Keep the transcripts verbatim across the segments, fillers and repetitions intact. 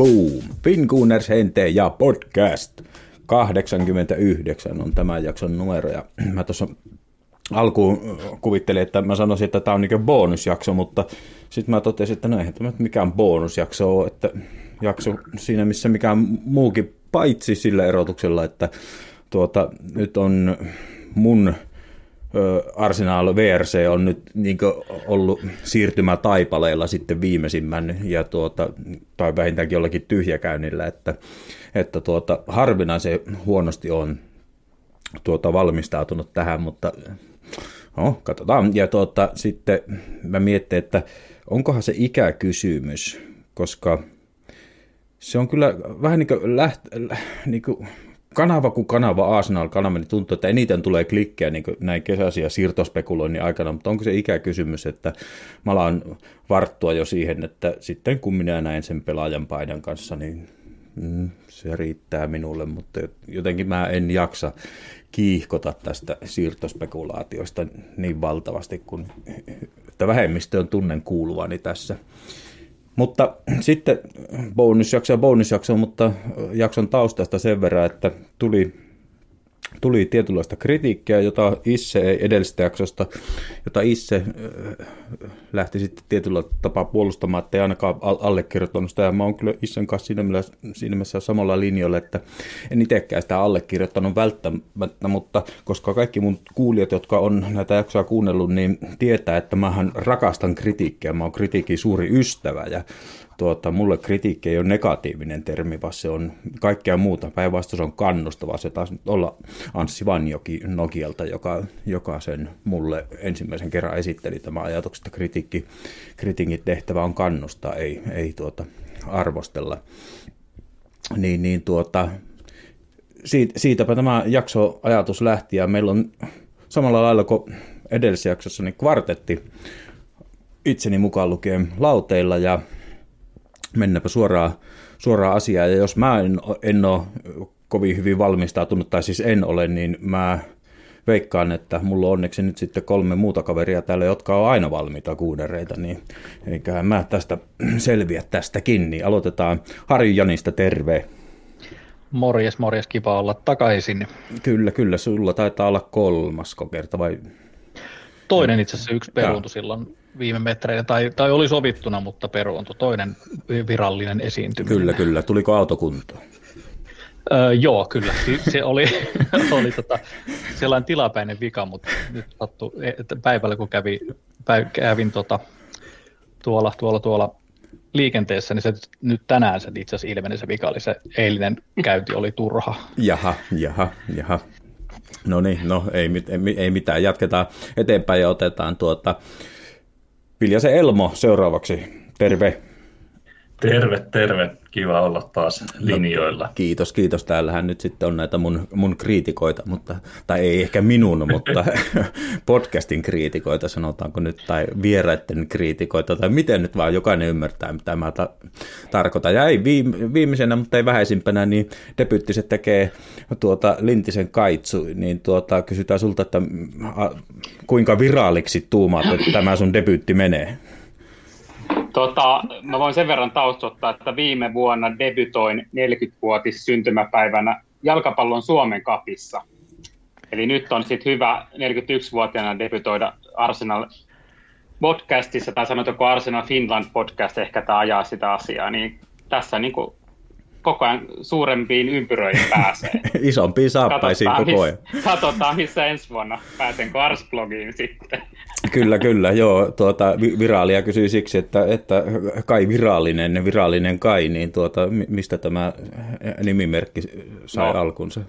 Boom! Finn Kuunersente ja podcast. kahdeksankymmentäyhdeksän on tämän jakson numero. Ja mä tuossa alkuun kuvittelin, että mä sanoisin, että tämä on niin kuin bonusjakso, mutta sitten mä totesin, että no eihän tämä mikään bonusjakso ole, että jakso siinä missä mikään muukin, paitsi sillä erotuksella, että tuota, nyt on mun Arsenal V R C on nyt niin kuin ollut siirtymätaipaleilla sitten viimeisimmän ja tuota, tai vähintäänkin jollakin tyhjäkäynnillä, että, että tuota, harvinaisen se huonosti on tuota, valmistautunut tähän, mutta no, katsotaan. Ja tuota, sitten mä mietin, että onkohan se ikäkysymys, koska se on kyllä vähän niin kuin läht- niin kuin kanava kuin kanava, Arsenal-kanava, niin tuntuu, että eniten tulee klikkejä niin näin kesäisiä siirtospekuloinnin aikana, mutta onko se ikäkysymys, että mä alan varttua jo siihen, että sitten kun minä näen sen pelaajan paidan kanssa, niin mm, se riittää minulle, mutta jotenkin mä en jaksa kiihkota tästä siirtospekulaatioista niin valtavasti, kun, että vähemmistöön tunnen kuuluvani tässä. Mutta sitten bonusjakso ja bonusjakso, mutta jakson taustasta sen verran, että tuli, tuli tietynlaista kritiikkiä, jota Isse edellisestä jaksosta, jota Isse lähti sitten tietyllä tapaa puolustamaan, että ei ainakaan allekirjoittanut sitä. Ja mä oon kyllä Isen kanssa siinä mielessä, siinä mielessä samalla linjalla, että en itsekään sitä allekirjoittanut välttämättä, mutta koska kaikki mun kuulijat, jotka on näitä jaksoja kuunnellut, niin tietää, että mähän rakastan kritiikkiä. Mä oon kritiikin suuri ystävä ja tuota, mulle kritiikki ei ole negatiivinen termi, vaan se on kaikkea muuta. Päinvastoin se on kannustavaa. Se taas olla Anssi Vanjoki Nokialta, joka, joka sen mulle ensimmäisen kerran esitteli tämä ajatukset, että kritiikki, kritiikin tehtävä on kannustaa, ei, ei tuota, arvostella. Niin, niin tuota, siitä, siitäpä tämä jakso-ajatus lähti, ja meillä on samalla lailla kuin edellisessä jaksossa niin kvartetti itseni mukaan lukien lauteilla, ja mennäpä suoraan, suoraan asiaan, ja jos mä en, en ole kovin hyvin valmistautunut, tai siis en ole, niin mä veikkaan, että mulla on onneksi nyt sitten kolme muuta kaveria täällä, jotka on aina valmiita kuunereita, niin eiköhän mä tästä selviä tästäkin, niin aloitetaan Harjan Janista, terve. Morjes, morjes, kiva olla takaisin. Kyllä, kyllä, sulla taitaa olla kolmas kerta, vai? Toinen itse asiassa, yksi peruuntui silloin viime metreillä, tai, tai oli sovittuna, mutta peruuntui, toinen virallinen esiintyminen. Kyllä, kyllä. Tuliko autokuntoon? Öö, joo, kyllä. Se oli, oli tota, sellainen tilapäinen vika, mutta nyt sattui päivällä, kun kävi, päiv, kävin tota, tuolla, tuolla, tuolla liikenteessä, niin se nyt tänään se itse asiassa ilmeni se vika, eli se eilinen käynti oli turha. Jaha, jaha, jaha. No niin, no ei, ei, ei mitään. Jatketaan eteenpäin ja otetaan tuota Viljasen Elmo seuraavaksi. Terve. Terve, terve. Kiva olla taas linjoilla. No, kiitos, kiitos. Täällähän nyt sitten on näitä mun, mun kriitikoita, mutta, tai ei ehkä minun, mutta podcastin kriitikoita sanotaanko nyt, tai vieraiden kriitikoita, tai miten nyt vaan jokainen ymmärtää, mitä mä ta- tarkoitan. Ja ei viimeisenä, mutta ei vähäisimpänä, niin debyyttiset tekee tuota Lintisen Kaitsu, niin tuota, kysytään sulta, että a, kuinka viralliksi tuumaat, että tämä sun debyytti menee? Tota, mä voin sen verran taustottaa, että viime vuonna debytoin neljäkymmenvuotis syntymäpäivänä jalkapallon Suomen Cupissa. Eli nyt on sitten hyvä neljäkymmentäyksivuotiaana debytoida Arsenal podcastissa, tai sanotaanko Arsenal Finland podcast, ehkä tämä ajaa sitä asiaa, niin tässä niin kuin koko ajan suurempiin ympyröihin pääsee. Isompiin saappaisiin koko ajan. Miss, katsotaan, missä ensi vuonna. Pääsenkö Ars-blogiin sitten? Kyllä, kyllä. Joo, tuota, viraalia kysyy siksi, että, että Kai virallinen, virallinen Kai, niin tuota, mistä tämä nimimerkki sai no. alkunsa?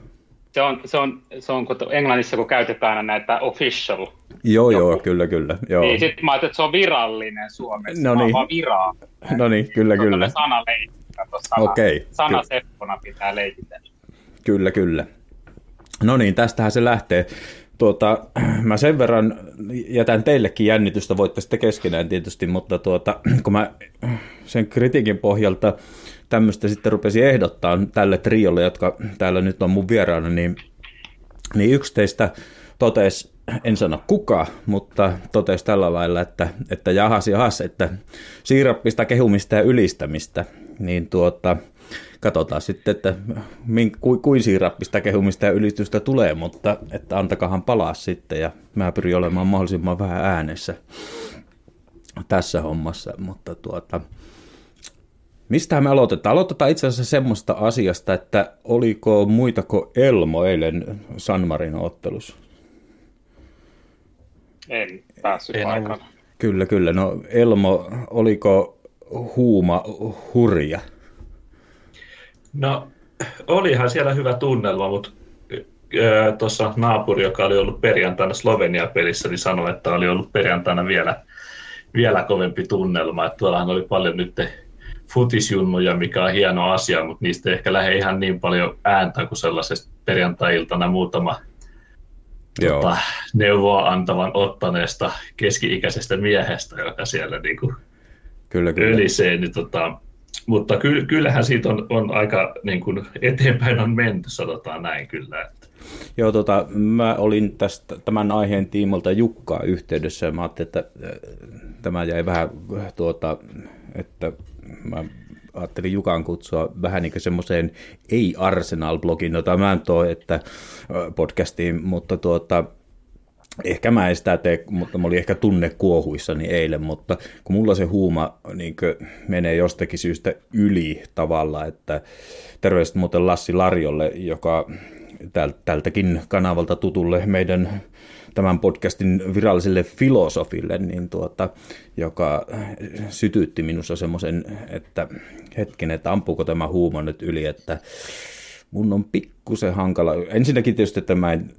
Se on, se on, se on kun Englannissa, kun käytetään aina näitä official. Joo, joku. joo, kyllä, kyllä. Joo. Niin, sitten mä ajattelin, että se on virallinen Suomessa. No niin. Vaan viraa. No niin, kyllä, se on kyllä. Sanaleikki. Sana, Okei, sanaseppona pitää leikitellä. Kyllä, kyllä. No niin, tästähän se lähtee. Tuota, mä sen verran jätän teillekin jännitystä, voitte sitten keskenään tietysti, mutta tuota, kun mä sen kritiikin pohjalta tämmöistä sitten rupesin ehdottaa tälle triolle, jotka täällä nyt on mun vieraana, niin, niin yksi teistä totesi, en sano kuka, mutta totesi tällä lailla, että, että jahas jahas, että siirappista kehumista ja ylistämistä. niin tuota, katsotaan sitten, että kuin siirappista kehumista ja ylitystä tulee, mutta että antakahan palaa sitten ja mä pyrin olemaan mahdollisimman vähän äänessä tässä hommassa, mutta tuota, mistä me aloitetaan? Aloitetaan itse asiassa semmoista asiasta, että oliko muitako Elmo eilen San Marino ottelussa? En päässyt en aikana. Kyllä, kyllä. No Elmo, oliko huuma hurja? No olihan siellä hyvä tunnelma, mutta äh, tuossa naapuri, joka oli ollut perjantaina Slovenia-pelissä, niin sanoi, että oli ollut perjantaina vielä, vielä kovempi tunnelma. Että tuollahan oli paljon nyt futisjunnuja, mikä on hieno asia, mutta niistä ei ehkä lähde ihan niin paljon ääntä kuin sellaisesta perjantai-iltana muutama tota, neuvoa antavan ottaneesta keski-ikäisestä miehestä, joka siellä niin kuin kyllä, kyllä. ölisee. Niin, tota, mutta ky- kyllähän siitä on, on aika niin kuin eteenpäin on menty, sanotaan näin kyllä. Että. Joo, tota, mä olin tästä, tämän aiheen tiimolta Jukkaa yhteydessä ja mä ajattelin, että tämä jäi vähän tuota, että mä ajattelin Jukan kutsua vähän niin kuin semmoiseen ei-Arsenal-blogiin, jota mä en toi, että podcastiin, mutta tuota, ehkä mä en sitä tee, mutta mä olin ehkä tunnekuohuissani eilen, mutta kun mulla se huuma niin menee jostakin syystä yli tavalla, että terveiset muuten Lassi Larjolle, joka tältäkin kanavalta tutulle meidän tämän podcastin viralliselle filosofille, niin tuota, joka sytytti minussa semmoisen, että hetken, että ampuuko tämä huuma nyt yli, että mun on pikkusen hankala. Ensinnäkin tietysti, että mä en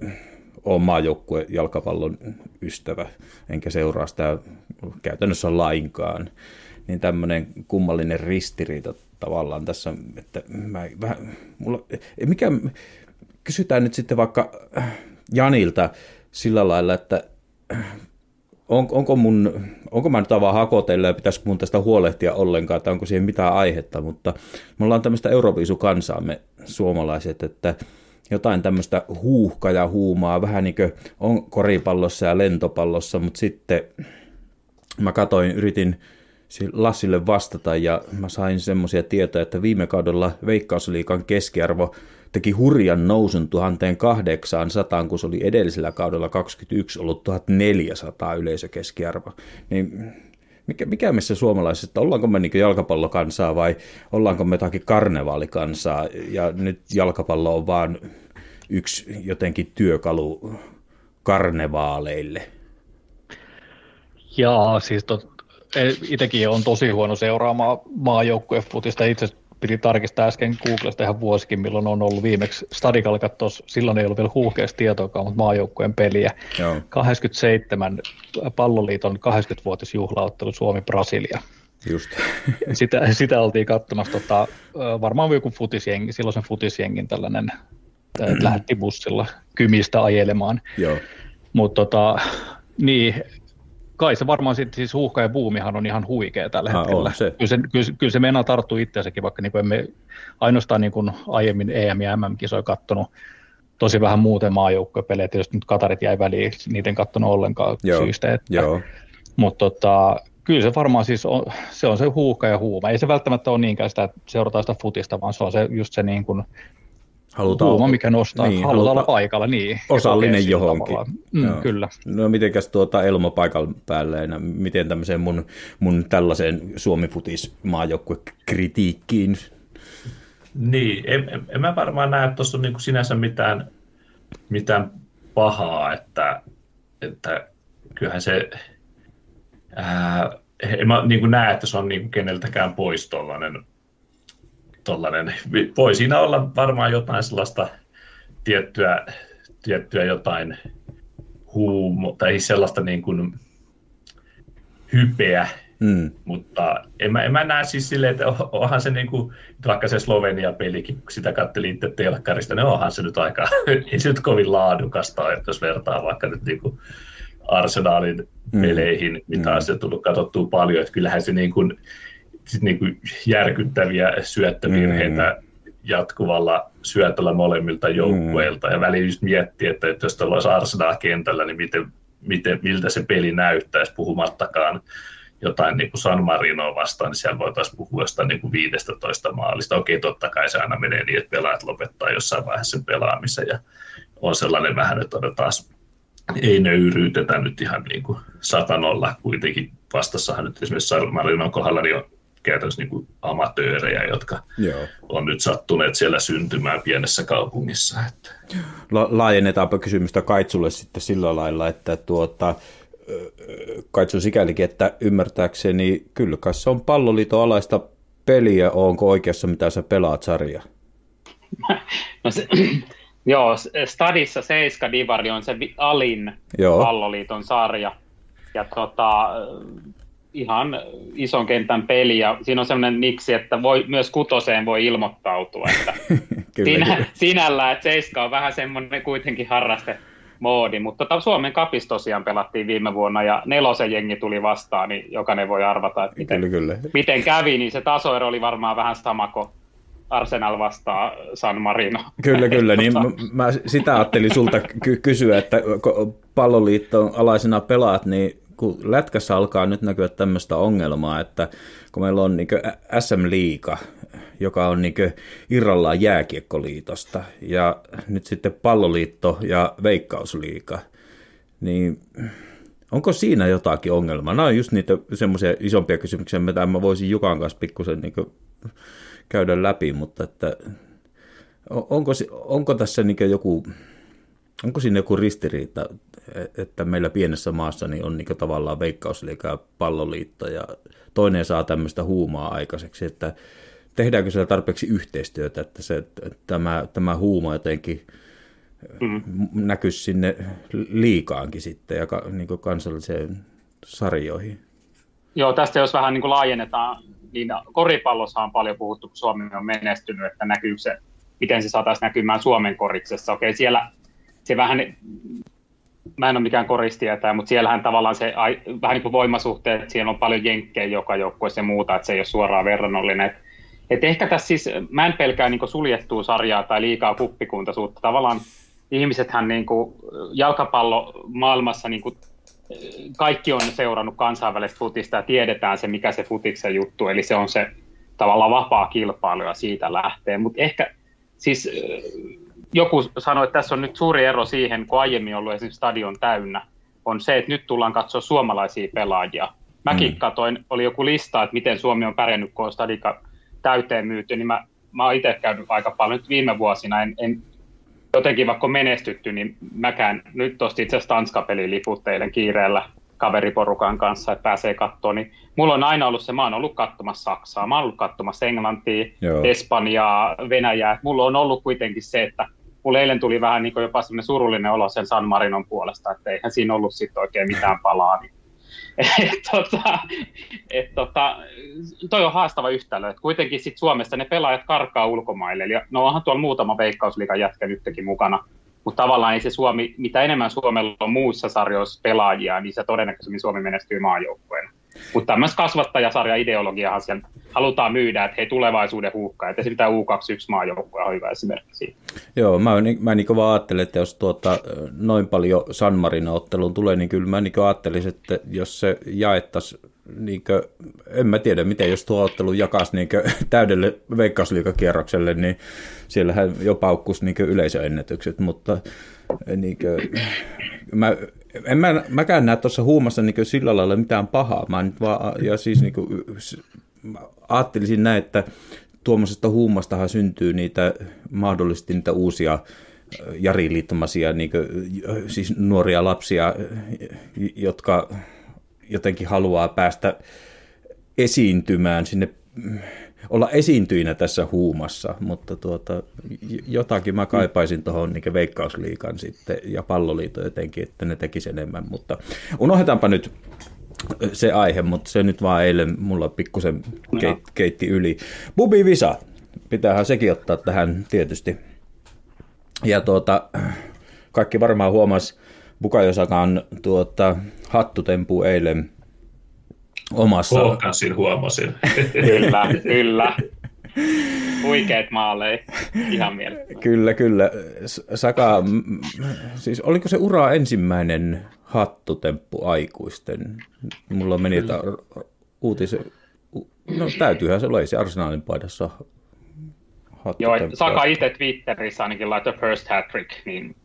ole maajoukkue jalkapallon ystävä, enkä seuraa sitä käytännössä lainkaan, niin tämmöinen kummallinen ristiriita tavallaan tässä, että mä vähän, mulla, mikä, kysytään nyt sitten vaikka Janilta, sillä lailla, että on, onko, mun, onko mä nyt avaa hakoteilla ja pitäisikö mun tästä huolehtia ollenkaan, tai onko siihen mitään aihetta, mutta me ollaan tämmöistä euroviisukansaa me suomalaiset, että jotain tämmöistä huuhkajaa huumaa, vähän niin kuin on koripallossa ja lentopallossa, mutta sitten mä katoin, yritin Lassille vastata ja mä sain semmoisia tietoja, että viime kaudella Veikkausliigan keskiarvo teki hurjan nousun tuhat kahdeksansataa, kun se oli edellisellä kaudella kaksikymmentäyksi ollut tuhat neljäsataa yleisökeskiarvo. Niin mikä, mikä meissä suomalaiset, ollaanko me niin jalkapallokansaa vai ollaanko me jotakin karnevaalikansaa ja nyt jalkapallo on vaan yksi jotenkin työkalu karnevaaleille? Jaa, siis tot, itsekin on tosi huono seuraamaan maajoukkuefutista itse. Piti tarkistaa äsken Googlesta ihan vuosikin, milloin on ollut viimeksi Stadikalla katsoa, silloin ei ollut vielä huuhkeista tietoakaan, mutta maajoukkueen peliä. Joo. kaksikymmentäseitsemän Palloliiton kaksikymmentävuotisjuhlaottelu Suomi-Brasilia. Just. Sitä, sitä oltiin katsomassa tota, varmaan joku futisjengi, silloisen futisjengin tällainen, että lähti bussilla Kymistä ajelemaan. Mutta tota, niin... Kai se varmaan sitten, siis huuhka ja buumihan on ihan huikea tällä ah, hetkellä. On, se. Kyllä, se, kyllä, kyllä se meinaa tarttuu itseänsäkin, vaikka niin kuin emme ainoastaan niin kuin aiemmin E M- ja M M-kisoja katsonut tosi vähän muuten maajoukkuepelejä. Tietysti nyt Katarit jäi väliin, niiden katsonut ollenkaan joo, syystä. Mutta tota, kyllä se varmaan siis on se, on se huuhka ja huuma. Ei se välttämättä ole niinkään sitä, että seurataan sitä futista, vaan se on se, just se niin kuin halutaan huuma, mikä nostaa. Niin, halutaan haluta olla paikalla, niin. Osallinen johonkin. Mm, kyllä. No mitenkäs tuota Elmo paikan päälle, miten tämmöiseen mun, mun tällaiseen Suomi-futis-maajoukkuekritiikkiin? Niin, en, en, en mä varmaan näe, että tuossa on niin kuin sinänsä mitään, mitään pahaa, että, että kyllähän se... Ää, en mä niin kuin näe, että se on niin kuin keneltäkään pois tuollainen. Tollainen. Voi siinä olla varmaan jotain sellaista tiettyä, tiettyä jotain huumo, tai sellaista niin kuin hypeä, mm. mutta en mä, en mä näe siis silleen, että onhan se niin kuin, vaikka se Slovenia-pelikin, kun sitä katselin itse telkkarista, niin onhan se nyt aika, ei se nyt kovin laadukasta, että jos vertaa vaikka nyt niin kuin Arsenalin peleihin, mm. mitä mm. on se tullut katsottua paljon, että kyllähän se niin kuin niin kuin järkyttäviä syöttövirheitä mm-hmm. jatkuvalla syötöllä molemmilta joukkueilta. Mm-hmm. Ja välillä just miettii, että jos tuolla olisi Arsenal kentällä, niin miten, miten, miltä se peli näyttäisi, puhumattakaan jotain niin kuin San Marinoa vastaan, niin siellä voitaisiin puhua jostain niin kuin viisitoista maalista. Okei, totta kai se aina menee niin, että pelaajat lopettaa jossain vaiheessa sen pelaamisen ja on sellainen vähän, että taas ei nöyryytetä nyt ihan niin kuin satanolla kuitenkin. Vastassahan nyt esimerkiksi San Marinon kohdalla niin on käytännössä niin kuin amatöörejä, jotka Joo. on nyt sattuneet siellä syntymään pienessä kaupungissa. Että. La- laajennetaanpa kysymystä Kaitsulle sitten sillä lailla, että tuota... Kaitsu sikälikin, että ymmärtääkseni kyllä kai se on Palloliiton alaista peliä, onko oikeassa mitä sä pelaat sarjaa? No se, joo, Stadissa seitsemän divari on se alin joo. Palloliiton sarja ja tota, ihan ison kentän peli ja siinä on semmoinen niksi, että voi, myös kutoseen voi ilmoittautua. Että kyllä, sinä, kyllä. Sinällä, että seitsemän on vähän semmoinen kuitenkin harraste. Moodi, mutta tota Suomen Cupissa tosiaan pelattiin viime vuonna ja nelosen jengi tuli vastaan, niin jokainen voi arvata, että miten, kyllä, kyllä. miten kävi, niin se tasoero oli varmaan vähän sama kuin Arsenal vastaa San Marino. Kyllä, kyllä, niin mä sitä ajattelin sulta ky- kysyä, että kun Palloliiton alaisena pelaat, niin kun lätkässä alkaa nyt näkyä tämmöistä ongelmaa, että kun meillä on niin kuin äs äm-liiga, joka on niin kuin irrallaan jääkiekkoliitosta, ja nyt sitten Palloliitto ja Veikkausliiga, niin onko siinä jotakin ongelmaa? Nämä on just niitä semmoisia isompia kysymyksiä, mitä mä voisin Jukan kanssa pikkusen niin kuin käydä läpi, mutta että onko, onko tässä niin kuin joku... Onko siinä joku ristiriita, että meillä pienessä maassa niin on niin tavallaan Veikkausliiga ja Palloliitto ja toinen saa tämmöistä huumaa aikaiseksi, että tehdäänkö siellä tarpeeksi yhteistyötä, että, se, että tämä, tämä huuma jotenkin mm. näkyisi sinne liikaankin sitten ja ka, niin kansalliseen sarjoihin? Joo, tästä jos vähän niin laajennetaan, niin koripallossa on paljon puhuttu, kun Suomi on menestynyt, että näkyy se, miten se saataisiin näkymään Suomen koriksessa. Okei, siellä... Se vähän, mä en ole mikään koristietäjä, mutta siellähän tavallaan se vähän niin kuin voimasuhteet, siellä on paljon jenkkejä joka joukkueessa ja muuta, että se ei ole suoraan verrannollinen. Et, et ehkä tässä siis, mä en pelkää niin kuin suljettua sarjaa tai liikaa kuppikuntaisuutta. Tavallaan ihmisethän niin kuin jalkapallomaailmassa niin kuin kaikki on seurannut kansainvälistä futista ja tiedetään se, mikä se futiksen juttu, eli se on se tavallaan vapaa kilpailu ja siitä lähtee, mutta ehkä siis... Joku sanoi, että tässä on nyt suuri ero siihen, kun aiemmin ollut esimerkiksi stadion täynnä, on se, että nyt tullaan katsoa suomalaisia pelaajia. Mäkin mm. katsoin, oli joku lista, että miten Suomi on pärjännyt, kun on stadika täyteen myyty, niin mä, mä oon itse käynyt aika paljon nyt viime vuosina. En, en, jotenkin vaikka on menestytty, niin mäkään nyt ostin itse asiassa Tanska-pelin liput teidän kiireellä kaveriporukan kanssa, että pääsee katsoa. Niin mulla on aina ollut se, mä oon ollut katsomassa Saksaa, mä oon ollut katsomassa Englantia, Joo. Espanjaa, Venäjää. Mulla on ollut kuitenkin se, että mulle eilen tuli vähän niin kuin jopa semmoinen surullinen olo sen San Marinon puolesta, että eihän siinä ollut sitten oikein mitään palaa. Niin. Et, tota, et, tota, toi on haastava yhtälö, että kuitenkin sitten Suomessa ne pelaajat karkaa ulkomaille. Eli no onhan tuolla muutama Veikkausliigan jätkä nytkin mukana, mutta tavallaan ei se Suomi, mitä enemmän Suomella on muussa sarjoissa pelaajia, niin se todennäköisemmin Suomi menestyy maajoukkueena. Mutta tämmöistä kasvattajasarja-ideologiahan siellä halutaan myydä, että hei tulevaisuuden huuhkaa, että esimerkiksi tämä U kaksikymmentäyksi-maajoukkue on hyvä esimerkki siitä. Joo, mä, mä niin vaan ajattelen, että jos tuota, noin paljon San Marino-otteluun tulee, niin kyllä mä niin ajattelisin, että jos se jaettaisiin, niin en mä tiedä miten, jos tuo ottelu jakaisi niin täydelle Veikkausliigakierrokselle, niin siellähän jo paukkuisi niin yleisöennätykset, mutta... Niin kuin, mä, en mä, mäkään näe tuossa huumassa niin sillä lailla mitään pahaa. Mä nyt vaan, ja siis niin kuin, ajattelisin näin, että tuommoisesta huumastahan syntyy niitä, mahdollisesti niitä uusia jariliittomaisia, niin kuin, siis nuoria lapsia, jotka jotenkin haluaa päästä esiintymään sinne, olla esiintyinä tässä huumassa, mutta tuota, jotakin mä kaipaisin tuohon niin Veikkausliigan sitten ja Palloliiton jotenkin, että ne tekisi enemmän, mutta unohdetaanpa nyt se aihe, mutta se nyt vaan eilen mulla pikkusen keit, keitti yli. Bubi Visa, pitäähän sekin ottaa tähän tietysti. Ja tuota, kaikki varmaan huomasi Bukajosakan tuota, hattutempu eilen. Omassa. Kolkansin huomasin. Kyllä, kyllä. Huikeet maaleet. Ihan mielettömän. Kyllä, kyllä. Saka, siis oliko se ura ensimmäinen hattutemppu aikuisten? Mulla meni mm. uutis... No täytyyhän se olla, ei se Arsenalin paidassa. Hattu joo, Saka itse Twitterissä ainakin laittoi first hat-trick, niin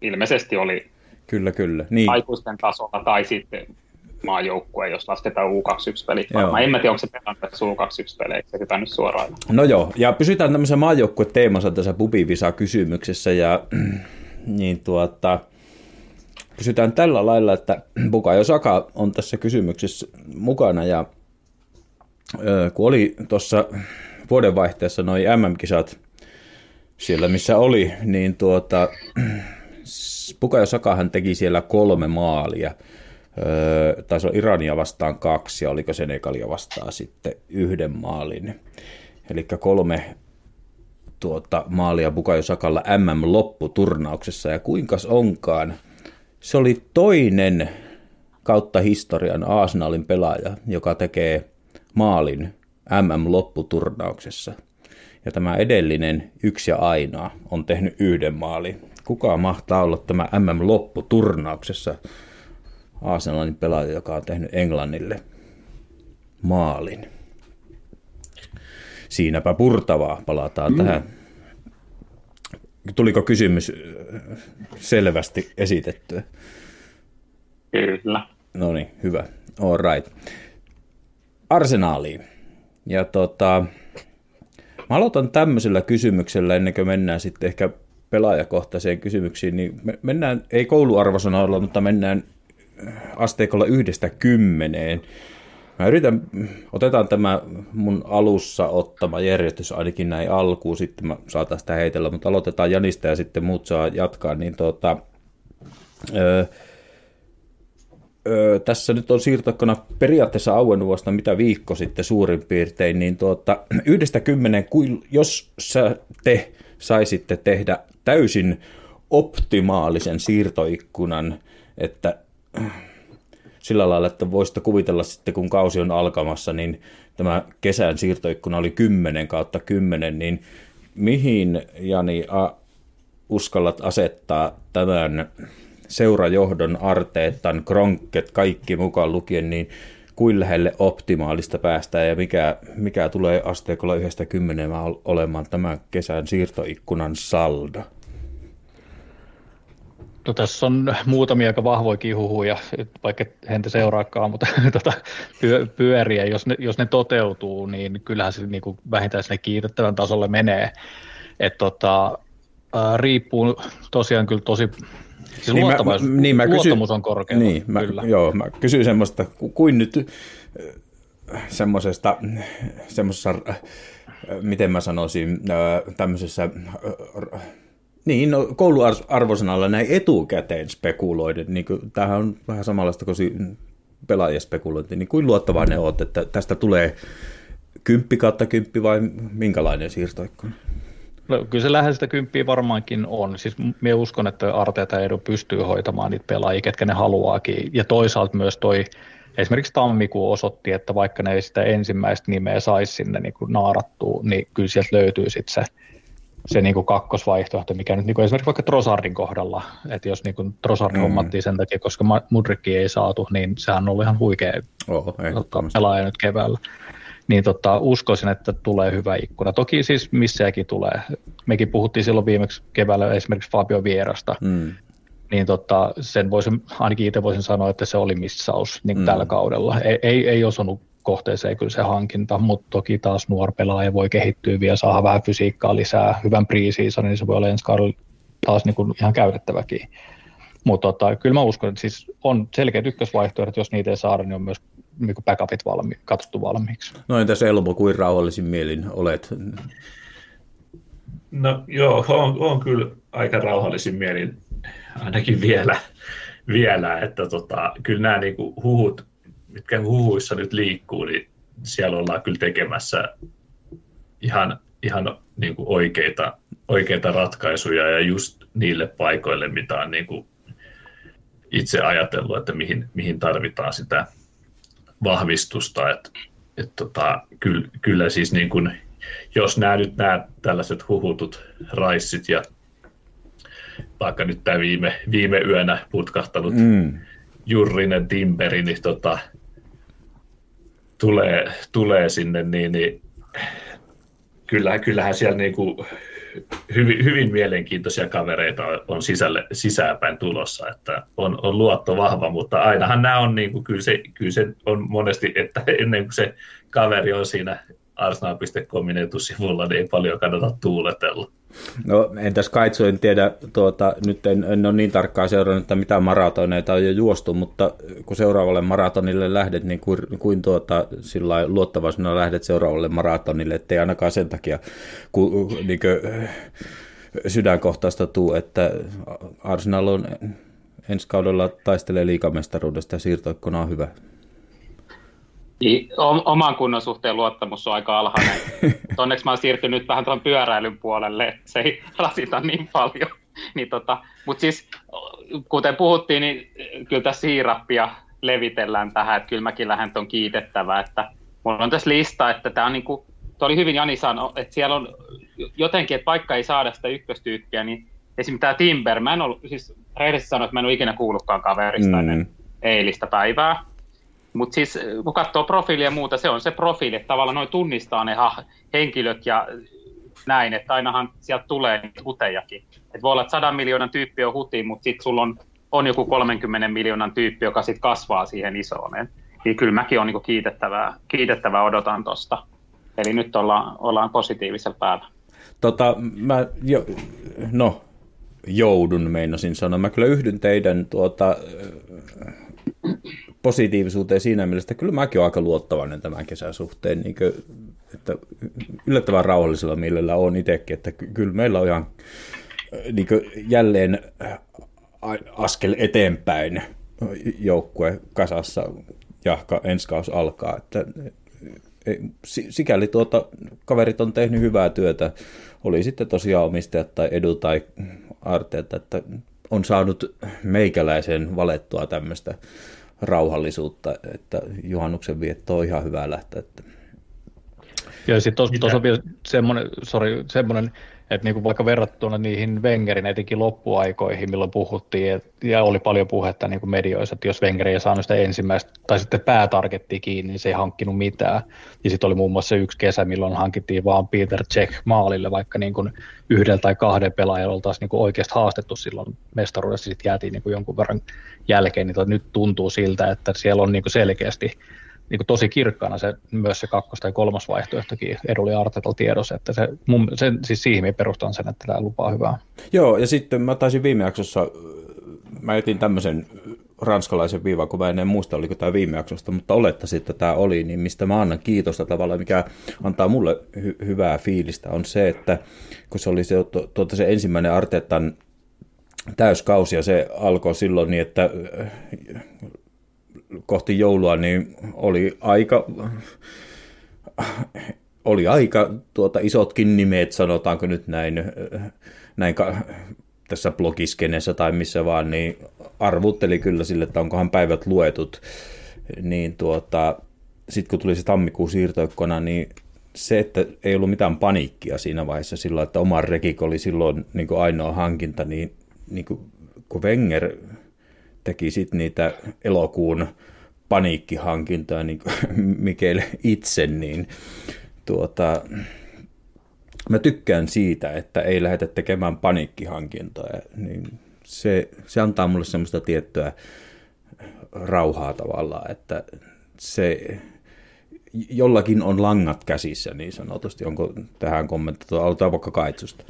ilmeisesti oli kyllä, kyllä. Niin. Aikuisten tasolla tai sitten maajoukkueen, jos lasketaan U kaksikymmentäyksi-pelit. En mä tiedä, onko se pelantaisi U kaksikymmentäyksi-peleiksi, se pitää nyt suoraan. No joo, ja pysytään tämmöisen maajoukkueteemansa tässä Bubivisa-kysymyksessä, ja niin tuota... Kysytään tällä lailla, että Bukayo Saka on tässä kysymyksessä mukana, ja kun oli tuossa vuodenvaihteessa noi M M-kisat siellä, missä oli, niin tuota, Bukayo Sakahan teki siellä kolme maalia. Taisi olla Irania vastaan kaksi, ja oliko Senegalia vastaan sitten yhden maalin. Eli kolme tuota, maalia Bukayo Sakalla M M-lopputurnauksessa, ja kuinkas onkaan, se oli toinen kautta historian Arsenalin pelaaja, joka tekee maalin M M-lopputurnauksessa. Ja tämä edellinen yksi ja ainoa on tehnyt yhden maalin. Kuka mahtaa olla tämä M M-lopputurnauksessa Arsenalin pelaaja, joka on tehnyt Englannille maalin? Siinäpä purtavaa, palataan mm. tähän. Tuliko kysymys selvästi esitettyä? Kyllä. No niin, hyvä. All right. Arsenaaliin. Ja tota, mä aloitan tämmöisellä kysymyksellä, ennen kuin mennään sitten ehkä pelaajakohtaiseen kysymyksiin, niin mennään, ei kouluarvosanoilla, mutta mennään asteikolla yhdestä kymmeneen. Mä yritän, otetaan tämä mun alussa ottama järjestys ainakin näin alkuun, sitten mä saatan sitä heitellä, mutta aloitetaan Janista ja sitten muut saa jatkaa. Niin tuota, öö, öö, tässä nyt on siirtokkona periaatteessa auennut vasta mitä viikko sitten suurin piirtein, niin tuota, yhdestä kymmenen, jos sä te saisitte tehdä täysin optimaalisen siirtoikkunan, että... Sillä lailla, että voisitte kuvitella sitten, kun kausi on alkamassa, niin tämä kesän siirtoikkuna oli kymmenen kautta kymmenen, niin mihin, Jani, a, uskallat asettaa tämän seurajohdon, Arteetan, Kronket, kaikki mukaan lukien, niin kuin lähelle optimaalista päästään ja mikä, mikä tulee asteikolla yhdestä kymmeneen olemaan tämän kesän siirtoikkunan saldo? No, tässä on muutamia aika vahvoikin huhuja, vaikka häntä seuraakaan, mutta tuota, pyöriä, jos ne, jos ne toteutuu, niin kyllähän se niin kuin vähintään sinne kiitettävän tasolle menee. Et, tota, ää, riippuu tosiaan kyllä tosi, siis niin luottamus, mä, niin mä luottamus kysyn, on korkealla. Niin, mä, joo, mä kysyn semmoista, kuin nyt semmoisesta, semmoisessa, miten mä sanoisin, tämmöisessä... Niin, no, kouluarvosanalla näin etukäteen spekuloiden, niin kuin, tämähän on vähän samanlaista kuin pelaajien spekulointi, niin kuin luottavainen olet, että tästä tulee kymppi kautta kymppi vai minkälainen siirtoikkuna? No, kyllä se lähes sitä kymppiä varmaankin on. Siis minä uskon, että Arteeta Edu pystyy hoitamaan niitä pelaajia, ketkä ne haluaakin. Ja toisaalta myös toi esimerkiksi tammikuun osoitti, että vaikka ne ei sitä ensimmäistä nimeä saisi sinne niin kuin naarattua, niin kyllä sieltä löytyy sitten se. Se niinku kakkosvaihtoehto, mikä nyt niinku esimerkiksi vaikka Trossardin kohdalla, että jos niinku Trossard hommattiin sen takia, koska Mudrikki ei saatu, niin sehän on ollut ihan huikea Oho, pelaaja nyt keväällä. Niin tota, uskoisin, että tulee hyvä ikkuna. Toki siis missäkin tulee. Mekin puhuttiin silloin viimeksi keväällä esimerkiksi Fabio Vierasta. Mm. Niin tota, sen voisin, ainakin itse voisin sanoa, että se oli missaus niin mm. tällä kaudella. Ei, ei, ei osunut kohteeseen kyllä se hankinta, mutta toki taas nuori pelaaja voi kehittyä vielä, saada vähän fysiikkaa lisää, hyvän pre-seasonin, niin se voi olla ensi kaudella taas niin kuin ihan käytettäväkin. Mutta tota, kyllä mä uskon, että siis on selkeät ykkösvaihtoehdot, jos niitä ei saada, niin on myös niin kuin backupit valmi, katsottu valmiiksi. No entäs Elmo, kuin rauhallisin mielin olet? No joo, on, on kyllä aika rauhallisin mielin, ainakin vielä, vielä että tota, kyllä nämä niin kuin huhut, mitkä huhuissa nyt liikkuu, niin siellä ollaan kyllä tekemässä ihan, ihan niin kuin oikeita, oikeita ratkaisuja ja just niille paikoille, mitä on niin kuin itse ajatellut, että mihin, mihin tarvitaan sitä vahvistusta. Et, et tota, kyllä, kyllä siis niin kuin, jos nämä nyt nämä tällaiset huhutut raissit ja vaikka nyt tämä viime, viime yönä putkahtanut mm. Jurrinen Timberi, niin tota, tulee, tulee sinne, niin, niin kyllähän, kyllähän siellä niin kuin hyvin, hyvin mielenkiintoisia kavereita on sisälle, sisäänpäin tulossa, että on, on luotto vahva, mutta ainahan nämä on, niin kuin, kyllä, se, kyllä se on monesti, että ennen kuin se kaveri on siinä arsenal piste comin etusivulla, niin ei paljon kannata tuuletella. No entäs Kaitsu, en tiedä, tuota, nyt en, en ole niin tarkkaan seurannut, että mitä maratoneita on jo juostu, mutta kun seuraavalle maratonille lähdet, niin kuin, kuin tuota, luottavaisena lähdet seuraavalle maratonille, ettei ainakaan sen takia ku, niin kuin, sydänkohtaista tuu, että Arsenal on ensi kaudella taistelee liigamestaruudesta ja siirtoikkuna on hyvä. Oman kunnon suhteen luottamus on aika alhainen. Onneksi mä oon siirtynyt vähän tuon pyöräilyn puolelle, se ei rasita niin paljon. Niin tota, mutta siis, kuten puhuttiin, niin kyllä tässä siirappia levitellään tähän, että kyllä mäkin lähden tuon kiitettävää. Että mulla on tässä lista, että tämä on niin kuin, tuo oli hyvin Jani sanoi, että siellä on jotenkin, että vaikka ei saada sitä ykköstyyppiä, niin esimerkiksi tämä Timber, mä en ollut, siis rehellisesti sanoa, että mä en ole ikinä kuullutkaan kaverista ennen eilistä päivää. Mutta siis kun katsoo profiilia ja muuta, se on se profiili, että tavallaan noin tunnistaa ne ha- henkilöt ja näin, että ainahan sieltä tulee hutejakin. Et voi olla, että sadan miljoonan tyyppi on huti, mutta sitten sulla on, on joku kolmenkymmenen miljoonan tyyppi, joka sitten kasvaa siihen isooneen. Niin kyllä mäkin olen niinku kiitettävää, kiitettävää odotan tuosta. Eli nyt ollaan, ollaan positiivisella päällä. Tota, mä jo, no, joudun meinasin sanoa. Mä kyllä yhdyn teidän tuota... positiivisuuteen siinä mielessä, kyllä mäkin olen aika luottavainen tämän kesän suhteen, niin kuin, että yllättävän rauhallisella mielellä olen itsekin, että kyllä meillä on ihan niin kuin, jälleen askel eteenpäin joukkue kasassa ja ensi kausi alkaa, että sikäli tuota, kaverit on tehnyt hyvää työtä, oli sitten tosiaan omistajat tai edu tai arteita, että on saanut meikäläisen valettua tämmöistä rauhallisuutta, että juhannuksen vietto on ihan hyvä lähteä. Ja sitten tuossa on vielä semmoinen, sorry, semmoinen, että niinku vaikka verrattuna niihin Wengerin etenkin loppuaikoihin, milloin puhuttiin, et, ja oli paljon puhetta niinku medioissa, että jos Wenger ei saanut sitä ensimmäistä, tai sitten päätargettia kiinni, niin se ei hankkinut mitään. Ja sitten oli muun muassa se yksi kesä, milloin hankittiin vaan Peter Cech maalille, vaikka niinku yhdellä tai kahden pelaajalla oltaisiin niinku oikeasti haastettu silloin mestaruudessa, sitten jäätiin niinku jonkun verran jälkeen, niin nyt tuntuu siltä, että siellä on niinku selkeästi niin tosi kirkkaana se, myös se kakkos- tai kolmas vaihtoehtokin edullinen Artetalla tiedossa, että se, mun, se, siis siihen me perustan sen, että tämä lupaa hyvää. Joo, ja sitten mä taisin viime jaksossa, mä etin tämmöisen ranskalaisen viivan, kun mä en muista, oliko tämä viime jaksosta, mutta olettaisin, että tämä oli, niin mistä mä annan kiitosta tavallaan, mikä antaa mulle hy- hyvää fiilistä, on se, että kun se oli se, tuota, se ensimmäinen Artetan täyskausi, ja se alkoi silloin niin, että kohti joulua, niin oli aika, oli aika tuota, isotkin nimet, sanotaanko nyt näin, näin ka, tässä blogiskenessä tai missä vaan, niin arvutteli kyllä sille, että onkohan päivät luetut. Niin tuota, sitten kun tuli se tammikuun siirtoikkona, niin se, että ei ollut mitään paniikkia siinä vaiheessa sillä, että oma rekik oli silloin niin kuin ainoa hankinta, niin, niin kuin, kun Wenger teki sitten niitä elokuun paniikkihankintoja, niin Mikael itse, niin tuota, mä tykkään siitä, että ei lähdetä tekemään paniikkihankintoja. Niin se, se antaa mulle semmoista tiettyä rauhaa tavallaan, että se jollakin on langat käsissä niin sanotusti. Onko tähän kommentoitu? Aloitetaan vaikka Kaitsusta.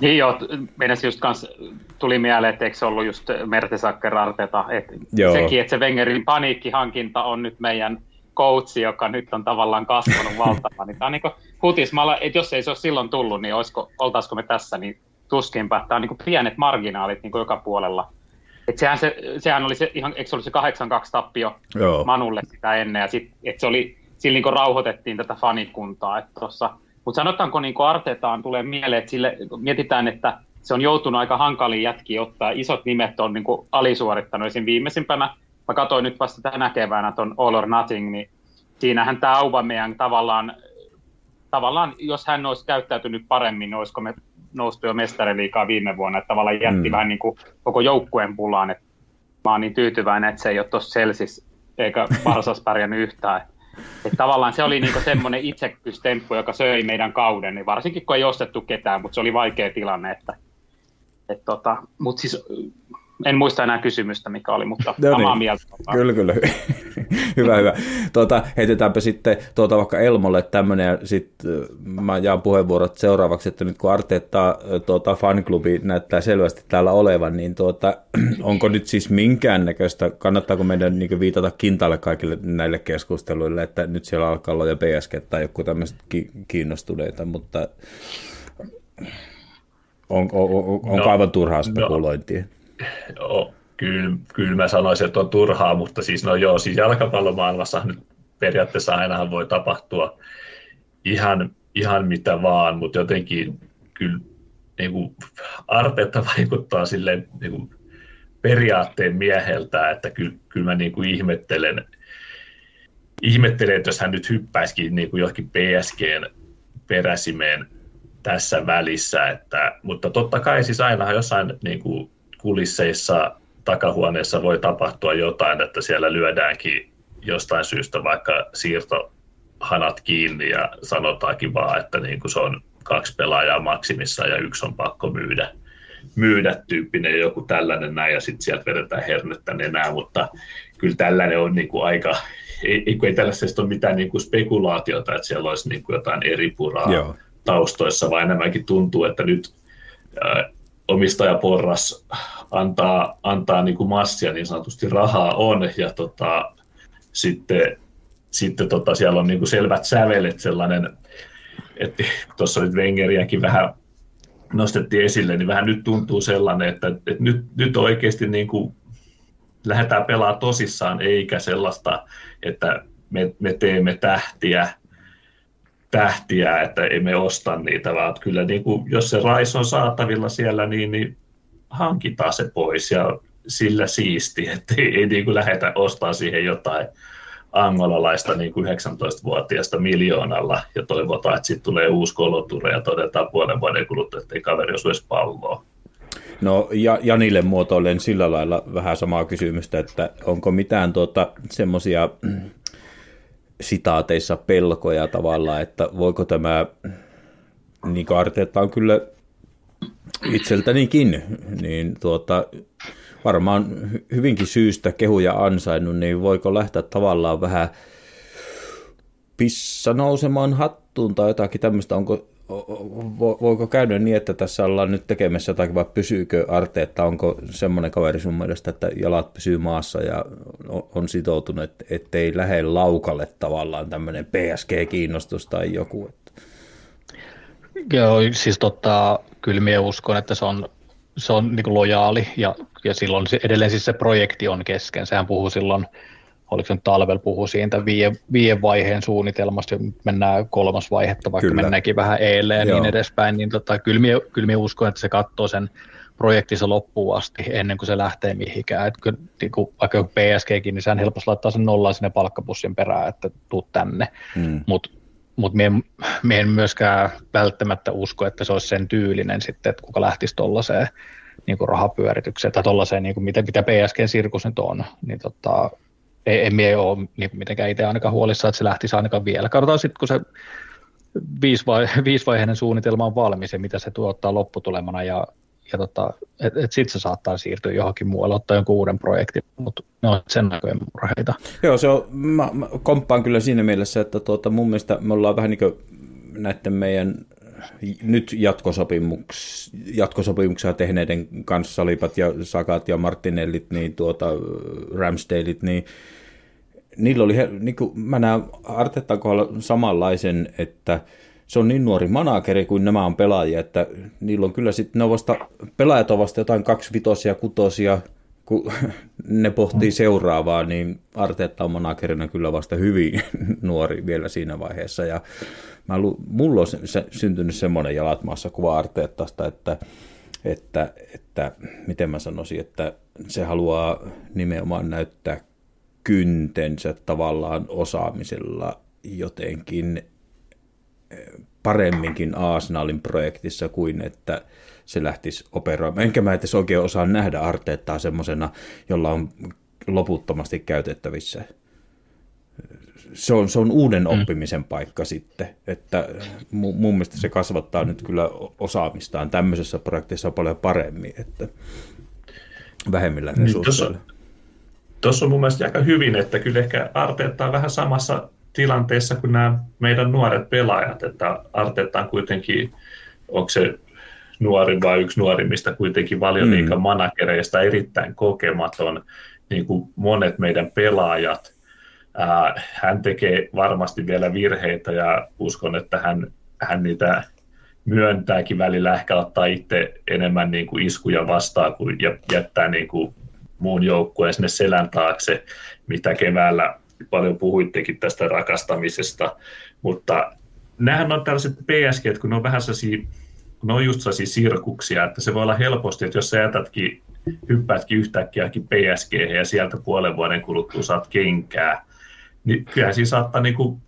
Niin joo, meidänsä just kanssa tuli mieleen, että eikö se ollut just Mertesacker-Arteta, että joo. Sekin, että se Wengerin paniikkihankinta on nyt meidän coachi, joka nyt on tavallaan kasvanut valtavan, niin tämä on niin kuin hutismalla, että jos ei se ole silloin tullut, niin olisiko, oltaisiko me tässä, niin tuskinpä, että tämä on niin kuin pienet marginaalit niin kuin joka puolella. Että sehän, se, sehän oli se, ihan, eikö se ollut se kahdeksan kaksi tappio joo. Manulle sitä ennen, ja sitten, että se oli, sillä niin kuin rauhoitettiin tätä fanikuntaa, että tuossa. Mutta sanotaanko, niin kun Artetaan tulee mieleen, että sille, mietitään, että se on joutunut aika hankaliin jätkiin ottaa. Isot nimet on niin kun alisuorittanut. Esimerkiksi viimeisimpänä, mä katsoin nyt vasta tänä keväänä ton All or Nothing, niin siinähän tämä Aubameyang tavallaan, tavallaan, jos hän olisi käyttäytynyt paremmin, niin olisiko me noustu jo mestariliigaa viime vuonna. Että tavallaan jätti mm. vähän niin kuin koko joukkueen pulaan. Et mä oon niin tyytyväinen, että se ei ole tuossa Chelseassa eikä Varsas pärjännyt yhtään. Et tavallaan se oli niinku semmoinen itsekkyystemppu, joka söi meidän kauden, niin varsinkin kun ei ostettu ketään, mutta se oli vaikea tilanne. Että, et tota, mut siis, en muista enää kysymystä, mikä oli, mutta no samaa niin. Mieltä. Kyllä, kyllä. Hyvä, hyvä. Tuota, heitetäänpä sitten tuota vaikka Elmolle tämmöinen, ja sitten mä jaan puheenvuorot seuraavaksi, että nyt kun Arteetta tuota, fanklubi näyttää selvästi täällä olevan, niin tuota, onko nyt siis minkäännäköistä, kannattaako meidän niin viitata kintalle kaikille näille keskusteluille, että nyt siellä alkaa olla jo P S G tai joku tämmöiset ki- kiinnostuneita, mutta on, on, on, onko no, aivan turhaa spekulointia? No. Joo, kyllä, kyllä mä sanoisin, että on turhaa, mutta siis no joo, siis jalkapallomaailmassa nyt periaatteessa ainahan voi tapahtua ihan, ihan mitä vaan, mutta jotenkin kyllä niin kuin Arteetta vaikuttaa silleen niin kuin periaatteen mieheltä, että kyllä, kyllä mä niin kuin ihmettelen, ihmettelen, että jos hän nyt hyppäisikin niin kuin johonkin P S G:n peräsimeen tässä välissä, että, mutta totta kai siis ainahan jossain niin kuin kulisseissa takahuoneessa voi tapahtua jotain, että siellä lyödäänkin jostain syystä vaikka siirtohanat kiinni ja sanotaankin vaan, että niin kuin se on kaksi pelaajaa maksimissa ja yksi on pakko myydä, myydä tyyppinen joku tällainen näin ja sitten sieltä vedetään hernettä nenää, mutta kyllä tällainen on niin kuin aika, ei, ei tällaisesta ole mitään niin kuin spekulaatiota, että siellä olisi niin kuin jotain eri puraa Joo. taustoissa, vaan enemmänkin tuntuu, että nyt äh, omistajaporras antaa, antaa niin kuin massia, niin sanotusti rahaa on, ja tota, sitten, sitten tota, siellä on niin kuin selvät sävelet sellainen, että tuossa nyt Wengeriäkin vähän nostettiin esille, niin vähän nyt tuntuu sellainen, että, että nyt, nyt oikeasti niin kuin lähdetään pelaamaan tosissaan, eikä sellaista, että me, me teemme tähtiä, tähtiä, että emme osta niitä, vaan kyllä niin kuin, jos se Rais on saatavilla siellä, niin, niin hankitaan se pois ja sillä siisti, että ei, ei niin kuin lähdetä ostamaan siihen jotain angolalaista niin kuin yhdeksäntoistavuotiaasta miljoonalla ja toivotaan, että sitten tulee uusi Koloture ja todetaan puolen vuoden kuluttua, että ei kaveri osu edes palloa. No ja, Janille muotoillen sillä lailla vähän samaa kysymystä, että onko mitään tuota, semmoisia sitaateissa pelkoja tavallaan, että voiko tämä, niin kuin Arteetta on kyllä itseltänikin, niin tuota, varmaan hyvinkin syystä kehuja ansainnut, niin voiko lähteä tavallaan vähän pissa nousemaan hattuun tai jotakin tämmöistä, onko, voiko käydä niin, että tässä ollaan nyt tekemässä jotakin, vai pysyykö Arteetta, onko semmoinen kaveri sun mielestä, että jalat pysyy maassa ja on sitoutunut, ettei lähde laukalle tavallaan tämmöinen P S G-kiinnostus tai joku? Joo, siis totta, kyllä minä uskon, että se on, se on niin kuin lojaali ja, ja silloin se, edelleen siis se projekti on kesken, sehän puhuu silloin, oliko se nyt talvel puhu siitä viien, viien vaiheen suunnitelmasta, nyt mennään kolmas vaihetta, vaikka kyllä. mennäänkin vähän eileen ja niin edespäin, niin tota, kyllä minä kyllä minä uskon, että se katsoo sen projektinsa loppuun asti ennen kuin se lähtee mihinkään. Et kyllä, niinku, vaikka P S G:kin, niin sehän helposti laittaa sen nollaan sinne palkkapussin perään, että tuu tänne, mm. mutta mut minä en myöskään välttämättä usko, että se olisi sen tyylinen sitten, että kuka lähtisi tuollaiseen niinku rahapyöritykseen tai tuollaiseen, niinku, mitä, mitä P S G-sirkus nyt on, niin tota, Ei, en minä ole niin mitenkään itse ainakaan huolissaan, että se lähtisi ainakaan vielä. Katsotaan sitten, kun se viisivaiheinen suunnitelma on valmis ja mitä se tuottaa lopputulemana, ja, ja tota, sitten se saattaa siirtyä johonkin muualle, ottaa jonkun uuden projektin, mutta ne on sen näköinen murheita. Joo, se on, mä, mä komppaan kyllä siinä mielessä, että tuota, mun mielestä me ollaan vähän niin kuin näiden meidän nyt jatkosopimuks, jatkosopimuksia tehneiden kanssa Salipat ja Sakat ja Martinellit, niin tuota, Ramsdaleit, niin niillä oli, niin kuin mä näen Artetan kohdalla samanlaisen, että se on niin nuori manageri kuin nämä on pelaajia, että niillä on kyllä sitten, ne on vasta, pelaajat on vasta jotain kaksi vitosia, kutosia, kun ne pohtii seuraavaa, niin Arteetta on managerina kyllä vasta hyvin nuori vielä siinä vaiheessa, ja mä lu- mulla on se- syntynyt semmoinen jalat maassa kuva Arteettasta, että, että, että miten mä sanoisin, että se haluaa nimenomaan näyttää kyntensä tavallaan osaamisella jotenkin paremminkin Arsenalin projektissa kuin että se lähtisi operoimaan. Enkä mä edes oikein osaa nähdä Arteettaa semmoisena, jolla on loputtomasti käytettävissä se on, se on uuden oppimisen mm. paikka sitten, että mun, mun mielestä se kasvattaa nyt kyllä osaamistaan tämmöisessä projekteissa paljon paremmin, että vähemmillä resursseilla. Tuossa on mun mielestä aika hyvin, että kyllä ehkä Arteta on vähän samassa tilanteessa kuin nämä meidän nuoret pelaajat, että Arteta on kuitenkin, onko se nuori vai yksi nuorimmista kuitenkin Valioliigan mm. managereista erittäin kokematon, niin kuin monet meidän pelaajat. Hän tekee varmasti vielä virheitä ja uskon, että hän, hän niitä myöntääkin välillä, ehkä ottaa itse enemmän niin kuin iskuja vastaan kuin jättää niin kuin muun joukkueen sinne selän taakse, mitä keväällä paljon puhuittekin tästä rakastamisesta. Mutta nämähän on tällaiset P S G, että kun ne on vähän sellaisia, ne on just sellaisia sirkuksia, että se voi olla helposti, että jos sä jätätkin, hyppäätkin yhtäkkiäkin P S G ja sieltä puolen vuoden kuluttua saat kenkää, niin kyllähän siinä saattaa niin kuin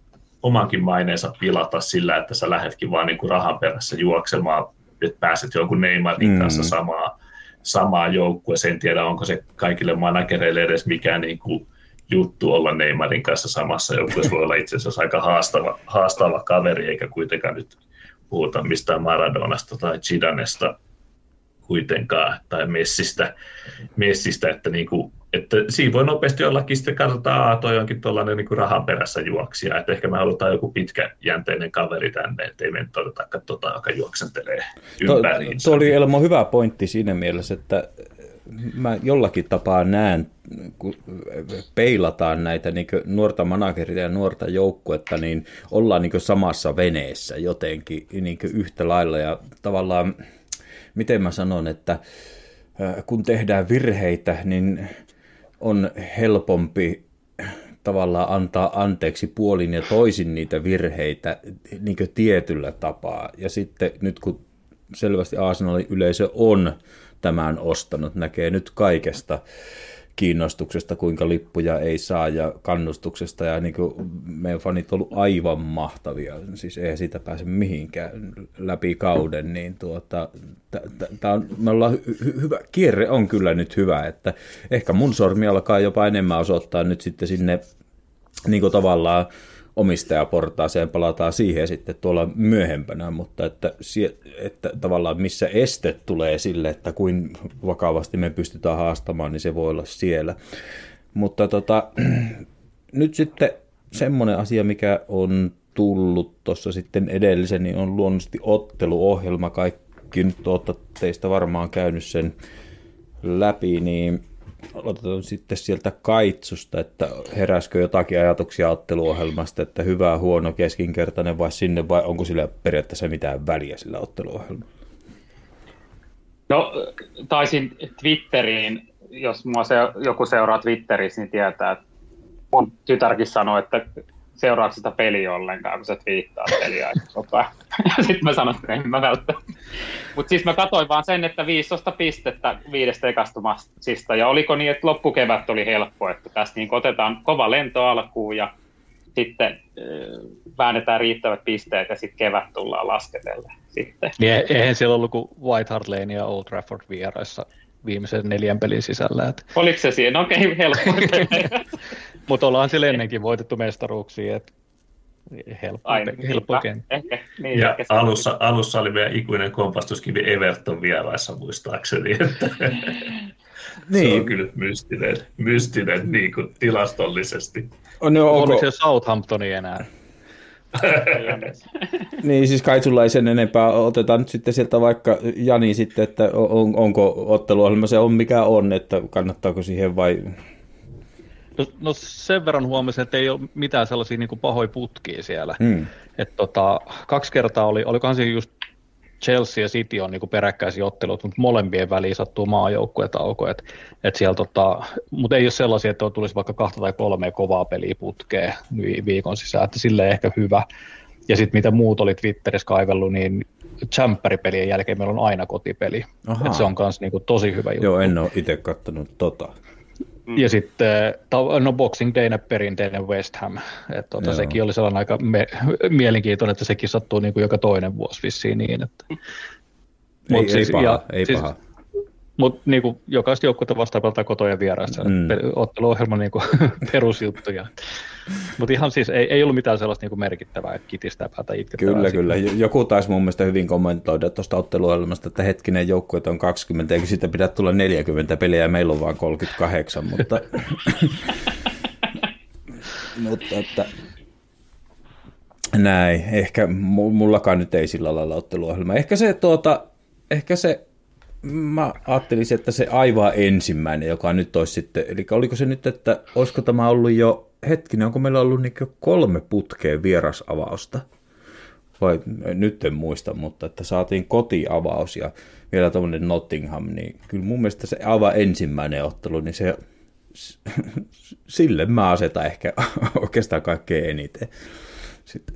omankin maineensa pilata sillä, että sä lähdetkin vaan niin kuin rahan perässä juoksemaan, että pääset jonkun Neymarin kanssa samaa, samaa joukkueeseen. En tiedä, onko se kaikille managereille edes mikään niin kuin juttu olla Neymarin kanssa samassa joukkueessa. Voi olla itse asiassa aika haastava, haastava kaveri, eikä kuitenkaan nyt puhuta mistään Maradonasta tai Zidanesta kuitenkaan, tai Messistä, messistä että niin kuin että siinä voi nopeasti jollakin sitten katsotaan, että toi onkin tuollainen niin rahan perässä juoksija, että ehkä me halutaan joku pitkäjänteinen kaveri tänne, ettei me nyt odota katsotaan, joka juoksentelee ympäriinsä. Tuo oli Elmo hyvä pointti siinä mielessä, että mä jollakin tapaa näen, kun peilataan näitä niin nuorta manageria ja nuorta joukkuetta, niin ollaan niin samassa veneessä jotenkin niin yhtä lailla ja tavallaan, miten mä sanon, että kun tehdään virheitä, niin on helpompi tavallaan antaa anteeksi puolin ja toisin niitä virheitä niin kuin tietyllä tapaa. Ja sitten nyt kun selvästi Arsenalin yleisö on tämän ostanut, näkee nyt kaikesta kiinnostuksesta, kuinka lippuja ei saa ja kannustuksesta. Ja niin kuin meidän fanit on ollut aivan mahtavia, siis eihän siitä pääse mihinkään läpi kauden. Niin tuota, t- t- on, me ollaan hy- hyvä. Kierre on kyllä nyt hyvä, että ehkä mun sormi alkaa jopa enemmän osoittaa nyt sitten sinne niin kuin tavallaan omistajaportaaseen, palataan siihen sitten tuolla myöhempänä, mutta että, että tavallaan missä este tulee sille, että kuin vakavasti me pystytään haastamaan, niin se voi olla siellä. Mutta tota, nyt sitten semmoinen asia, mikä on tullut tuossa sitten edellisen, niin on luonnollisesti otteluohjelma. Kaikki nyt olette teistä varmaan käynyt sen läpi, niin aloitetaan sitten sieltä kaitsusta, että heräskö jotakin ajatuksia otteluohjelmasta, että hyvä, huono, keskinkertainen vai sinne, vai onko sillä periaatteessa mitään väliä sillä otteluohjelmalla? No, taisin Twitteriin, jos mua se, joku seuraa Twitterissä, niin tietää, että mun tytärkin sanoi, että seuraako sitä peliä ollenkaan, kun sä twiittaat peliä. Ja sitten mä sanoin, että en mä välttämättä. Mutta siis mä katsoin vaan sen, että viisitoista pistettä viidestä ekastumasista. Ja oliko niin, että loppukevät oli helppo, että tässä niin otetaan kova lento alkuun ja sitten väännetään riittävät pisteet ja sitten kevät tullaan lasketella. Sitten. Niin, eihän siellä ollut kuin White Hart Lane ja Old Trafford vieraissa viimeisen neljän pelin sisällä. Että oliko se siinä? Okei, okay, helppoa. Mutta ollaan sille ennenkin voitettu mestaruuksia, että helppo, helppo kenttä. Niin, ja alussa, alussa oli vielä ikuinen kompastuskivi Everton vieraissa muistaakseni. Että niin. Se on kyllä mystinen, mystinen niin kuin tilastollisesti. On, no, onko se Southamptoni enää? Niin siis Kaitsulla ei sen enempää. Otetaan nyt sitten sieltä vaikka Jani sitten, että on, onko otteluohjelma se on mikä on, että kannattaako siihen vai... No, no sen verran huomasin, että ei ole mitään sellaisia niin kuin pahoja putkia siellä. Mm. Et tota, kaksi kertaa oli, olikohan se just Chelsea ja City on niin kuin peräkkäisiä ottelut, mutta molempien väliin sattuu maajoukkuetauko. Et, et tota, mutta ei ole sellaisia, että tulisi vaikka kahta tai kolmea kovaa peliä putkeen viikon sisään, että silleen ehkä hyvä. Ja sitten mitä muut oli Twitterissä kaivellut, niin Champpari-pelien jälkeen meillä on aina kotipeli. Et se on myös niin kuin tosi hyvä juttu. Joo, en ole itse katsonut tota. Ja sitten no Boxing Dayna perinteinen West Ham, että tuota, sekin oli sellainen aika me- mielenkiintoinen, että sekin sattuu niin kuin joka toinen vuosi vissiin niin. Että. Ei, ei siis, paha, ja, ei siis, paha. Mutta niin kuin jokaista joukkuetta vastaan pelataan kotoja vieraissa, mm. ottelu-ohjelma niin kuin perusjuttuja. Mutta ihan siis ei, ei ollut mitään sellaista niinku merkittävää, että kitistää päätä itkettävää. Kyllä, kyllä. Joku taisi mun mielestä hyvin kommentoida tuosta otteluohjelmasta, että hetkinen, joukkueet on kaksikymmentä, eikä siitä pidä tulla neljäkymmentä peliä, ja meillä on vaan kolmekymmentäkahdeksan, mutta... mutta että... Näin, ehkä mullakaan nyt ei sillä lailla otteluohjelma. Ehkä se tuota, ehkä se, mä ajattelin, että se aivan ensimmäinen, joka nyt olisi sitten, eli oliko se nyt, että olisiko tämä ollut jo, hetkinen, onko meillä ollut niin kolme putkeen vierasavausta? Vai nyt en muista, mutta että saatiin kotiavaus ja vielä tuommoinen Nottingham, niin kyllä mun mielestä se aivan ensimmäinen ottelu, niin se, sille mä asetan ehkä oikeastaan kaikkein eniten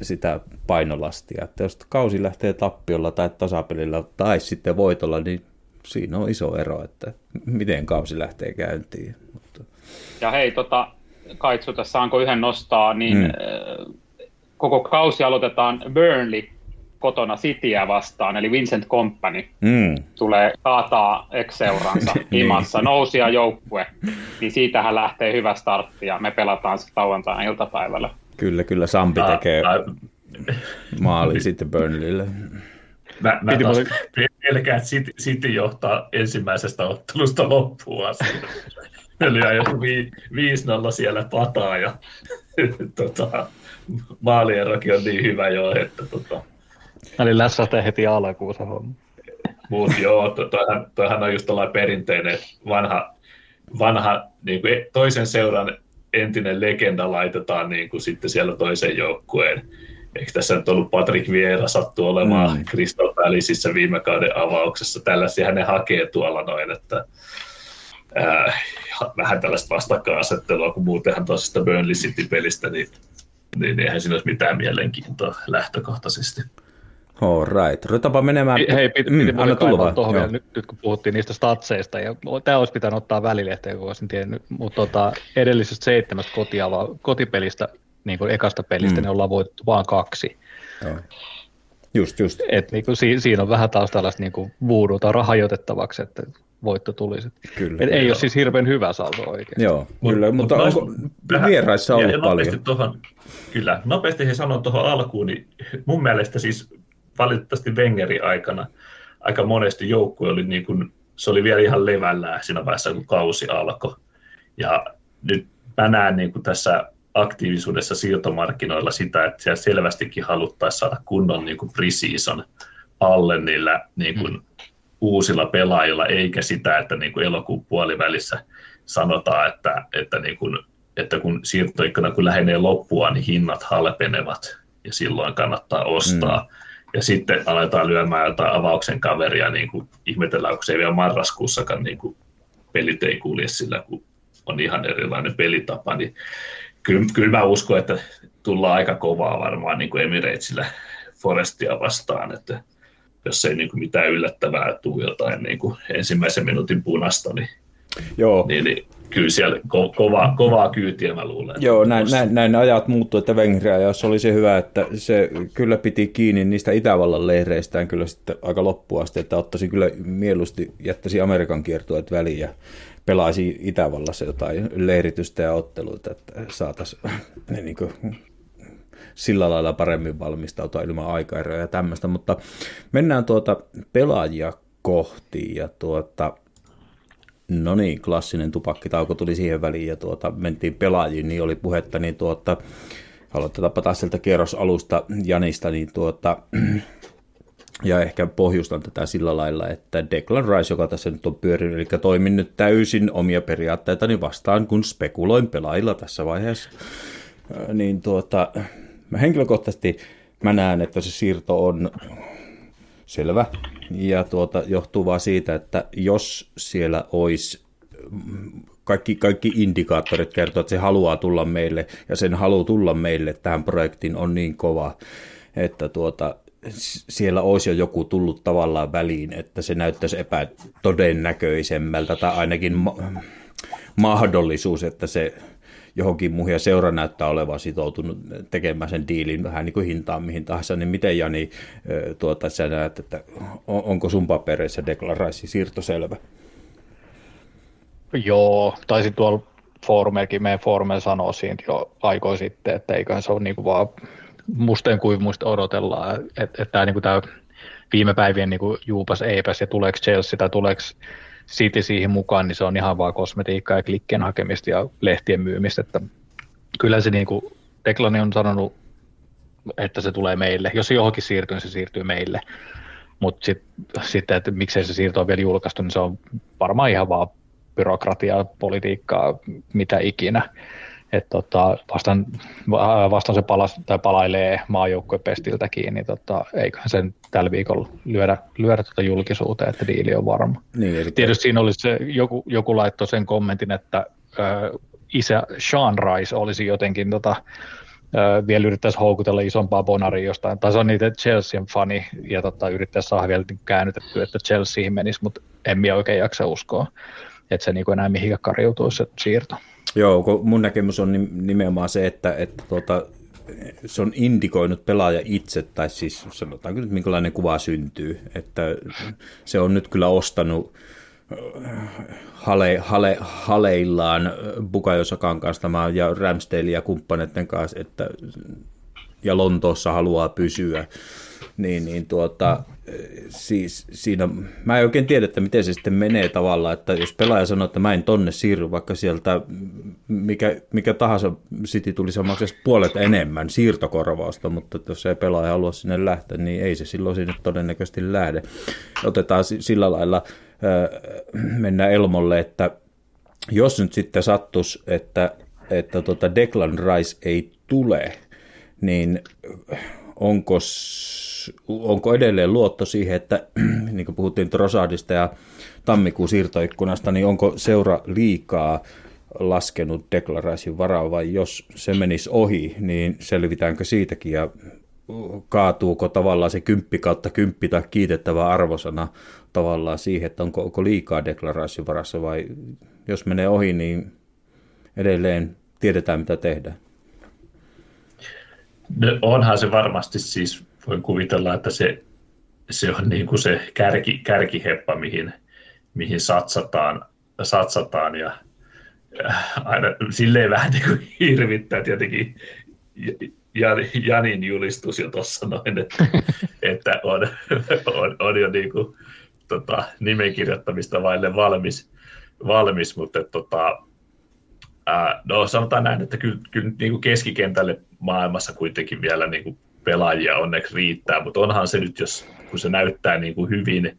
sitä painolastia, että jos kausi lähtee tappiolla tai tasapelillä tai sitten voitolla, niin siinä on iso ero, että miten kausi lähtee käyntiin. Mutta... Ja hei, tota, Kaitsu, tässä saanko yhden nostaa, niin mm. koko kausi aloitetaan Burnley kotona Cityä vastaan, eli Vincent Kompany mm. tulee kaataa ex-seuransa himassa, nousia joukkue, niin siitähän lähtee hyvä startti ja me pelataan se lauantaina iltapäivällä. Kyllä, kyllä Sampi mä, tekee maalin sitten Burnleylle. Mä, mä taas pelkään, että City, City johtaa ensimmäisestä ottelusta loppuun asti. Ne lyö joku vi, viisi nolla siellä pataa ja tota, maalierokin on niin hyvä jo, että... Tota... Eli lässähtee heti alkuun se homma. Mut joo, to, toihan, toihan on just tällainen perinteinen vanha, vanha niin kuin toisen seuran entinen legenda laitetaan niin kuin sitten siellä toisen joukkueen. Eikö tässä nyt ollut Patrick Vieira sattu olemaan Crystal Palaceissa viime kauden avauksessa? Tällaisia ne hakee tuolla noin, että ää, vähän tällaista vastakkainasettelua, kun muutenhan tuosta Burnley City-pelistä, niin, niin eihän siinä olisi mitään mielenkiintoa lähtökohtaisesti. All right. Rutapa menemään. Hei, piti mm, kaivaa tuohon vielä, nyt, nyt kun puhuttiin niistä statseista, ja tämä olisi pitänyt ottaa välilehteen, kun olisin tiennyt, mutta tota, edellisestä seitsemästä kotiava, kotipelistä, niin kuin ekasta pelistä, mm. ne ollaan voitettu vaan kaksi. Oh. Just, just. Et, niin kuin, si, siinä on vähän taas tällaista niin voodota rahajotettavaksi, että voitto tulisi. Kyllä, Et, ei joo. ole siis hirveän hyvä saldo oikein. Joo, kyllä, mut, mutta onko vieraissa ollut ja paljon? Tohon, kyllä, nopeasti he sanoo tuohon alkuun, niin mun mielestä siis valitettavasti Wengerin aikana aika monesti joukkue oli niin kuin, se oli vielä ihan levällään siinä vaiheessa, kun kausi alkoi. Ja nyt mä näen niin kuin tässä aktiivisuudessa siirtomarkkinoilla sitä, että siellä selvästikin haluttaisiin saada kunnon niin kuin pre-season alle niillä niin kuin mm. uusilla pelaajilla, eikä sitä, että niin kuin elokuun puolivälissä sanotaan, että, että, niin kuin, että kun siirtoikkuna kun lähenee loppua, niin hinnat halpenevat ja silloin kannattaa ostaa. Mm. Ja sitten aletaan lyömään jotain avauksen kaveria, niin kuin ihmetellään, kun se ei vielä marraskuussakaan niin kuin pelit ei kulje sillä, kun on ihan erilainen pelitapa. Niin kyllä, kyllä mä uskon, että tullaan aika kovaa varmaan niin kuin Emiratesillä Forestia vastaan, että jos ei niin kuin mitään yllättävää tule jotain niin kuin ensimmäisen minuutin punasta, niin... Joo. Niin, niin kyllä siellä ko- kovaa, kovaa kyytiä mä luulen. Joo, näin, näin, näin ajat muuttui, että Wengeriajassa oli se hyvä, että se kyllä piti kiinni niistä Itävallan leireistään kyllä sitten aika loppuun asti, että ottaisi kyllä mieluusti, jättäisi Amerikan kiertueet väliin ja pelaisi Itävallassa jotain leiritystä ja otteluita, että saataisiin ne niin kuin sillä lailla paremmin valmistautua ilman aikaeroja ja tämmöistä, mutta mennään tuota pelaajia kohti ja tuota... No niin, klassinen tupakkitauko tuli siihen väliin ja tuota, mentiin pelaajiin, niin oli puhetta, niin tuota, aloitetaanpa taas sieltä kierrosalusta Janista, niin tuota, ja ehkä pohjustan tätä sillä lailla, että Declan Rice, joka tässä nyt on pyörinyt, eli toimin nyt täysin omia periaatteitani vastaan, kun spekuloin pelaajilla tässä vaiheessa, niin tuota, mä henkilökohtaisesti mä näen, että se siirto on selvä. Ja tuota, johtuu vaan siitä, että jos siellä olisi kaikki, kaikki indikaattorit kertoo, että se haluaa tulla meille ja sen halu tulla meille tähän projektiin on niin kova, että tuota, siellä olisi jo joku tullut tavallaan väliin, että se näyttäisi epätodennäköisemmältä tai ainakin ma- mahdollisuus, että se johonkin muu ja seura näyttää olevan sitoutunut tekemään sen diilin vähän niin kuin hintaan mihin tahansa, niin miten Jani tuota, sä näet, että onko sun papereissa Declan Ricen siirto selvä? Joo, taisin tuolla foorumellakin, meidän foorumella sanoi siinä jo aikoi sitten, että eiköhän se ole niin kuin vaan musten kuivumuista odotellaan, että et tämä niin viime päivien niin kuin juupas eipäs ja tuleeko Chelsea tai tuleeko City siihen mukaan, niin se on ihan vaan kosmetiikkaa ja klikkien hakemista ja lehtien myymistä. Että kyllä se niin kuin Declan on sanonut, että se tulee meille. Jos se johonkin siirtyy, niin se siirtyy meille. Mutta sitten, sit, että miksei se siirto on vielä julkaistu, niin se on varmaan ihan vaan byrokratiaa, politiikkaa, mitä ikinä. Et tota, vastaan, vastaan se palas, tai palailee maajoukkuepestiltä kiinni, tota, eiköhän sen tällä viikolla lyödä, lyödä tuota julkisuuteen, että diili on varma. Niin, tietysti siinä olisi se, joku, joku laittoi sen kommentin, että ö, isä Sean Rice olisi jotenkin tota, ö, vielä yrittäisi houkutella isompaa bonaria jostain, tai se on niitä Chelsean fani, ja tota, yrittäisi saada vielä käännytettyä, että Chelsea menisi, mutta en minä oikein jaksa uskoa, että se niinku enää mihinkä karjoutuisi se siirto. Joo, kun mun näkemys on nimenomaan se, että, että tuota, se on indikoinut pelaaja itse, tai siis sanotaanko nyt minkälainen kuva syntyy, että se on nyt kyllä ostanut hale, hale, haleillaan Bukayo Sakan kanssa ja Ramsdale ja kumppaneiden kanssa, että, ja Lontoossa haluaa pysyä. Niin, niin tuota, siis siinä, mä en oikein tiedä, että miten se sitten menee tavallaan, että jos pelaaja sanoo, että mä en tonne siirry, vaikka sieltä mikä, mikä tahansa City tulisi maksaa puolet enemmän siirtokorvausta, mutta jos ei pelaaja halua sinne lähteä, niin ei se silloin sinne todennäköisesti lähde. Otetaan sillä lailla, mennään Elmolle, että jos nyt sitten sattuisi, että, että tuota Declan Rice ei tule, niin onko onko edelleen luotto siihen, että niin kuin puhuttiin Trossardista ja tammikuun siirtoikkunasta, niin onko seura liikaa laskenut Declan Ricen varaa, vai jos se menisi ohi, niin selvitäänkö siitäkin ja kaatuuko tavallaan se kymppi kautta kymppi tai kiitettävä arvosana tavallaan siihen, että onko, onko liikaa Declan Ricen varassa, vai jos menee ohi, niin edelleen tiedetään mitä tehdään. No, onhan se varmasti siis, voin kuvitella, että se, se on niin kuin se kärki, kärkiheppa, mihin, mihin satsataan, satsataan ja, ja aina silleen vähän niin kuin hirvittää tietenkin Janin julistus jo tuossa noin, että, että on, on, on jo niin kuin, tota, nimenkirjoittamista vaille valmis, valmis mutta tota, ää, no, sanotaan näin, että kyllä, kyllä niin kuin keskikentälle maailmassa kuitenkin vielä niin kuin pelaajia onneksi riittää, mutta onhan se nyt, jos, kun se näyttää niin kuin hyvin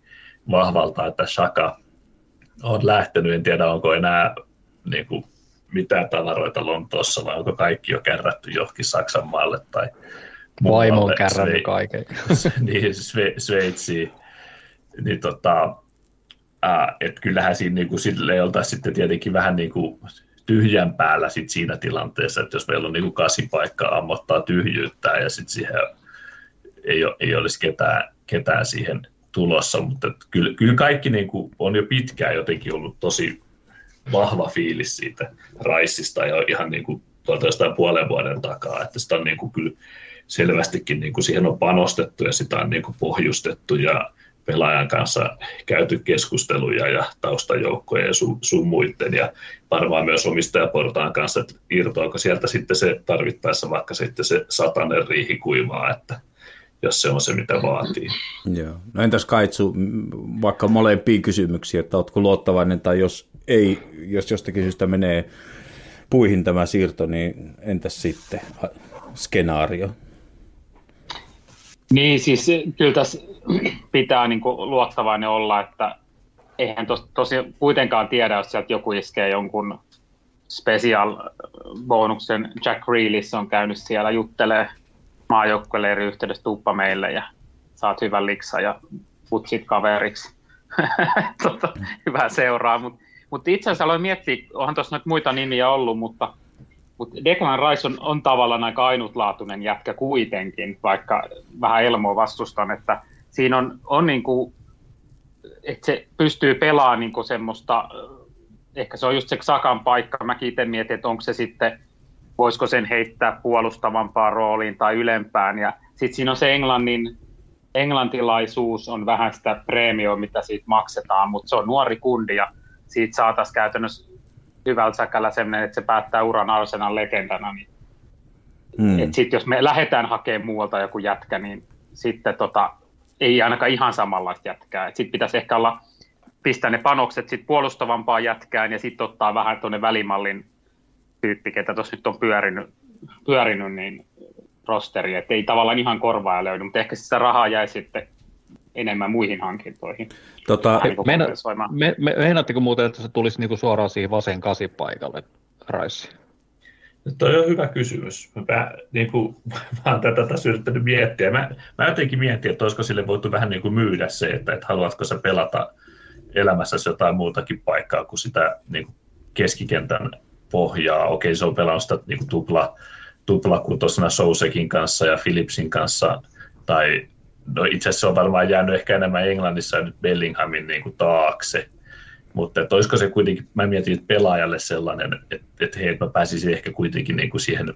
vahvalta, että Saka on lähtenyt, en tiedä onko enää niin kuin mitään tavaroita Lontoossa vai onko kaikki jo kärrätty johonkin Saksan maalle tai muualle. Vaimo on kärrätty kaiken. Niin, Sveitsiin. Niin, tota, että kyllähän siinä niin kuin sille oltaisiin sitten tietenkin vähän niin kuin tyhjän päällä sit siinä tilanteessa, että jos meillä on niinku kasi paikkaa ammottaa tyhjyyttään ja sitten siihen ei, ole, ei olisi ketään, ketään siihen tulossa, mutta kyllä, kyllä kaikki niinku on jo pitkään jotenkin ollut tosi vahva fiilis siitä Raisista ja ihan niinku tuolta jostain puolen vuoden takaa, että sitä on niinku kyllä selvästikin niinku siihen on panostettu ja sitä on niinku pohjustettu ja pelaajan kanssa käyty keskusteluja ja taustajoukkojen ja sun, sun muiden ja varmaan myös omistajaportaan kanssa, että irtoako sieltä sitten se tarvittaessa vaikka sitten se satanen riihi kuivaa, että jos se on se, mitä vaatii. Joo. No entäs Kaitsu, vaikka molempiin kysymyksiin, että oletko luottavainen tai jos ei, jos jostakin syystä menee puihin tämä siirto, niin entäs sitten skenaario? Niin siis kyllä tässä pitää niin kuin luottavainen olla, että eihän tos, tosi kuitenkaan tiedä, jos sieltä joku iskee jonkun special-bonuksen. Jack Grealish on käynyt siellä juttelee maajoukkueleirin yhteydessä tuppa meille ja saat hyvän liksa ja putsit kaveriksi. tota, hyvää seuraa. Mutta mut itse asiassa aloin miettiä, onhan tuossa nyt muita nimiä ollut, mutta mut Declan Rice on, on tavallaan aika ainutlaatuinen jätkä kuitenkin, vaikka vähän Elmoa vastustan, että siinä on, on niin kuin, että se pystyy pelaamaan niin kuin semmoista, ehkä se on just se Sakan paikka, mäkin itse mietin, että onko se sitten, voisiko sen heittää puolustavampaan rooliin tai ylempään, ja sitten siinä on se englannin, englantilaisuus on vähän sitä preemioa, mitä siitä maksetaan, mutta se on nuori kundi, ja siitä saataisiin käytännössä hyvältä Sakalla semmoinen, että se päättää uran Arsenal legendana. Niin hmm. Että sitten jos me lähdetään hakemaan muualta joku jätkä, niin sitten tota, ei ainakaan ihan samanlaista jätkää. Sitten pitäisi ehkä olla, pistää ne panokset sit puolustavampaan jätkään ja sitten ottaa vähän tuonne välimallin tyyppi, ketä tuossa nyt on pyörinyt, pyörinyt niin rosteri. Että ei tavallaan ihan korvaa löydy, mutta ehkä sitä rahaa jäi sitten enemmän muihin hankintoihin. Tota, meinaatteko muuten, että se tulisi niinku suoraan siihen vasen kasipaikalle, Raissi? No, toi on hyvä kysymys. Mä, niin kuin, mä olen tätä tässä yrittänyt miettiä. Mä, mä jotenkin mietin, että olisiko sille voitu vähän niin kuin myydä se, että et haluatko sä pelata elämässäsi jotain muutakin paikkaa kuin sitä niin kuin keskikentän pohjaa. Okei, se on pelannut sitä niin kuin tupla, tuplakutosena Sousekin kanssa ja Philipsin kanssa tai... No itse asiassa se on varmaan jäänyt ehkä enemmän Englannissa ja nyt Bellinghamin niin kuin taakse, mutta että olisiko se kuitenkin, mä mietin, että pelaajalle sellainen, että, että hei, mä pääsisin ehkä kuitenkin niin kuin siihen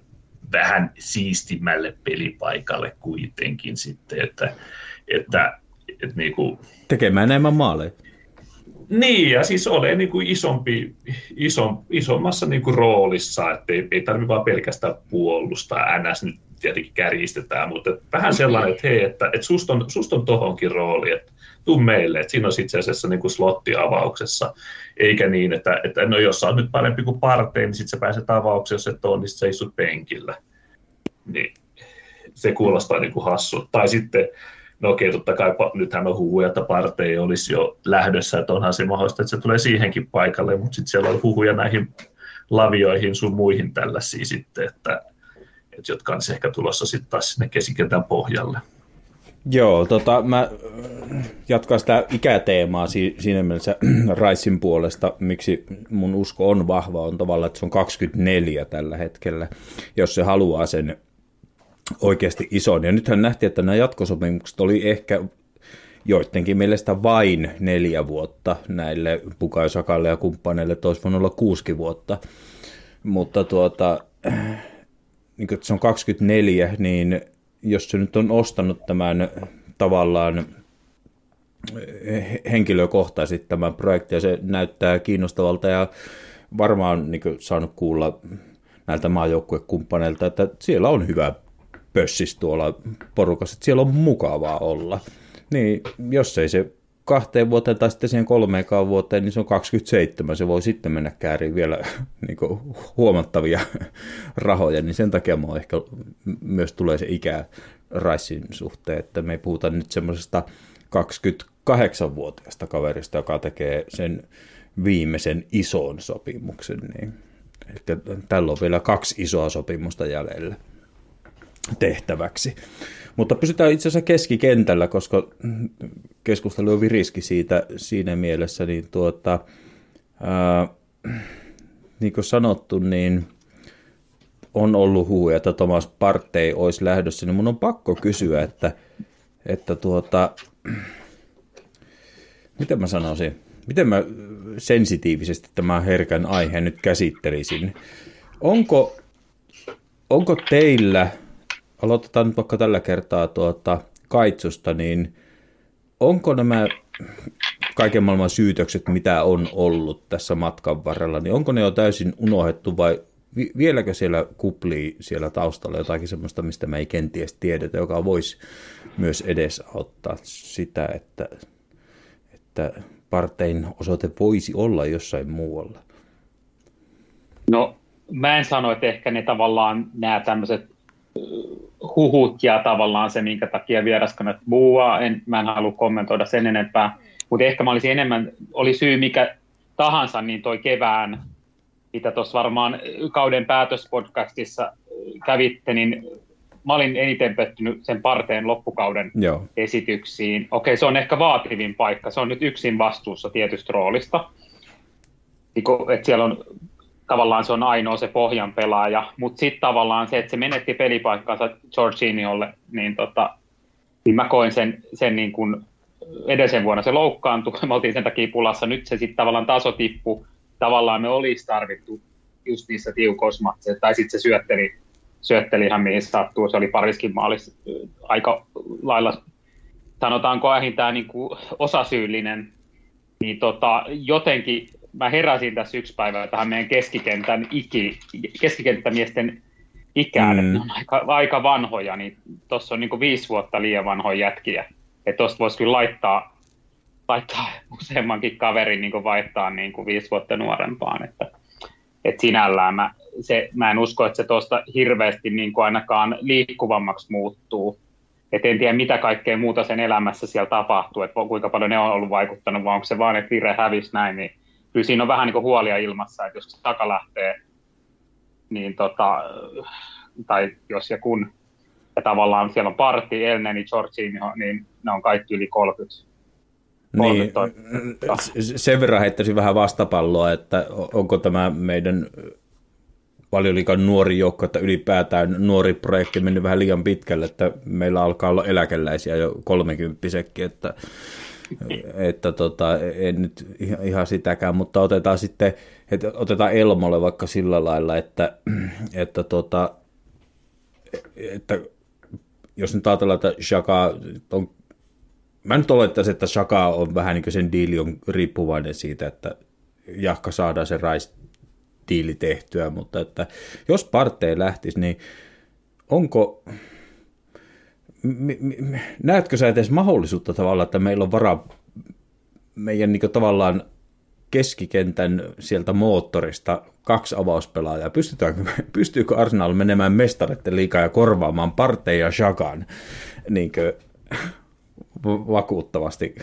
vähän siistimälle pelipaikalle kuitenkin sitten, että, että, että niin kuin... Tekemään enemmän maaleja. Niin, ja siis ole niin kuin isompi, isom, isommassa niin kuin roolissa, että ei, ei tarvitse vaan pelkästään puolustaa, ns nyt tietenkin kärjistetään, mutta vähän sellainen, että hei, että, että susta on, sust on tohonkin rooli, että tuu meille, että siinä on itse asiassa niin kuin slotti avauksessa, eikä niin, että, että no jos sä oot nyt parempi kuin Partey, niin sit sä pääset avaukseen, jos et ole, niin sit sä istut penkillä. Niin se kuulostaa niin kuin hassulta. Tai sitten, no okei, totta kai nythän on huhuja, että Partey olisi jo lähdössä, että onhan se mahdollista, että se tulee siihenkin paikalle, mutta sitten siellä on huhuja näihin lavioihin sun muihin tällaisia sitten, että Et jotka on ehkä tulossa sitten taas sinne keskikentän pohjalle. Joo, tota, mä jatkan sitä ikäteemaa siinä mielessä Raissin puolesta, miksi mun usko on vahva, on tavallaan, että se on kaksikymmentäneljä tällä hetkellä, jos se haluaa sen oikeasti ison. Ja nythän nähtiin, että nämä jatkosopimukset oli ehkä joidenkin mielestä vain neljä vuotta näille Bukayo Sakalle ja kumppaneille, että olisi voinut olla kuusikin vuotta, mutta tuota... Niin kun se on kaksikymmentäneljä, niin jos se nyt on ostanut tämän tavallaan henkilökohtaisesti tämän projektin, ja se näyttää kiinnostavalta ja varmaan niin kun saanut kuulla näiltä maajoukkuekumppaneilta, että siellä on hyvä pössis tuolla porukassa, että siellä on mukavaa olla. Niin jos ei se kahteen vuoteen tai sitten siihen kolmeenkaan vuoteen, niin se on kaksikymmentäseitsemän, se voi sitten mennä kääriin vielä niin kuin huomattavia rahoja, niin sen takia minua ehkä myös tulee se ikä Raissin suhteen, että me ei puhuta nyt semmoisesta kaksikymmentäkahdeksanvuotiaasta kaverista, joka tekee sen viimeisen ison sopimuksen, niin että tällä on vielä kaksi isoa sopimusta jäljellä tehtäväksi. Mutta pysytään itse asiassa keskikentällä, koska keskustelu on viriski siitä siinä mielessä, niin tuota, ää, niin kuin sanottu, niin on ollut huhuja, että Thomas Partey olisi lähdössä, niin mun on pakko kysyä, että, että tuota, miten mä sanoisin, miten mä sensitiivisesti tämän herkän aiheen nyt käsittelisin. Onko, onko teillä... Aloitetaan nyt vaikka tällä kertaa tuota kaitsusta, niin onko nämä kaiken maailman syytökset, mitä on ollut tässä matkan varrella, niin onko ne jo täysin unohdettu vai vieläkö siellä kuplii siellä taustalla jotakin sellaista, mistä me ei kenties tiedetä, joka voisi myös edesauttaa sitä, että, että Partein osoite voisi olla jossain muualla? No mä en sano, että ehkä ne tavallaan nämä tämmöiset huhut ja tavallaan se, minkä takia vieraskannat buuaa. En, mä en halua kommentoida sen enempää, mutta ehkä mä olisin enemmän, oli syy mikä tahansa, niin toi kevään, mitä tuossa varmaan kauden päätöspodcastissa kävitte, niin mä olin eniten pettynyt sen Parteen loppukauden Joo. esityksiin. Okei, se on ehkä vaativin paikka, se on nyt yksin vastuussa tietystä roolista, että siellä on tavallaan se on ainoa se pohjan pelaaja, mutta sitten tavallaan se, että se menetti pelipaikkansa Jorginholle, niin, tota, niin mä koin sen, sen niin kun edellisen vuonna se loukkaantui, me oltiin sen takia pulassa, nyt se sitten tavallaan taso tippui, tavallaan me olisi tarvittu just niissä tiukousmatseissa, tai sitten se syötteli, syötteli ihan mihin sattuu, se oli pariskin maalissa aika lailla, sanotaanko ähintään niin osasyyllinen, niin tota, jotenkin mä heräsin tässä yksi päivä tähän meidän keskikentän iki, keskikenttämiesten ikään, mm. ne on aika, aika vanhoja, niin tuossa on niin kuin viisi vuotta liian vanhoja jätkiä, että tuosta voisi kyllä laittaa, laittaa useammankin kaverin niin kuin vaihtaa niin kuin viisi vuotta nuorempaan, että, että sinällään mä, se, mä en usko, että se tuosta hirveästi niin kuin ainakaan liikkuvammaksi muuttuu. Et en tiedä, mitä kaikkea muuta sen elämässä siellä tapahtuu, että kuinka paljon ne on ollut vaikuttanut, vaan onko se vaan, että Vire hävisi näin, niin kyllä siinä on vähän niin kuin huolia ilmassa, että jos se Saka lähtee, niin tota, tai jos ja kun, ja tavallaan siellä on Partey, Elneni, Jorginho, niin ne on kaikki yli kolmekymmentä. Niin, sen verran heittäisin vähän vastapalloa, että onko tämä meidän Valioliigan nuori joukko, että ylipäätään nuori projekti mennyt vähän liian pitkälle, että meillä alkaa olla eläkeläisiä jo kolmekymppisekin, että, että tota, en nyt ihan sitäkään, mutta otetaan sitten, että otetaan Elmolle vaikka sillä lailla, että, että, tota, että jos nyt ajatellaan, että Saka on, mä nyt olettaisin, että Saka on vähän niin kuin sen diili on riippuvainen siitä, että jahka saadaan se Rice diili tehtyä, mutta että jos Partey lähtisi, niin onko, näetkö sä edes mahdollisuutta tavallaan, että meillä on varaa meidän niin kuin tavallaan keskikentän sieltä moottorista kaksi avauspelaajaa, pystytäänkö, pystyykö Arsenal menemään mestaritten liigaan ja korvaamaan Partey ja Sakan niin kuin vakuuttavasti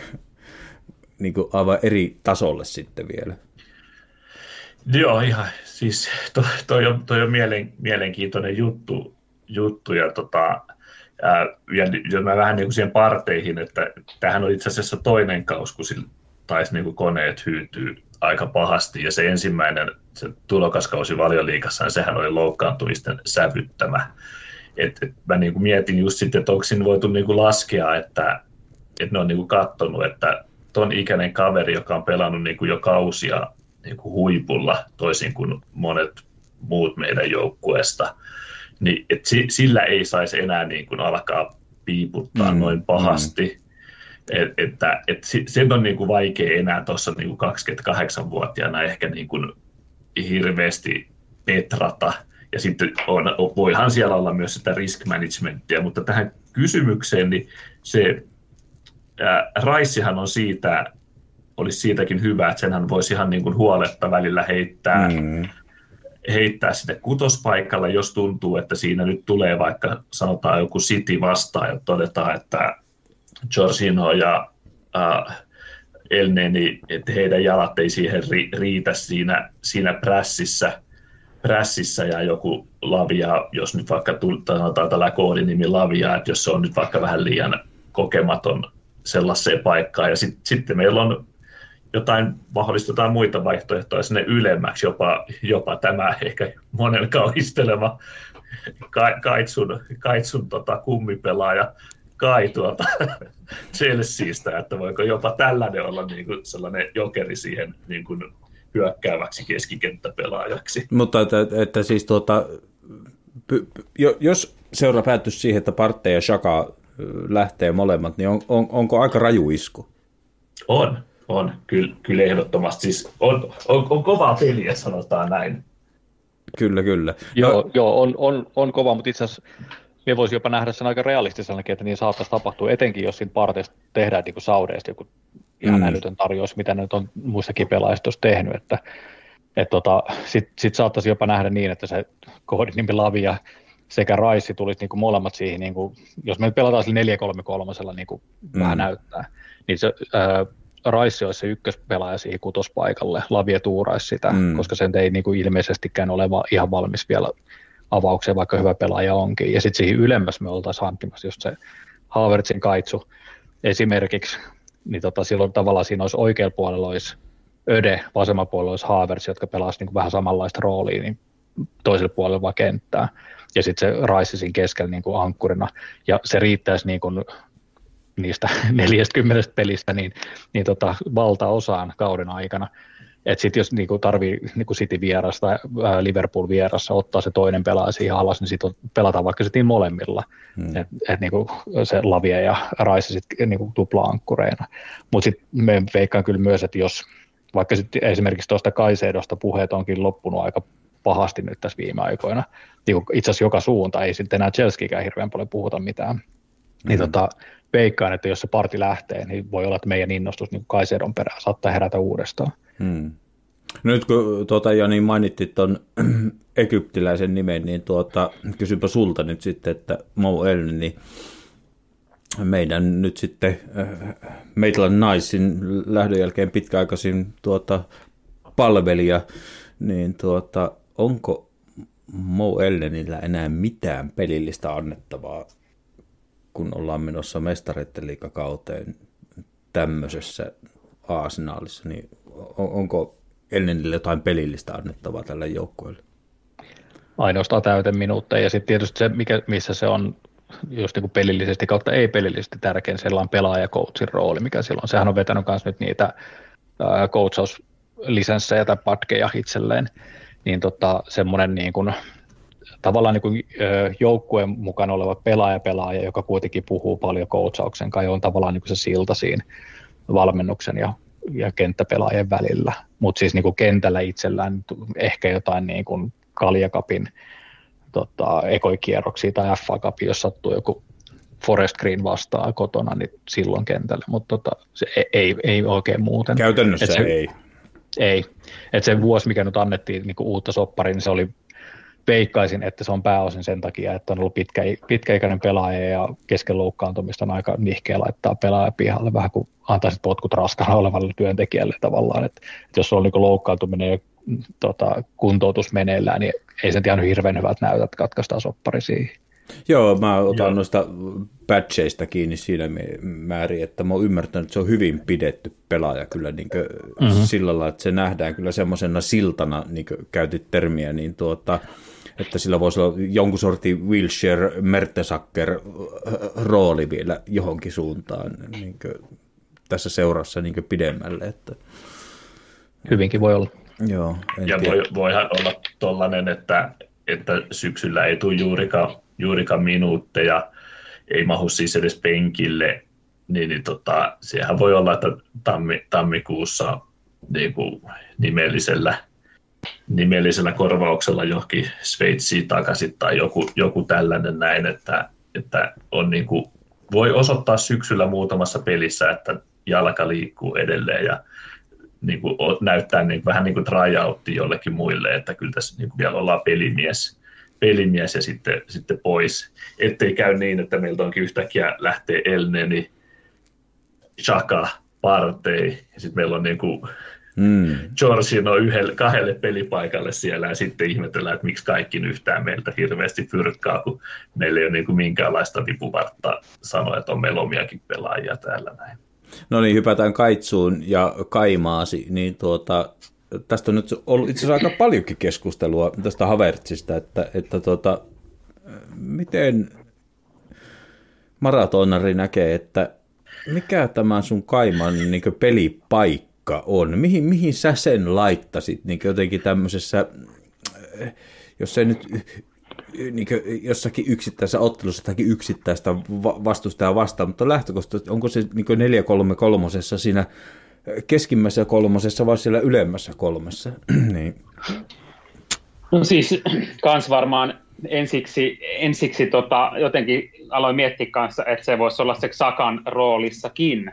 niin kuin aivan eri tasolle sitten vielä? Joo, ihan. Siis toi, toi on, toi on mielen, mielenkiintoinen juttu, juttu ja, tota, ää, ja, ja mä vähän niin kuin siihen Parteihin, että tämähän on itse asiassa toinen kaus, kun sillä taisi niin kuin koneet hyytyy aika pahasti ja se ensimmäinen se tulokaskausi Valioliigassa, sehän oli loukkaantumisten sävyttämä. Et, et mä niin kuin mietin just sitten, että onko siinä voitu niin kuin laskea, että, että ne on niin kuin katsonut, että ton ikäinen kaveri, joka on pelannut niin kuin jo kausia niin kuin huipulla, toisin kuin monet muut meidän joukkueesta, niin et sillä ei saisi enää niin kuin alkaa piiputtaa mm-hmm. noin pahasti. Et, että, et sen on niin kuin vaikea enää tuossa niin kuin kaksikymmentäkahdeksanvuotiaana ehkä niin kuin hirveästi petrata. Ja sitten on, voihan siellä olla myös sitä risk managementia, mutta tähän kysymykseen, niin se ää, Raissihan on siitä, olisi siitäkin hyvä, että senhän voisi ihan niin kuin huoletta välillä heittää, mm. heittää sinne kutospaikalla, jos tuntuu, että siinä nyt tulee vaikka sanotaan joku City vastaan ja todetaan, että Jorginho ja äh, Elneni, että heidän jalat ei siihen ri- riitä siinä, siinä prässissä, prässissä ja joku Lavia, jos nyt vaikka sanotaan tällä koodinimi Lavia, että jos se on nyt vaikka vähän liian kokematon sellaiseen paikkaan ja sit, sitten meillä on jotain vahvistetaan muita vaihtoehtoja sinne ylemmäksi, jopa, jopa tämä ehkä monen kauhistelema ka, kaitsun, kaitsun tota, kummipelaaja Kai tuolta Chelseastä, että voiko jopa tällainen olla niin kuin sellainen jokeri siihen niin kuin hyökkääväksi keskikenttäpelaajaksi. Mutta että, että siis tuota, py, py, jos seura päättyisi siihen, että Partey ja Saka lähtee molemmat, niin on, on, onko aika raju isku? On. On, kyllä, kyllä ehdottomasti. Siis on, on, on kovaa peliä, sanotaan näin. Kyllä, kyllä. Joo, no, joo on, on, on kovaa, mutta itse asiassa minä voisin jopa nähdä sen aika realistisenakin, että niin saattaisi tapahtua, etenkin jos siinä Parteista tehdään niin kuin Saudeista joku ihan mm. älytön tarjous, mitä ne nyt on muissakin pelaajista olisi tehnyt. Että, et tota, sitten sit saattaisi jopa nähdä niin, että se kohdinimi Lavia sekä Rice tulisi niin kuin molemmat siihen, niin kuin, jos me nyt pelataan sillä neljä kolme kolme, niin kuin mm. vähän näyttää, niin se... Öö, Rice olisi se ykköspelaaja siihen kutospaikalle, Lavia tuuraisi sitä, mm. koska sen ei niin kuin ilmeisestikään ole ihan valmis vielä avaukseen, vaikka hyvä pelaaja onkin. Ja sitten siihen ylemmäs me oltaisiin hankkimassa just se Havertzin kaitsu esimerkiksi, niin tota, silloin tavallaan siinä olisi oikealla puolella olisi Öde, vasemmalla puolella olisi Havertz, jotka pelaisivat niin vähän samanlaista roolia, niin toisella puolella vaan kenttää. Ja sitten se Rice siinä keskellä niin kuin ankkurina, ja se riittäisi niin kuin niistä neljästäkymmenestä pelistä, niin, niin tota, valtaosaan kauden aikana. Että sitten jos niinku tarvii niinku City vieras tai ää, Liverpool vierassa ottaa se toinen pelaaja siihen alas, niin sitten pelataan vaikka sitten molemmilla. Hmm. Että et niinku se Lavia ja Rice sitten niinku tupla-ankkureina. Mutta sitten me veikkaan kyllä myös, että jos vaikka sitten esimerkiksi tuosta Kaisedosta puheet onkin loppunut aika pahasti nyt tässä viime aikoina, niin itse asiassa joka suunta, ei sitten enää Chelseakään hirveän paljon puhuta mitään, mm-hmm. niin tota, veikkaan, että jos se parti lähtee, niin voi olla, että meidän innostus niin Kaisedon perään saattaa herätä uudestaan. Mm. Nyt kun tuota, Jani mainittiin tuon egyptiläisen nimen, niin tuota, kysypä sulta nyt sitten, että Mo Elneni, niin meidän nyt sitten Maitland Naisin lähdön jälkeen pitkäaikaisin tuota, palvelija, niin tuota, onko Mo Elnenillä enää mitään pelillistä annettavaa, kun ollaan menossa mestareiden liigakauteen tämmöisessä Arsenalissa, niin onko Elnenille jotain pelillistä annettavaa tälle joukkueelle? Ainoastaan täyteen minuutteja, ja sitten tietysti se, mikä, missä se on just niin kuin pelillisesti kautta ei-pelillisesti tärkein sellainen pelaaja-coachin rooli, mikä silloin, sehän on vetänyt myös nyt niitä coachauslisenssejä tai patkeja itselleen, niin tota, semmoinen niin kuin tavallaan niin kuin joukkueen mukana oleva pelaaja-pelaaja, joka kuitenkin puhuu paljon coachauksen kai on tavallaan niin kuin se silta siinä valmennuksen ja, ja kenttäpelaajien välillä, mutta siis niin kuin kentällä itsellään ehkä jotain niin kuin Kaljakapin tota, ekoikierroksia tai F A-kapia, jos sattuu joku Forest Green vastaan kotona, niin silloin kentällä, mutta tota, se ei, ei oikein muuten. Käytännössä se, ei. Ei. Et se vuosi, mikä nyt annettiin niin kuin uutta soppariin, niin se oli veikkaisin, että se on pääosin sen takia, että on ollut pitkä, pitkäikäinen pelaaja ja kesken loukkaantumista on aika nihkeä laittaa pelaaja pihalle, vähän kuin antaisit potkut raskaana olevalle työntekijälle tavallaan, että et jos on niin kuin loukkaantuminen ja tota, kuntoutus meneillään, niin ei sen ihan hirveän hyvältä näytä, että katkaistaan soppari siihen. Joo, mä otan Joo. noista patcheista kiinni siinä määrin, että mä oon ymmärtänyt, että se on hyvin pidetty pelaaja kyllä niin kuin mm-hmm. sillä lailla, että se nähdään kyllä semmoisena siltana, niin kuin käytit termiä, niin tuota, että sillä voisi olla jonkun sortin Wilshere-Mertesacker-rooli vielä johonkin suuntaan niin kuin tässä seurassa niin kuin pidemmälle. Että hyvinkin voi olla. Joo, ja voi, voihan olla tollainen, että, että syksyllä ei tule juurikaan, juurikaan minuutteja, ei mahu siis edes penkille, niin, niin tota, sehän voi olla, että tammi, tammikuussa niin kuin nimellisellä, nimellisellä korvauksella johonkin Sveitsiin takaisin tai joku, joku tällainen näin, että, että on niin kuin, voi osoittaa syksyllä muutamassa pelissä, että jalka liikkuu edelleen ja niin kuin näyttää niin, vähän niin kuin tryoutti jollekin muille, että kyllä tässä niin kuin vielä ollaan pelimies, pelimies ja sitten, sitten pois. Ettei käy niin, että meiltä onkin yhtäkkiä lähtee Elneni, Saka, Partey ja sitten meillä on niin kuin mm. Giorgino yhdelle, kahdelle pelipaikalle siellä ja sitten ihmetellään, että miksi kaikki yhtään meiltä hirveästi fyrkkaa, kun meillä ei ole niin kuin minkäänlaista vipuvartta sanoa, että on meillä omiakin pelaajia täällä näin. No niin, hypätään kaitsuun ja kaimaasi, niin tuota, tästä on nyt ollut itse asiassa aika paljonkin keskustelua tästä Havertzista, että, että tuota, miten maratonari näkee, että mikä tämä sun kaiman niin kuin pelipaikka on, mihin, mihin sä sen laittasit niin kuin jotenkin tämmöisessä, jos ei nyt niin jossakin yksittäisessä ottelussa tai yksittäistä vastustajaa vastaan, mutta lähtökohtaisesti onko se niin neljä kolme kolmosessa siinä keskimmäisessä kolmosessa vai siellä ylemmässä kolmessa? niin. No siis kans varmaan ensiksi, ensiksi tota, jotenkin aloin miettiä kanssa, että se voisi olla se Sakan roolissakin,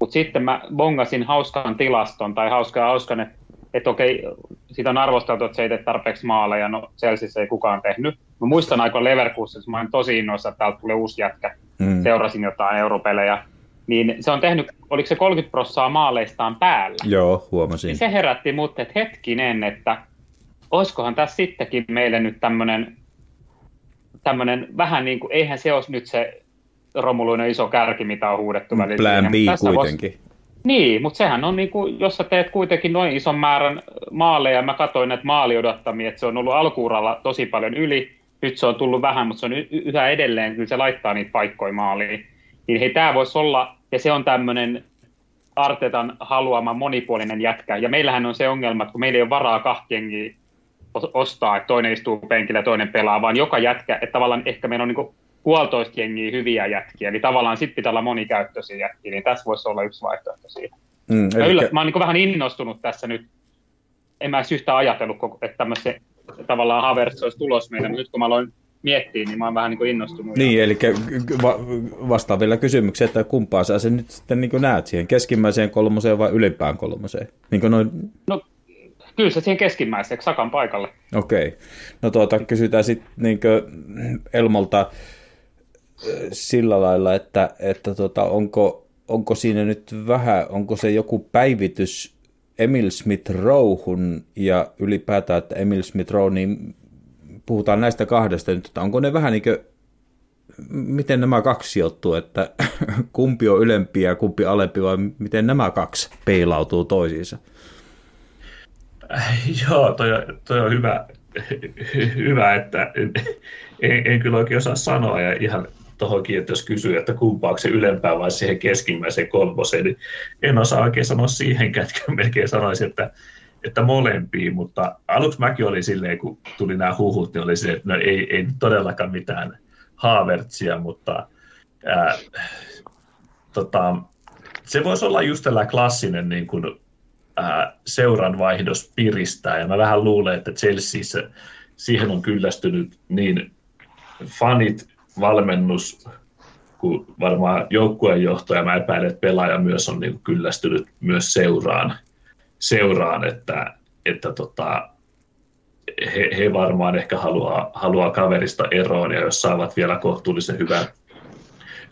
mutta sitten mä bongasin hauskan tilaston tai hauskan hauskan, että et okei, siitä on arvosteltu, että se ei tee tarpeeksi maaleja, no Chelseassa ei kukaan tehnyt. Mä muistan aikoin Leverkusenissa, mä olin tosi innoissa, että täältä tulee uusi jätkä, mm. seurasin jotain europelejä, niin se on tehnyt, oliko se kolmekymmentä prosenttia maaleistaan päällä? Joo, huomasin. Niin se herätti mut, että hetkinen, että olisikohan tässä sittenkin meille nyt tämmönen, tämmönen vähän niin kuin, eihän se olisi nyt se romuluinen iso kärki, mitä on huudettu välillä. Plan B kuitenkin. Vois, niin, mutta sehän on, niin kuin, jos sä teet kuitenkin noin ison määrän maaleja, mä katsoin näitä maaliodottamia, että se on ollut alkuuralla tosi paljon yli, nyt se on tullut vähän, mutta se on yhä edelleen, kyllä se laittaa niitä paikkoja maaliin. Niin hei, tämä voisi olla, ja se on tämmöinen Artetan haluama monipuolinen jätkä, ja meillähän on se ongelma, että kun meillä ei ole varaa kahti jengiä ostaa, että toinen istuu penkillä ja toinen pelaa, vaan joka jätkä, että tavallaan ehkä meillä on niin kuin puolitoista jengiä hyviä jätkiä, eli tavallaan sitten pitää olla monikäyttöisiä jätkiä, niin tässä voisi olla yksi vaihtoehto siinä. Mm, eli... yllät, mä oon niin vähän innostunut tässä nyt. En mä edes yhtään ajatellut, että tämmöisen tavallaan Havertz olisi tulos meidän, mutta nyt kun mä aloin miettiä, niin mä oon vähän niin kuin innostunut. Niin, eli va- vastaan vielä kysymykseen, että kumpaan sä sen nyt sitten niin kuin näet siihen, keskimmäiseen kolmoseen vai ylimpään kolmoseen? Niin kuin noin... No kyllä se siihen keskimmäiseen, Sakan paikalle. Okei. Okay. No tuota, kysytään sitten niin Elmolta sillä lailla, että, että tuota, onko, onko siinä nyt vähän, onko se joku päivitys Emile Smith Rowehun ja ylipäätään, että Emile Smith Rowe, niin puhutaan näistä kahdesta nyt, että onko ne vähän niin kuin, miten nämä kaksi sijoittuu, että kumpi on ylempi ja kumpi alempi, vai miten nämä kaksi peilautuu toisiinsa? Joo, toi, toi on hyvä, hyvä että en, en kyllä oikein osaa sanoa, ja ihan tohonkin, että jos kysyy, että kumpaako se ylempää vai siihen keskimmäiseen kolmoseen, niin en osaa oikein sanoa siihenkään, että melkein sanoisin, että, että molempiin, mutta aluksi mäkin oli silleen, kun tuli nämä huhut, niin oli silleen, että no ei, ei todellakaan mitään Havertzia, mutta ää, tota, se voisi olla just tällä klassinen niin kuin, ää, seuranvaihdos piristää, ja mä vähän luulen, että Chelseassa siihen on kyllästynyt niin fanit, valmennus, kun varmaan joukkueenjohto, ja mä epäilen, että pelaaja myös on niin kyllästynyt myös seuraan, seuraan että, että tota, he, he varmaan ehkä haluaa, haluaa kaverista eroon, ja jos saavat vielä kohtuullisen hyvän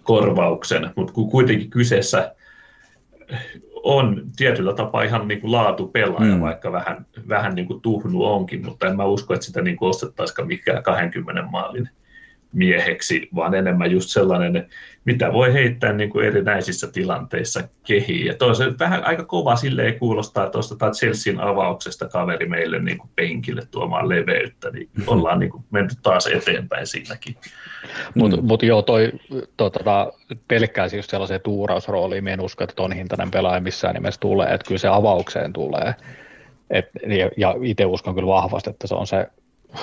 korvauksen, mutta kun kuitenkin kyseessä on tietyllä tapaa ihan niin kuin laatupelaaja, mm. vaikka vähän, vähän niin kuin tuhnu onkin, mutta en mä usko, että sitä niin kuin ostettaisikaan mikään kaksikymmentä maalin mieheksi, vaan enemmän just sellainen, mitä voi heittää niin kuin erinäisissä tilanteissa kehiin. Ja toisaalta vähän aika kova silleen kuulostaa, että ostetaan Chelsean avauksesta kaveri meille niin kuin penkille tuomaan leveyttä, niin ollaan niin kuin menty taas eteenpäin siinäkin. Mutta mm. mut joo, toi tota, pelkkäisi just sellaiseen tuurausrooliin, minä en usko, että ton hintainen pelaaja missään nimessä tulee, että kyllä se avaukseen tulee. Et, ja ja itse uskon kyllä vahvasti, että se on se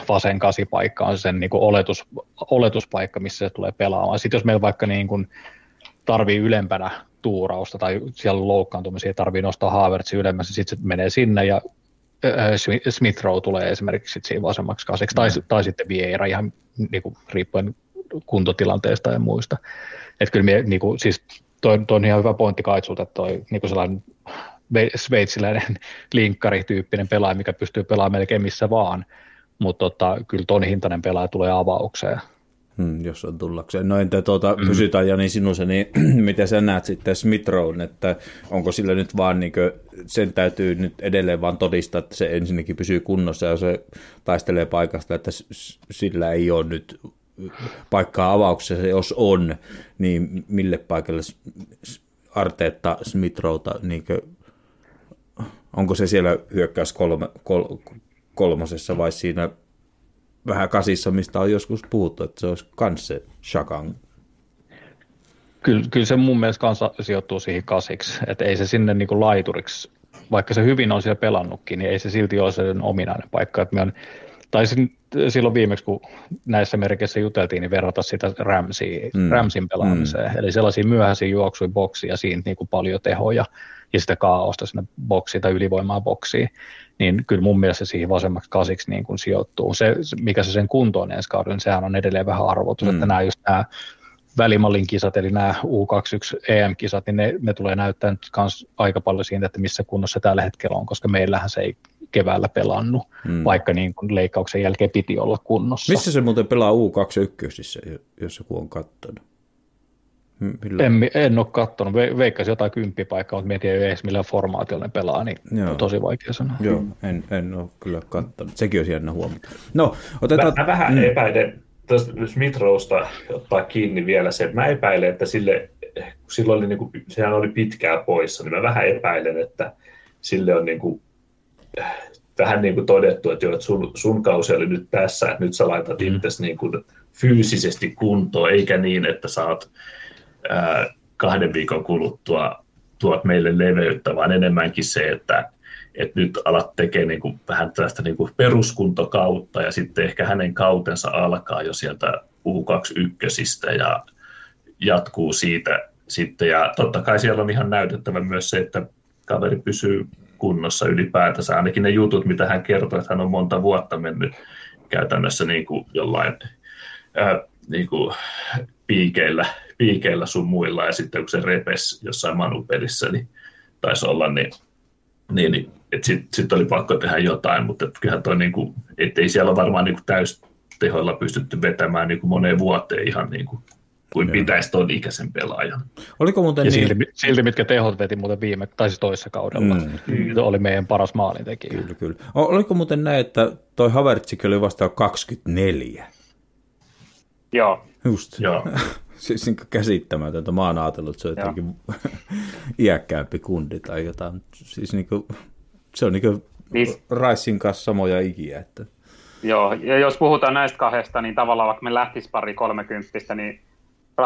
vasen kasipaikka on sen niin kuin oletus, oletuspaikka, missä se tulee pelaamaan. Sitten jos meillä vaikka niin kuin tarvii ylempänä tuurausta tai siellä on loukkaantumisia, tarvii nostaa Havertzin ylemmässä, sitten se menee sinne ja Smith Rowe tulee esimerkiksi siinä vasemmaksi kasiksi, tai, tai sitten Vieira ihan niin kuin riippuen kuntotilanteesta ja muista. Että kyllä mie, niin kuin, siis toi, toi on ihan hyvä pointti Kaitsulta, että toi niin kuin sellainen sveitsiläinen linkkarityyppinen pelaaja, mikä pystyy pelaamaan melkein missä vaan, mutta tota, kyllä ton hintainen pelaaja tulee avaukseen. Hmm, jos on tullakseen. No entä tuota, pysytään Jani sinussa, niin mitä sä näet sitten Smith Rowen, että onko sillä nyt vaan, niin kuin, sen täytyy nyt edelleen vaan todistaa, että se ensinnäkin pysyy kunnossa ja se taistelee paikasta, että sillä ei ole nyt paikkaa avauksessa, jos on, niin mille paikalle Arteetta Smith Roweta, niin kuin, onko se siellä hyökkäys kolme, kol, kolmosessa vai siinä vähän kasissa, mistä on joskus puhuttu, että se olisi kans se Shakan. Kyllä, kyllä se mun mielestä kanssa sijoittuu siihen kasiksi, että ei se sinne niin kuin laituriksi, vaikka se hyvin on siellä pelannutkin, niin ei se silti ole sen ominainen paikka. Että me on, tai silloin viimeksi, kun näissä merkeissä juteltiin, niin verrata sitä Ramsiin, mm. Ramsin pelaamiseen. Mm. Eli sellaisia myöhäisiä juoksuja boksia, siinä niin kuin paljon tehoja ja sitä kaaosta sinne boksiin tai ylivoimaa boksiin. Niin kyllä mun mielestä se siihen vasemmaksi kasiksi niin kuin sijoittuu. Se, mikä se sen kunto on ensi kaudella, niin sehän on edelleen vähän arvotus, mm. että nämä just nämä välimallin kisat, eli nämä U kaksikymmentäyksi E M-kisat, niin ne, ne tulee näyttää nyt kans aika paljon siitä, että missä kunnossa tällä hetkellä on, koska meillähän se ei keväällä pelannut, mm. vaikka niin kuin leikkauksen jälkeen piti olla kunnossa. Missä se muuten pelaa U kaksikymmentäyksi, jos joku on kattonut? En, en ole katsonut. Veikkaisin jotain kymppipaikkaa, mutta mietin ei edes millään formaatiolla ne pelaa, niin on tosi vaikea sanoa. Joo, en, en ole kyllä katsonut. Sekin olisi jännä huomata. No, otetaan... Mä vähän epäilen tuosta Smith Rowesta ottaa kiinni vielä se, että mä epäilen, että sille, kun silloin oli, niin kuin, sehän oli pitkään poissa, niin mä vähän epäilen, että sille on niin kuin, vähän niin kuin todettu, että, jo, että sun, sun kausi oli nyt tässä, että nyt sä laitat mm. itse niin kuin fyysisesti kuntoon, eikä niin, että sä oot kahden viikon kuluttua tuot meille leveyttä, vaan enemmänkin se, että, että nyt alat tekee niin kuin vähän tällaista niin kuin peruskuntokautta ja sitten ehkä hänen kautensa alkaa jo sieltä U kaksikymmentäyksi ja jatkuu siitä sitten. Ja totta kai siellä on ihan näytettävä myös se, että kaveri pysyy kunnossa ylipäätänsä. Ainakin ne jutut, mitä hän kertoi, että hän on monta vuotta mennyt käytännössä niin kuin jollain ää, niin kuin piikeillä, piikeillä sun muilla, ja sitten kun se repes jossain Manu-pelissä, niin taisi olla, niin, niin, niin sitten sit oli pakko tehdä jotain, mutta kyllähän toi, niin kuin, ettei siellä ole varmaan niin kuin täystehoilla pystytty vetämään niin kuin moneen vuoteen ihan niin kuin kuin pitäisi tuon ikäisen pelaajan. Oliko muuten ja niin? silti, silti mitkä tehot veti muuten viime, tai siis toissa kaudella. Mm. Oli meidän paras maalintekijä. Kyllä, kyllä. Oliko muuten näin, että toi Havertzikin oli vastaan kaksikymmentäneljä? Joo. Just. Joo. Siis niin käsittämätöntä. Mä oon ajatellut, että se on jotenkin iäkkäämpi kundi tai jotain. Siis niin kuin, se on niin kuin niin. Raisin kanssa samoja ikiä, että... Joo, ja jos puhutaan näistä kahdesta, niin tavallaan vaikka me lähtisi pari kolmekymppistä, niin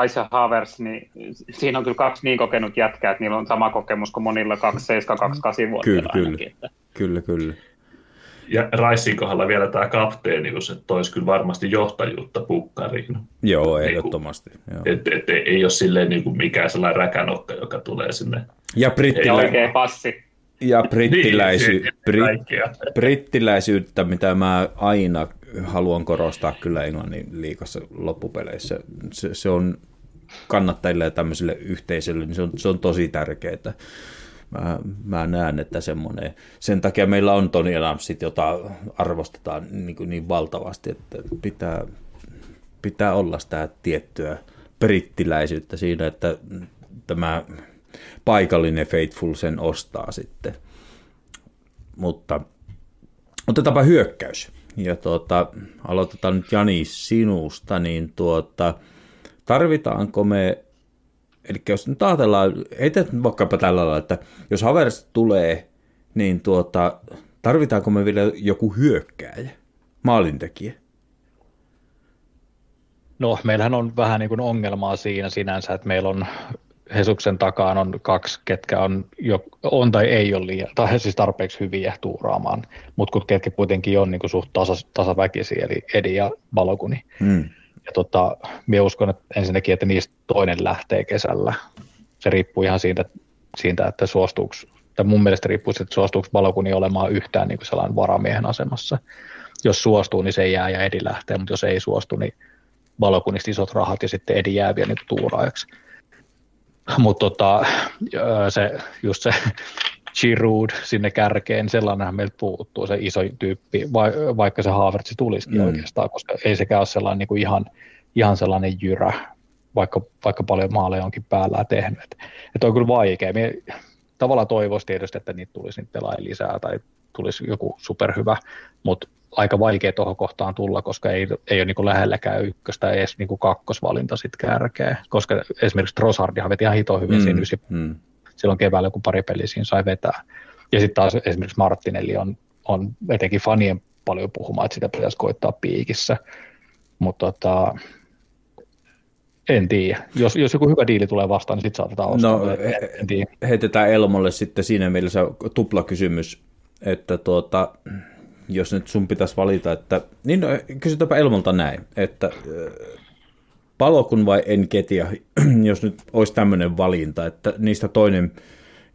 Rice ja Havertz, niin siinä on kyllä kaksi niin kokenut jätkää, että niillä on sama kokemus kuin monilla kaksi seitsemän kaksi kahdeksan vuotta ainakin. Kyllä, kyllä, kyllä. Ja Ricein kohdalla vielä tämä kapteenius, että olisi kyllä varmasti johtajuutta pukkariin. Joo, ehdottomasti. Niin että et, et, ei ole silleen niin kuin mikään sellainen räkänokka, joka tulee sinne. Ja brittilä... oikea passi. Ja brittiläisy... niin, brit... brittiläisyyttä, mitä mä aina... haluan korostaa kyllä Englannin liigassa loppupeleissä. Se, se on kannattajille ja tämmöiselle yhteisölle, niin se on, se on tosi tärkeää. Mä, mä näen, että semmoinen... Sen takia meillä on Tony Adamsit, jota arvostetaan niin, niin valtavasti, että pitää, pitää olla sitä tiettyä brittiläisyyttä siinä, että tämä paikallinen faithful sen ostaa sitten. Mutta otetaanpa hyökkäys. Ja tuota, aloitetaan nyt Jani sinusta, niin tuota, tarvitaanko me, eli jos nyt ajatellaan, heität vaikkapa tällä lailla, että jos Havertz tulee, niin tuota, tarvitaanko me vielä joku hyökkääjä, maalintekijä? No, meillähän on vähän niin kuin ongelmaa siinä sinänsä, että meillä on Hesuksen takaan on kaksi, ketkä on, jo, on tai ei ole liian, tai siis tarpeeksi hyviä tuuraamaan, mutta ketkä kuitenkin on niin kuin suht tasas, tasaväkisiä, eli Edi ja Baloguni. Mm. Ja tota, minä uskon, että ensinnäkin, että niistä toinen lähtee kesällä. Se riippuu ihan siitä, siitä että suostuuko, tai mun mielestä riippuu siitä, että suostuuko Baloguni olemaan yhtään niin kuin sellainen varamiehen asemassa. Jos suostuu, niin se jää ja Edi lähtee, mutta jos ei suostu, niin Balogunista isot rahat ja sitten Edi jää vielä niin kuin tuuraajaksi. Mutta tota, se, just se Giroud sinne kärkeen, sellainenhan meiltä puuttuu, se iso tyyppi, vaikka se Havertz tulisikin mm. oikeastaan, koska ei sekään ole sellainen niin kuin ihan, ihan sellainen jyrä, vaikka, vaikka paljon maaleja onkin päällä tehnyt. Että on kyllä vaikea. Mie tavallaan toivoisi tietysti, että niitä tulisi niitä pelaajia lisää tai tulisi joku superhyvä, mutta aika vaikea tuohon kohtaan tulla, koska ei, ei ole niin kuin lähelläkään ykköstä edes niin kuin kakkosvalinta sitten kärkeä, koska esimerkiksi Trossardihan veti ihan hito hyvin mm, siinä ysi. Mm. Silloin keväällä, kun pari peliä siinä sai vetää. Ja sitten taas esimerkiksi Martinelli on, on etenkin fanien paljon puhumaan, että sitä pitäisi koittaa piikissä, mutta tota, en tiedä. Jos, jos joku hyvä diili tulee vastaan, niin sitten saatetaan ostaa. No, he, heitetään Elmolle sitten siinä mielessä tuplakysymys, että tuota... Jos nyt sun pitäisi valita, että, niin no, kysytäänpä Elmolta näin, että äh, Palokun vai Enketia, jos nyt olisi tämmöinen valinta, että niistä toinen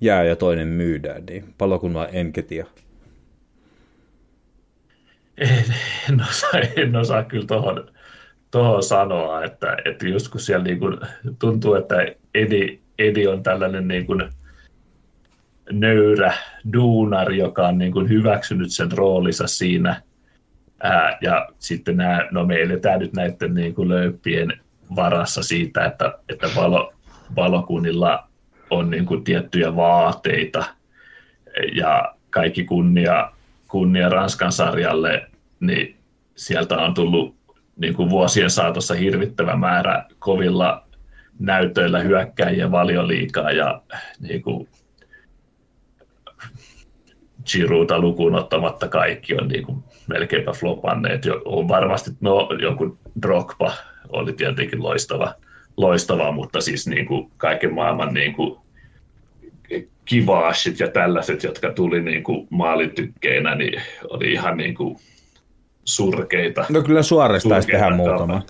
jää ja toinen myydään, niin Palokun vai Enketia? En, en, osaa, en osaa kyllä tohon, tohon sanoa, että, että just kun siellä niin kun tuntuu, että Edi, Edi on tällainen... Niin kun, nöyrä duunari, joka on niin kuin hyväksynyt sen roolinsa siinä. Ää, ja sitten nämä, no me eletään nyt näiden niin kuin löyppien varassa siitä, että, että valo, valokunnilla on niin kuin tiettyjä vaateita. Ja kaikki kunnia, kunnia Ranskan sarjalle, niin sieltä on tullut niin kuin vuosien saatossa hirvittävä määrä kovilla näytöillä hyökkäjiä Valioliigaa ja niin kuin Girouta lukuun ottamatta kaikki on niin kuin melkeinpä flopanneet. On varmasti, no joku Drogba oli tietenkin loistava, loistava mutta siis niin kuin kaiken maailman niin kuin kivaashit ja tällaiset, jotka tuli niin kuin maalitykkeinä, niin oli ihan niin kuin surkeita. No kyllä suoristaisi tehdä muutama.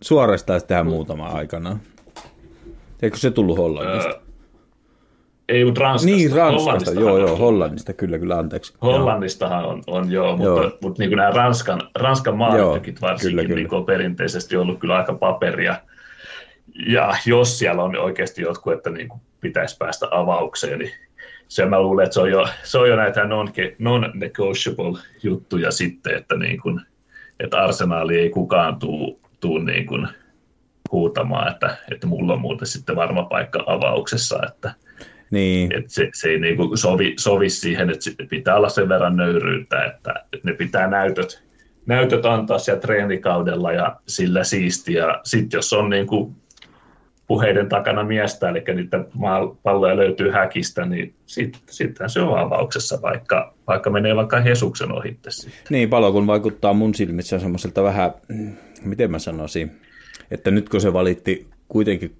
Suoristaisi tehdä muutama aikana. Eikö se tullut Hollannista? Öö. Ei, mutta Ranskasta. Niin, Ranskasta, joo, joo, Hollannista, kyllä, kyllä, anteeksi. Hollannistahan on, on joo, joo, mutta, mutta niin kuin nämä Ranskan, Ranskan maailmakit varsinkin kyllä, kyllä. Niin on perinteisesti ollut kyllä aika paperia. Ja jos siellä on oikeasti jotkut, että niin kuin pitäisi päästä avaukseen, niin se mä luulen, että se on jo, se on jo näitä non-negotiable juttuja sitten, että, niin kuin, että Arsenaali ei kukaan tule niin kuin huutamaan, että, että mulla on muuten sitten varma paikka avauksessa, että niin. Että se, se ei niinku sovi, sovi siihen, että pitää olla sen verran nöyryyttä, että, että ne pitää näytöt, näytöt antaa siellä treenikaudella ja sillä siistiä. Ja sitten jos on niinku puheiden takana miestä, eli niitä palloja löytyy häkistä, niin sit, sittenhän se on avauksessa, vaikka, vaikka menee vaikka Hesuksen ohitte sitten. Niin, paljon kun vaikuttaa mun silmissä semmoiselta vähän, miten mä sanoisin, että nyt kun se valitti kuitenkin,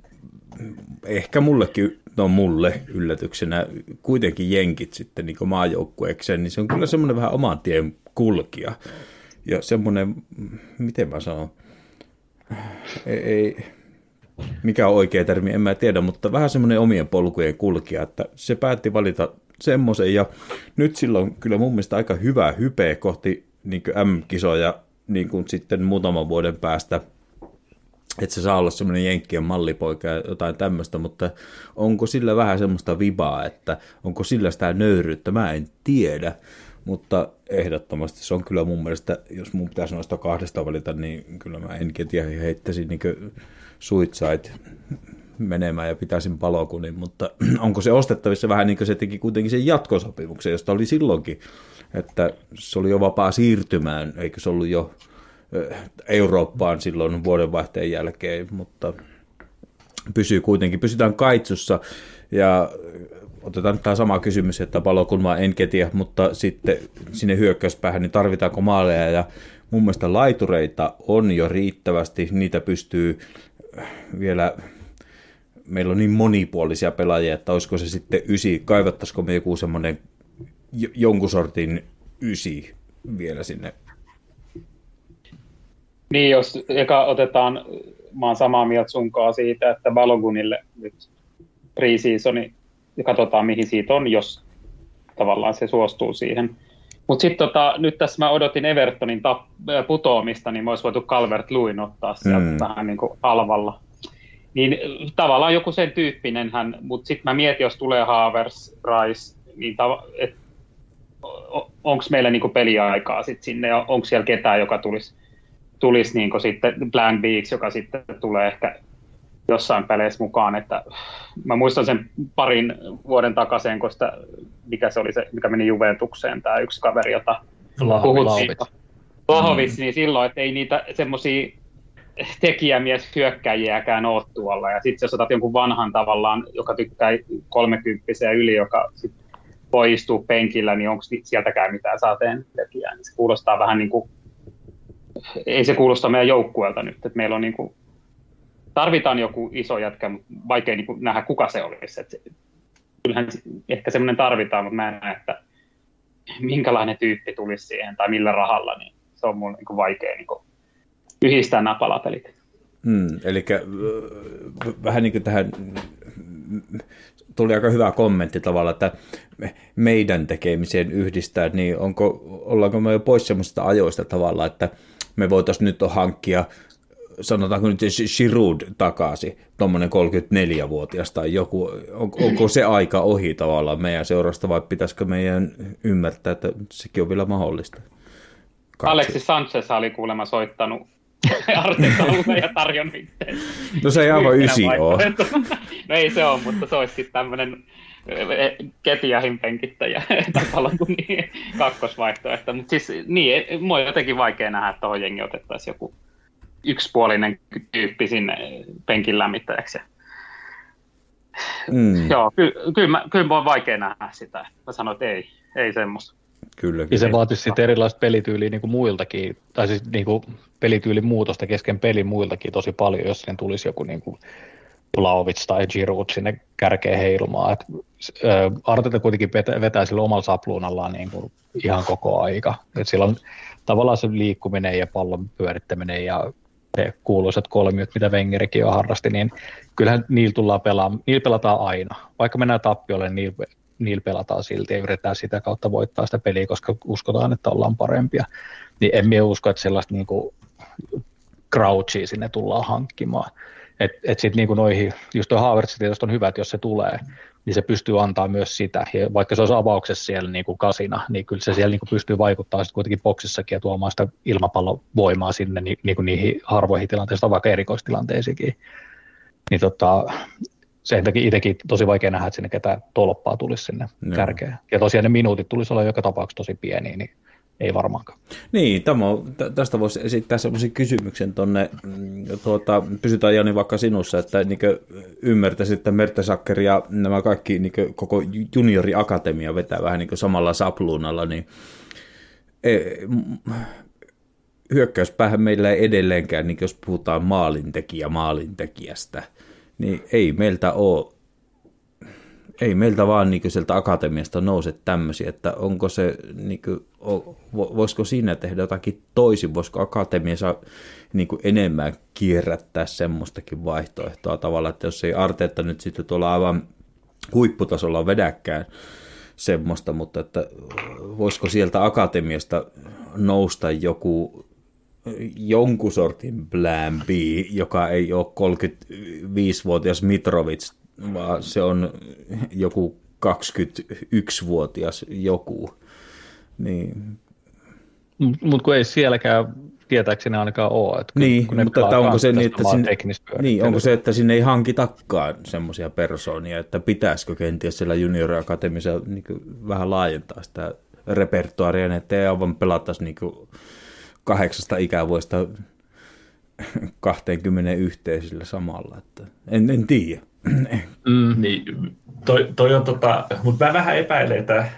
ehkä mullekin, no mulle yllätyksenä, kuitenkin jenkit sitten niin maajoukkueekseen, niin se on kyllä semmoinen vähän oman tien kulkija. Ja semmoinen, miten mä sanon, ei, ei, mikä on oikea termi, en mä tiedä, mutta vähän semmoinen omien polkujen kulkija, että se päätti valita semmoisen. Ja nyt sillä on kyllä mun mielestä aika hyvä hype kohti niin M-kisoja niin kuin sitten muutaman vuoden päästä. Että se saa olla semmoinen jenkkien mallipoika ja jotain tämmöistä, mutta onko sillä vähän semmoista vibaa, että onko sillä sitä nöyryyttä, mä en tiedä, mutta ehdottomasti se on kyllä mun mielestä, jos mun pitäisi noista kahdesta valita, niin kyllä mä enkin tiedä, heittäisin niin kuin suitsait menemään ja pitäisin Palokunin, mutta onko se ostettavissa vähän niin kuin se teki kuitenkin sen jatkosopimuksen, josta oli silloinkin, että se oli jo vapaa siirtymään, eikö se ollut jo Eurooppaan silloin vuodenvaihteen jälkeen, mutta pysyy kuitenkin. Pysytään kaitsussa ja otetaan nyt tämä sama kysymys, että Palokunmaa en ketiä, mutta sitten sinne hyökkäyspäähän, niin tarvitaanko maaleja ja mun mielestä laitureita on jo riittävästi, niitä pystyy vielä, meillä on niin monipuolisia pelaajia, että olisiko se sitten ysi, kaivattaisiko me joku semmoinen jonkun sortin ysi vielä sinne. Niin, jos eka otetaan, mä oon samaa mieltä sunkaan siitä, että Balogunille nyt pre-seasoni, ja katsotaan mihin siitä on, jos tavallaan se suostuu siihen. Mutta sitten tota, nyt tässä mä odotin Evertonin tap- putoamista, niin mä ois voitu Calvert-Lewin ottaa sieltä mm. vähän niin kuin alvalla. Niin tavallaan joku sen tyyppinenhän, mutta sitten mä mietin, jos tulee Havertz, Rice, niin tav- et, onko meillä niin kuin peliaikaa sitten sinne, ja onko siellä ketään, joka tulisi tulisi niin kuin sitten Plan Biksi, joka sitten tulee ehkä jossain peleissä mukaan, että mä muistan sen parin vuoden takaisin, kun sitä, mikä se oli se, mikä meni Juventukseen, tämä yksi kaveri, jota puhuttiin. Vlahovic, niin silloin, että ei niitä semmoisia tekijämieshyökkäjiäkään ole tuolla, ja sitten jos otat jonkun vanhan tavallaan, joka tykkää kolmekymppisiä yli, joka sitten voi istua penkillä, niin onko sieltäkään mitään saateen tekijää, niin se kuulostaa vähän niin kuin ei se kuulosta meidän joukkueelta nyt, että meillä on niin kuin, tarvitaan joku iso jätkä, mutta vaikea niin kuin nähdä kuka se olisi. Että kyllähän ehkä semmoinen tarvitaan, mutta mä en näe, että minkälainen tyyppi tulisi siihen tai millä rahalla, niin se on mulle niin kuin vaikea niin kuin yhdistää nämä palapelit. Mm, eli vähän niin kuin tähän tuli aika hyvä kommentti tavallaan, että meidän tekemiseen yhdistää, niin onko, ollaanko me jo pois semmoisista ajoista tavallaan, että me voitaisiin nyt hankkia, sanotaanko nyt Giroud takaisin, tuommoinen kolmekymmentäneljävuotias tai joku, on, onko se aika ohi tavallaan meidän seurasta vai pitäisikö meidän ymmärtää, että sekin on vielä mahdollista? Katsi. Alexis Sanchez oli kuulemma soittanut Artetalle ja tarjon itteen. No se ei aivan ysi ole. No ei se ole, mutta se olisi sitten tämmöinen Ketiahin penkittäjä tapalla kuin niin, kakkosvaihtoehto. Mutta siis niin, mua on jotenkin vaikea nähdä, että tuohon jengi otettaisiin joku yksipuolinen tyyppi sinne penkin lämmittäjäksi. Mm. Joo, kyllä kyllä ky- on vaikea nähdä sitä. Mä sanoin, että ei, ei semmoista. Kyllä, ja se vaatisi sitten erilaista pelityyliä niin kuin muiltakin, tai siis niin kuin pelityylin muutosta kesken pelin muiltakin tosi paljon, jos sinne tulisi joku niin kuin Vlahovic tai Giroud sinne kärkeen heilumaan. Et, ö, Arteta kuitenkin vetää, vetää sillä omalla sapluunallaan niin kuin ihan koko aika. Et sillä on tavallaan se liikkuminen ja pallon pyörittäminen ja ne kuuluisat kolmiot, mitä Wengerikin jo harrasti, niin kyllähän niillä tullaan pelaamaan, niillä pelataan aina. Vaikka mennään tappiolle, niin niillä pelataan silti ja yritetään sitä kautta voittaa sitä peliä, koska uskotaan, että ollaan parempia. Niin en minä usko, että sellaista niin kuin crouchia sinne tullaan hankkimaan. Että et sitten niin kuin noihin, just tuo Havertz tietysti on hyvä, että jos se tulee, niin se pystyy antaa myös sitä. Ja vaikka se olisi avauksessa siellä niin kuin kasina, niin kyllä se siellä niin kuin pystyy vaikuttamaan sitten kuitenkin boksissakin ja tuomaan sitä ilmapallovoimaa sinne niin, niin kuin niihin harvoihin tilanteisiin, vaikka erikoistilanteisiinkin. Niin tota, sen takia itsekin tosi vaikea nähdä, että sinne ketään tolppaa tulisi sinne kärkeen. Ja tosiaan ne minuutit tulisi olla joka tapauksessa tosi pieniä, niin ei varmaankaan. Niin, tämä on, tästä voisi esittää semmoisen kysymyksen tuonne, tuota, pysytään Jani vaikka sinussa, että niin ymmärtäisit, että Mertesacker ja nämä kaikki niin koko junioriakatemia vetää vähän niin samalla sapluunalla, niin e, hyökkäyspäähän meillä ei edelleenkään, niin jos puhutaan maalintekijä maalintekijästä, niin ei meiltä ole, ei meiltä vaan niin sieltä akatemiasta nouse tämmöisiä, että onko se, niin kuin, voisiko siinä tehdä jotakin toisin, voisiko akatemiassa niin enemmän kierrättää semmoistakin vaihtoehtoa tavallaan, että jos ei Arteetta nyt sitten tuolla aivan huipputasolla vedäkään semmoista, mutta että voisiko sieltä akatemiasta nousta joku jonkun sortin plan B, joka ei ole kolmekymmentäviisivuotias Mitrovic, vaan se on joku kaksikymmentäyksivuotias joku. Niin. Mutta kun ei sielläkään tietääkseni ainakaan ole. Että niin, mutta että onko, se, niin, että sinne, niin, onko se, että sinne ei hankitakaan semmoisia persoonia, että pitäisikö kenties siellä junioriakatemissa niin vähän laajentaa sitä repertuaaria, ettei aivan pelattaisi niin kahdeksasta ikävuodesta kaksikymmentäyksi sillä samalla. Että en, en tiedä. Mm, niin, toi, toi on tota, mutta mä vähän epäilen, että,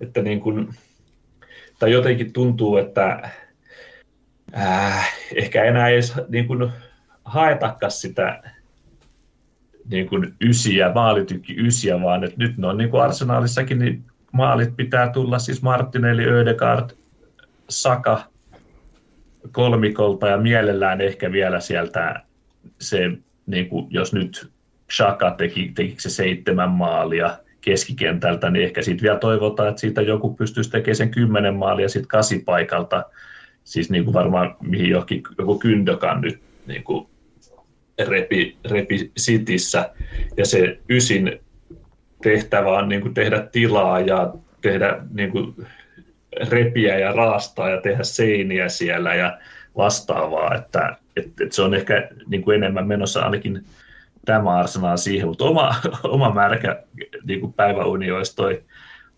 että niin kun, tai jotenkin tuntuu, että äh, ehkä enää ei edes niin kun haetakaan sitä niin kun ysiä, maalitykki ysiä, vaan että nyt ne on niin kun Arsenaalissakin, niin maalit pitää tulla siis Martinelli, Ödegaard, Saka kolmikolta ja mielellään ehkä vielä sieltä se, niin kun, jos nyt Saka teki, teki se seitsemän maalia keskikentältä, niin ehkä siitä vielä toivotaan, että siitä joku pystyisi tekemään sen kymmenen maalia sitten kasipaikalta, siis niin kuin varmaan mihin johonkin joku Gündogan nyt niin kuin repi, repi Cityssä, ja se ysin tehtävä on niin kuin tehdä tilaa ja tehdä niin kuin repiä ja raastaa ja tehdä seiniä siellä ja vastaavaa, että, että, että se on ehkä niin kuin enemmän menossa ainakin tämä Arsenal siihen, mutta oma, oma märkä niin päiväuni olisi toi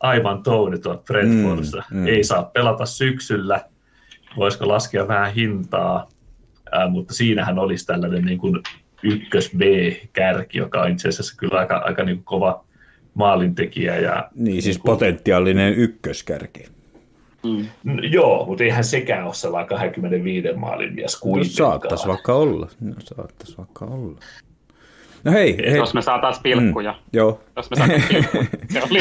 aivan touni tuolla Brentfordissa. Mm, mm. Ei saa pelata syksyllä, voisiko laskea vähän hintaa, äh, mutta siinähän olisi tällainen niin kuin ykkös-B-kärki, joka on itse asiassa kyllä aika, aika niin kuin kova maalintekijä. Ja, niin, siis niin kuin, potentiaalinen ykköskärki. Mm. No, joo, mutta eihän sekään ole sellainen kaksikymmentäviisi maalin mies kuitenkaan. No, saattaisi vaikka olla, no, saattaisi vaikka olla. No hei, hei. Jos me saataisiin pilkkuja. Mm, joo. Jos me saataisiin pilkkuja. Se oli.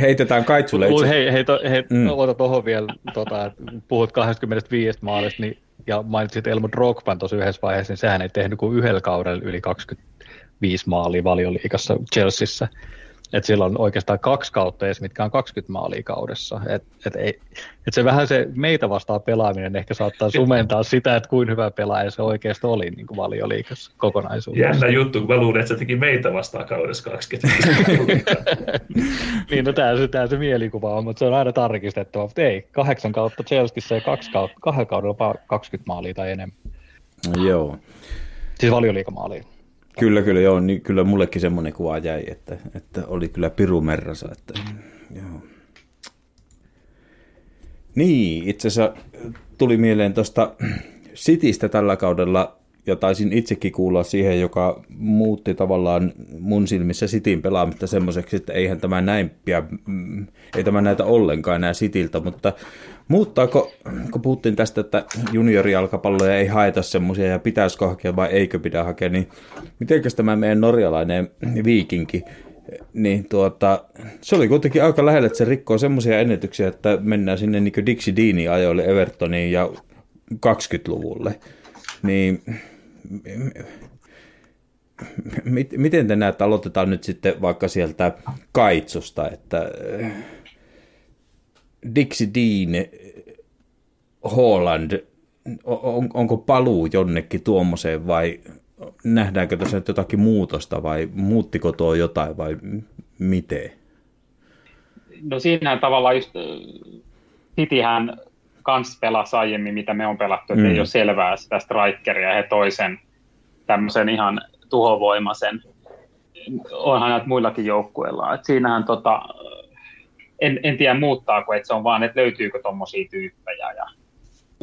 Heitetään kaitsulle itse. Hei, hei, to, hei mm. ota tuohon vielä, tota, puhut kaksikymmentäviisi maalista niin, ja mainitsit Elmo Drogban tuossa yhdessä vaiheessa, niin sehän ei tehnyt kuin yhdellä kaudella yli kaksikymmentäviisi maalia Valioliigassa Chelseassa. Että sillä on oikeastaan kaksi kautta edes, mitkä on kaksikymmentä maalia kaudessa. Että et et se vähän se meitä vastaan pelaaminen ehkä saattaa sumentaa sitä, että kuin hyvä pelaaja se oikeasti oli niin kuin Valioliigassa kokonaisuudessa. Jännä juttu, kun mä luulen, että se teki meitä vastaan kaudessa kaksikymmentä. Niin, no tämä se, se mielikuva on, mutta se on aina tarkistettava. Mutta ei, kahdeksan kautta Chelseassa ja kaksi kautta, kahden kaudella kaksikymmentä maalia tai enemmän. Joo. Siis Valioliigamaalia. Kyllä, kyllä, joo, niin kyllä mullekin semmoinen kuva jäi, että, että oli kyllä pirumerrasa, että joo. Niin, itse asiassa tuli mieleen tuosta Citystä tällä kaudella, ja taisin itsekin kuulla siihen, joka muutti tavallaan mun silmissä Cityn pelaamista semmoiseksi, että eihän tämä näin pian, ei tämä näytä ollenkaan nää Cityltä, mutta muuttaako, kun puhuttiin tästä, että juniorijalkapalloja ei haeta semmoisia ja pitäisikö hakea vai eikö pidä hakea, niin mitenkäs tämä meidän norjalainen viikinki, niin tuota, se oli kuitenkin aika lähellä, että se rikkoo semmoisia ennätyksiä, että mennään sinne niin kuin Dixie Deanin ajoille Evertoniin ja kaksikymmentäluvulle. Niin miten te näette, aloitetaan nyt sitten vaikka sieltä kaitsusta, että Dixie Dean, Haaland, on, onko paluu jonnekin tuommoiseen vai nähdäänkö tässä nyt jotakin muutosta vai muuttiko tuo jotain vai miten? No siinähän tavallaan just Cityhän kans pelasi aiemmin, mitä me on pelattu, että mm. ei ole selvää sitä strikeria, he toisen tämmöisen ihan tuhovoimaisen, onhan näitä muillakin joukkueilla, että siinähän tota, en, en tiedä muuttaako, että se on vaan, että löytyykö tommosia tyyppejä ja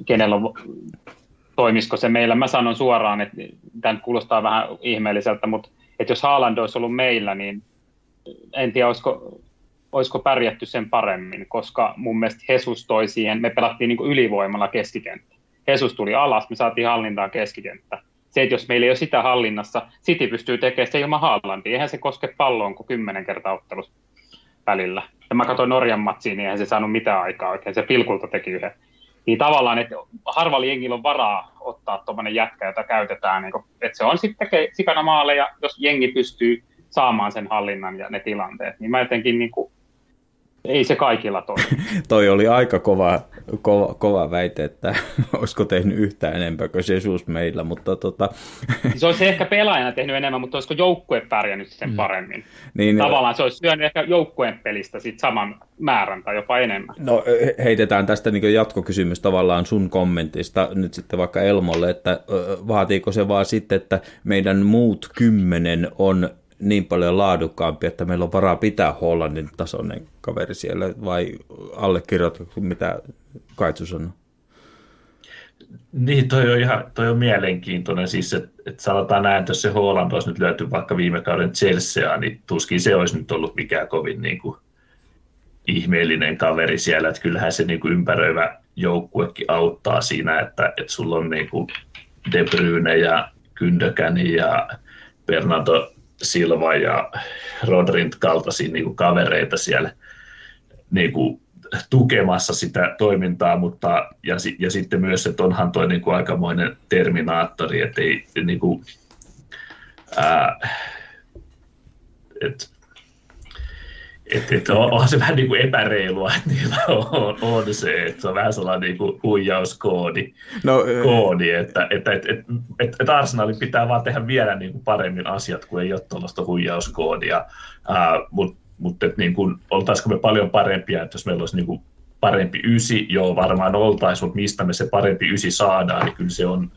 kenellä on, toimisiko se meillä, mä sanon suoraan, että tämä kuulostaa vähän ihmeelliseltä, mutta että jos Haaland olisi ollut meillä, niin en tiedä, olisiko olisiko pärjätty sen paremmin, koska mun mielestä Jesus toi siihen, me pelattiin niin kuin ylivoimalla keskikenttä. Jesus tuli alas, me saatiin hallintaan keskikenttä. Se, että jos meillä ei ole sitä hallinnassa, City pystyy tekemään se ilman Haalandia. Eihän se koske palloon kuin kymmenen kertaa ottelussa välillä. Ja mä katsoin Norjan matsiin, niin eihän se saanut mitään aikaa oikein. Se pilkulta teki yhden. Niin tavallaan, että harvalla jengillä on varaa ottaa tuommoinen jätkä, jota käytetään. Niin kun, että se on sitten sikana maaleja, jos jengi pystyy saamaan sen hallinnan ja ne tilanteet. Niin mä jotenkin niin kuin ei se kaikilla toimi. Toi oli aika kova, kova, kova väite, että olisiko tehnyt yhtään enempää kuin Jesus meillä, mutta tota se olisi ehkä pelaajana tehnyt enemmän, mutta olisiko joukkue pärjännyt sen paremmin? Niin, tavallaan se olisi syönyt ehkä joukkueen pelistä sit saman määrän tai jopa enemmän. No heitetään tästä niin jatkokysymys tavallaan sun kommentista nyt sitten vaikka Elmolle, että vaatiiko se vaan sitten, että meidän muut kymmenen on niin paljon laadukkaampi, että meillä on varaa pitää Hollannin tasoinen kaveri siellä, vai allekirjoitatko, mitä Kaitsu sanoo? Niin, toi on, ihan, toi on mielenkiintoinen, siis että et sanotaan näin, että jos se Haaland olisi nyt löytynyt vaikka viime kauden Chelseaa, niin tuskin se olisi nyt ollut mikään kovin niin kuin ihmeellinen kaveri siellä, että kyllähän se niin kuin ympäröivä joukkuekin auttaa siinä, että et sulla on niin kuin De Bruyne ja Gündogan ja Bernardo Silva ja Rodrin kaltaisia niin kuin kavereita siellä niin kuin tukemassa sitä toimintaa, mutta ja, ja sitten myös, että onhan toi niin kuin aikamoinen terminaattori, että ei niin kuin, ää, et, et, et on, on se vähän niin kuin epäreilua, että niillä on, on se, että se on vähän sellainen niin kuin huijauskoodi, no, koodi, että et, et, et, et, et Arsenalin pitää vaan tehdä vielä niin kuin paremmin asiat, kun ei ole tuollaista huijauskoodia, uh, mutta mut, niin oltaisiko me paljon parempia, että jos meillä olisi niin kuin parempi ysi, joo varmaan oltaisiin, mutta mistä me se parempi ysi saadaan, niin kyllä se on,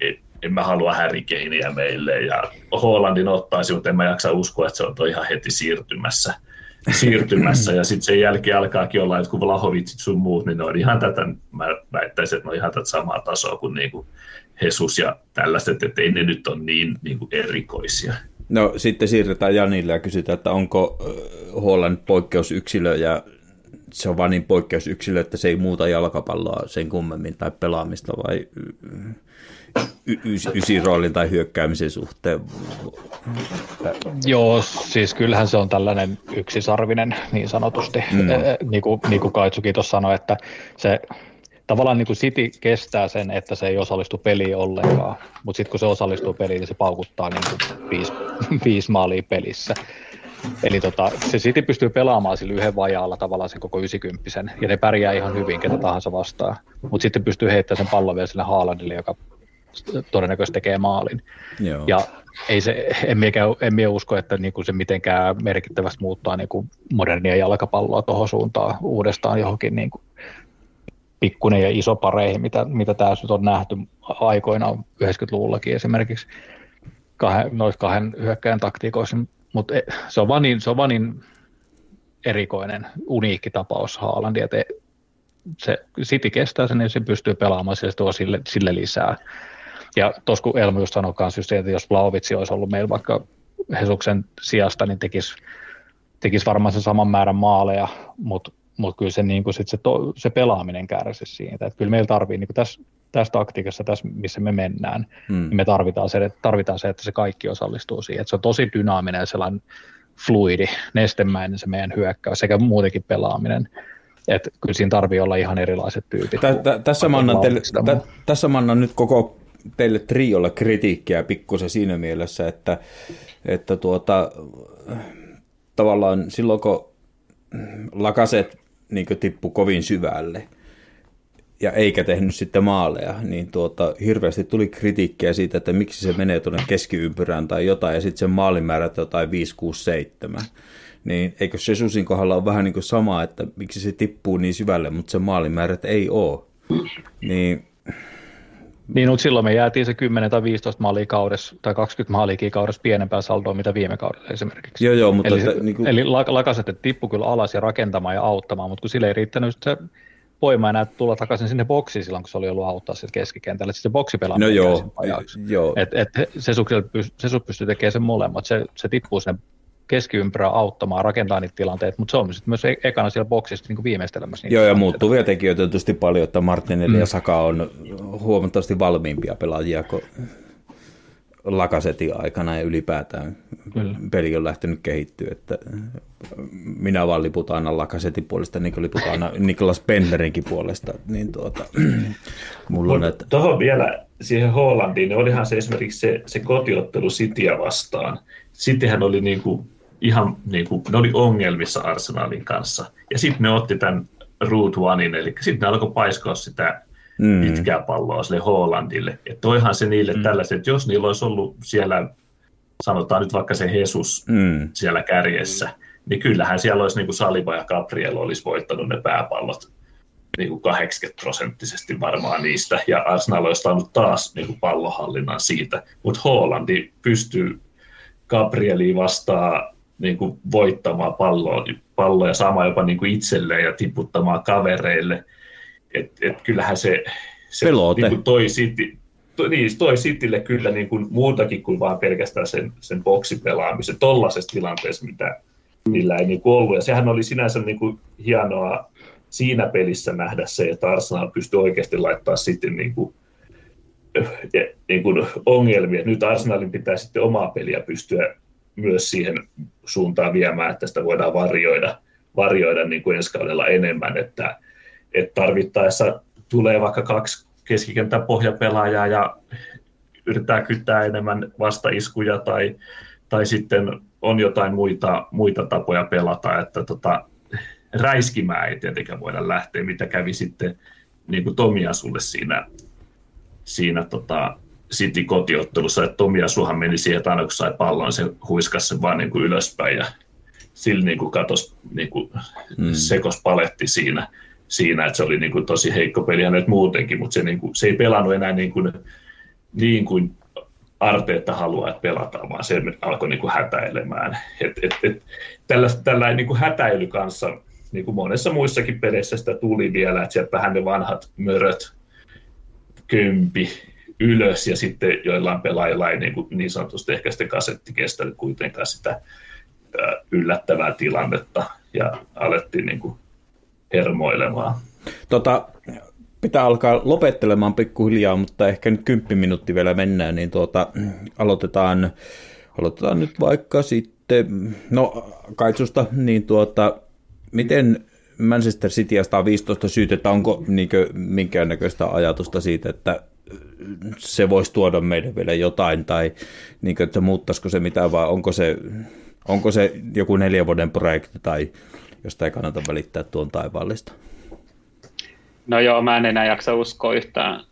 et, en mä halua härikeiniä meille ja Haalandin ottaisi, mutta en mä jaksa uskoa, että se on ihan heti siirtymässä. siirtymässä ja sitten sen jälkeen alkaakin olla, että kun Vlahovitsit sun muut, niin ne on ihan tätä, mä väittäisin, että ne on ihan tätä samaa tasoa kuin niinku Jesus ja tällaiset, että ei ne nyt ole niin, niin kuin erikoisia. No sitten siirretään Janille ja kysytään, että onko Haaland poikkeusyksilö ja se on vaan niin poikkeusyksilö, että se ei muuta jalkapalloa sen kummemmin tai pelaamista vai ysiroolin tai hyökkäämisen suhteen. Joo, siis kyllähän se on tällainen yksisarvinen niin sanotusti, mm. eh, niin kuin, niin kuin Kaitsukin tuossa sanoi, että se tavallaan niin kuin City kestää sen, että se ei osallistu peliin ollenkaan, mutta sitten kun se osallistuu peliin, niin se paukuttaa niin kuin viisi, viisi maalia pelissä. Eli tota, se City pystyy pelaamaan sillä yhden vajaalla tavallaan sen koko yhdeksänkymppisen, ja ne pärjää ihan hyvin ketä tahansa vastaan, mutta sitten pystyy heittämään sen pallon vielä sille Haalandille, joka todennäköisesti tekee maalin. Joo. Ja ei se, en, mie, en mie usko, että niinku se mitenkään merkittävästi muuttaa niinku modernia jalkapalloa tuohon suuntaan uudestaan johonkin niinku pikkuinen ja iso pareihin, mitä, mitä tässä nyt on nähty aikoinaan yhdeksänkymmentäluvullakin esimerkiksi kahden, noissa kahden hyökkäjän taktiikoissa, mutta se on vaan niin, se on vaan niin erikoinen, uniikki tapaus Haalandia, että se City kestää sen, niin se pystyy pelaamaan sille, tuo sille, sille lisää. Ja tuossa kun Elmo just sanoi kanssa, että jos Vlahovic olisi ollut meillä vaikka Hesuksen sijasta, niin tekisi, tekisi varmaan sen saman määrän maaleja, mutta mut kyllä se, niin sit se, to, se pelaaminen kärsi siitä. Et kyllä meillä tarvii niin tässä, tässä taktiikassa, tässä missä me mennään, mm. niin me tarvitaan se, tarvitaan se, että se kaikki osallistuu siihen. Et se on tosi dynaaminen sellainen fluidi, nestemäinen se meidän hyökkäys sekä muutenkin pelaaminen. Että kyllä siinä tarvii olla ihan erilaiset tyypit. Tässä mä annan nyt koko teille triolla kritiikkiä pikkusen siinä mielessä, että, että tuota, tavallaan silloin kun Lakaset niin kuin tippui kovin syvälle ja eikä tehnyt sitten maaleja, niin tuota, hirveästi tuli kritiikkiä siitä, että miksi se menee tuonne keskiympyrään tai jotain, ja sitten sen maalimäärät jotain viisi kuusi seitsemän. Niin eikö se Susin kohdalla ole vähän niin kuin sama, että miksi se tippuu niin syvälle, mutta se maalimäärät ei ole. Niin, niin mutta silloin me jäätiin se kymmenen tai viisitoista maalia kaudessa tai kaksikymmentä maalia kaudessa pienempään saldoon, mitä viime kaudella esimerkiksi. Joo, joo, mutta eli että, niin kuin... eli Lakaset tippu kyllä alas ja rakentamaan ja auttamaan, mutta kun sille ei riittänyt se voima enää tulla takaisin sinne boksiin silloin, kun se oli ollut auttaa sieltä keskikentällä. Sitten se boksi pelaa. No joo, joo. Että et, se Sesu pystyy tekemään sen molemmat. Se, se tippuu sinne keskiympyrää auttamaan, rakentaa niitä tilanteita, mutta se on myös ekana siellä boksissa niin viimeistelemässä. Joo, ja muuttuvia tekijöitä tietysti paljon, että Martinelli mm. ja Saka on huomattavasti valmiimpia pelaajia kuin Lakasetin aikana, ja ylipäätään kyllä peli on lähtenyt kehittyä, että minä vaan liputan aina Lakasetin puolesta, niin kuin liputan aina Niklas Benderinkin puolesta. Niin tuota, mulla on, että... Tuohon vielä siihen Haalandiin, niin olihan se esimerkiksi se, se kotiottelu Cityä vastaan. Cityhän oli niinku ihan niinku, ne oli ongelmissa Arsenalin kanssa, ja sitten ne otti tämän Route Onein, eli sitten ne alkoi paiskoa sitä mm. pitkää palloa sille Haalandille. Ja toihan se niille mm. tällaiset, että jos niillä olisi ollut siellä, sanotaan nyt vaikka se Jesus mm. siellä kärjessä, niin kyllähän siellä olisi niinku Saliba ja Gabriel olisi voittanut ne pääpallot niinku kahdeksankymmentä prosenttisesti varmaan niistä, ja Arsenal olisi saanut taas niinku pallohallinnan siitä, mutta Haalandi pystyy Gabrieli vastaa niin kuin voittamaan palloa, palloa ja saamaan jopa niin kuin itselleen ja tiputtamaan kavereille. Et, et kyllähän se, se niin kuin toi, City, to, niin, toi Citylle kyllä niin kuin muutakin kuin vaan pelkästään sen, sen boksipelaamisen tollaisessa tilanteessa, mitä, millä ei niin kuin ollut. Ja sehän oli sinänsä niin kuin hienoa siinä pelissä nähdä se, että Arsenal pystyi oikeasti laittamaan Cityn niin kuin ja, niin kuin ongelmia. Nyt Arsenalin pitää sitten omaa peliä pystyä myös siihen suuntaan viemään, että sitä voidaan varjoida, varjoida niin kuin ensi kaudella enemmän, että, että tarvittaessa tulee vaikka kaksi keskikentän pohjapelaajaa ja yritetään kyttää enemmän vastaiskuja tai, tai sitten on jotain muita, muita tapoja pelata, että tota, räiskimään ei tietenkään voida lähteä, mitä kävi sitten niin kuin Tomia sulle siinä siinä tota, City-kotiottelussa, että Tomi Asuhan meni siihen, että aina kun sai pallon, se huiskasi sen vaan niin kuin ylöspäin ja sillä niin kuin katosi niin kuin mm. sekospaletti siinä, siinä, että se oli niin kuin tosi heikko peli hänet muutenkin, mutta se, niin kuin, se ei pelannut enää niin kuin, niin kuin Arteetta haluaa, että pelataan, vaan se alkoi niin kuin hätäilemään. Et, et, et, tällä, tällä niin kuin hätäily kanssa, niin kuin monessa muissakin peleissä sitä tuli vielä, että sieltä vähän ne vanhat möröt kympi ylös, ja sitten joillain pelaajilla ei niin, kuin niin sanotusti ehkä sitten kasetti kestänyt kuitenkaan sitä yllättävää tilannetta, ja alettiin niin kuin hermoilemaan. Tota, pitää alkaa lopettelemaan pikkuhiljaa, mutta ehkä nyt kymppi minuutti vielä mennään, niin tuota, aloitetaan, aloitetaan nyt vaikka sitten, no Kaitsusta, niin tuota, miten Manchester Cityä sata viisitoista syytettä, onko niinkö minkäännäköistä ajatusta siitä, että se voisi tuoda meille vielä jotain, tai niinkö, että muuttaisiko se mitään, vai onko se, onko se joku neljän vuoden projekti, tai josta ei kannata välittää tuon taivaallista? No joo, mä en enää jaksa uskoa yhtään.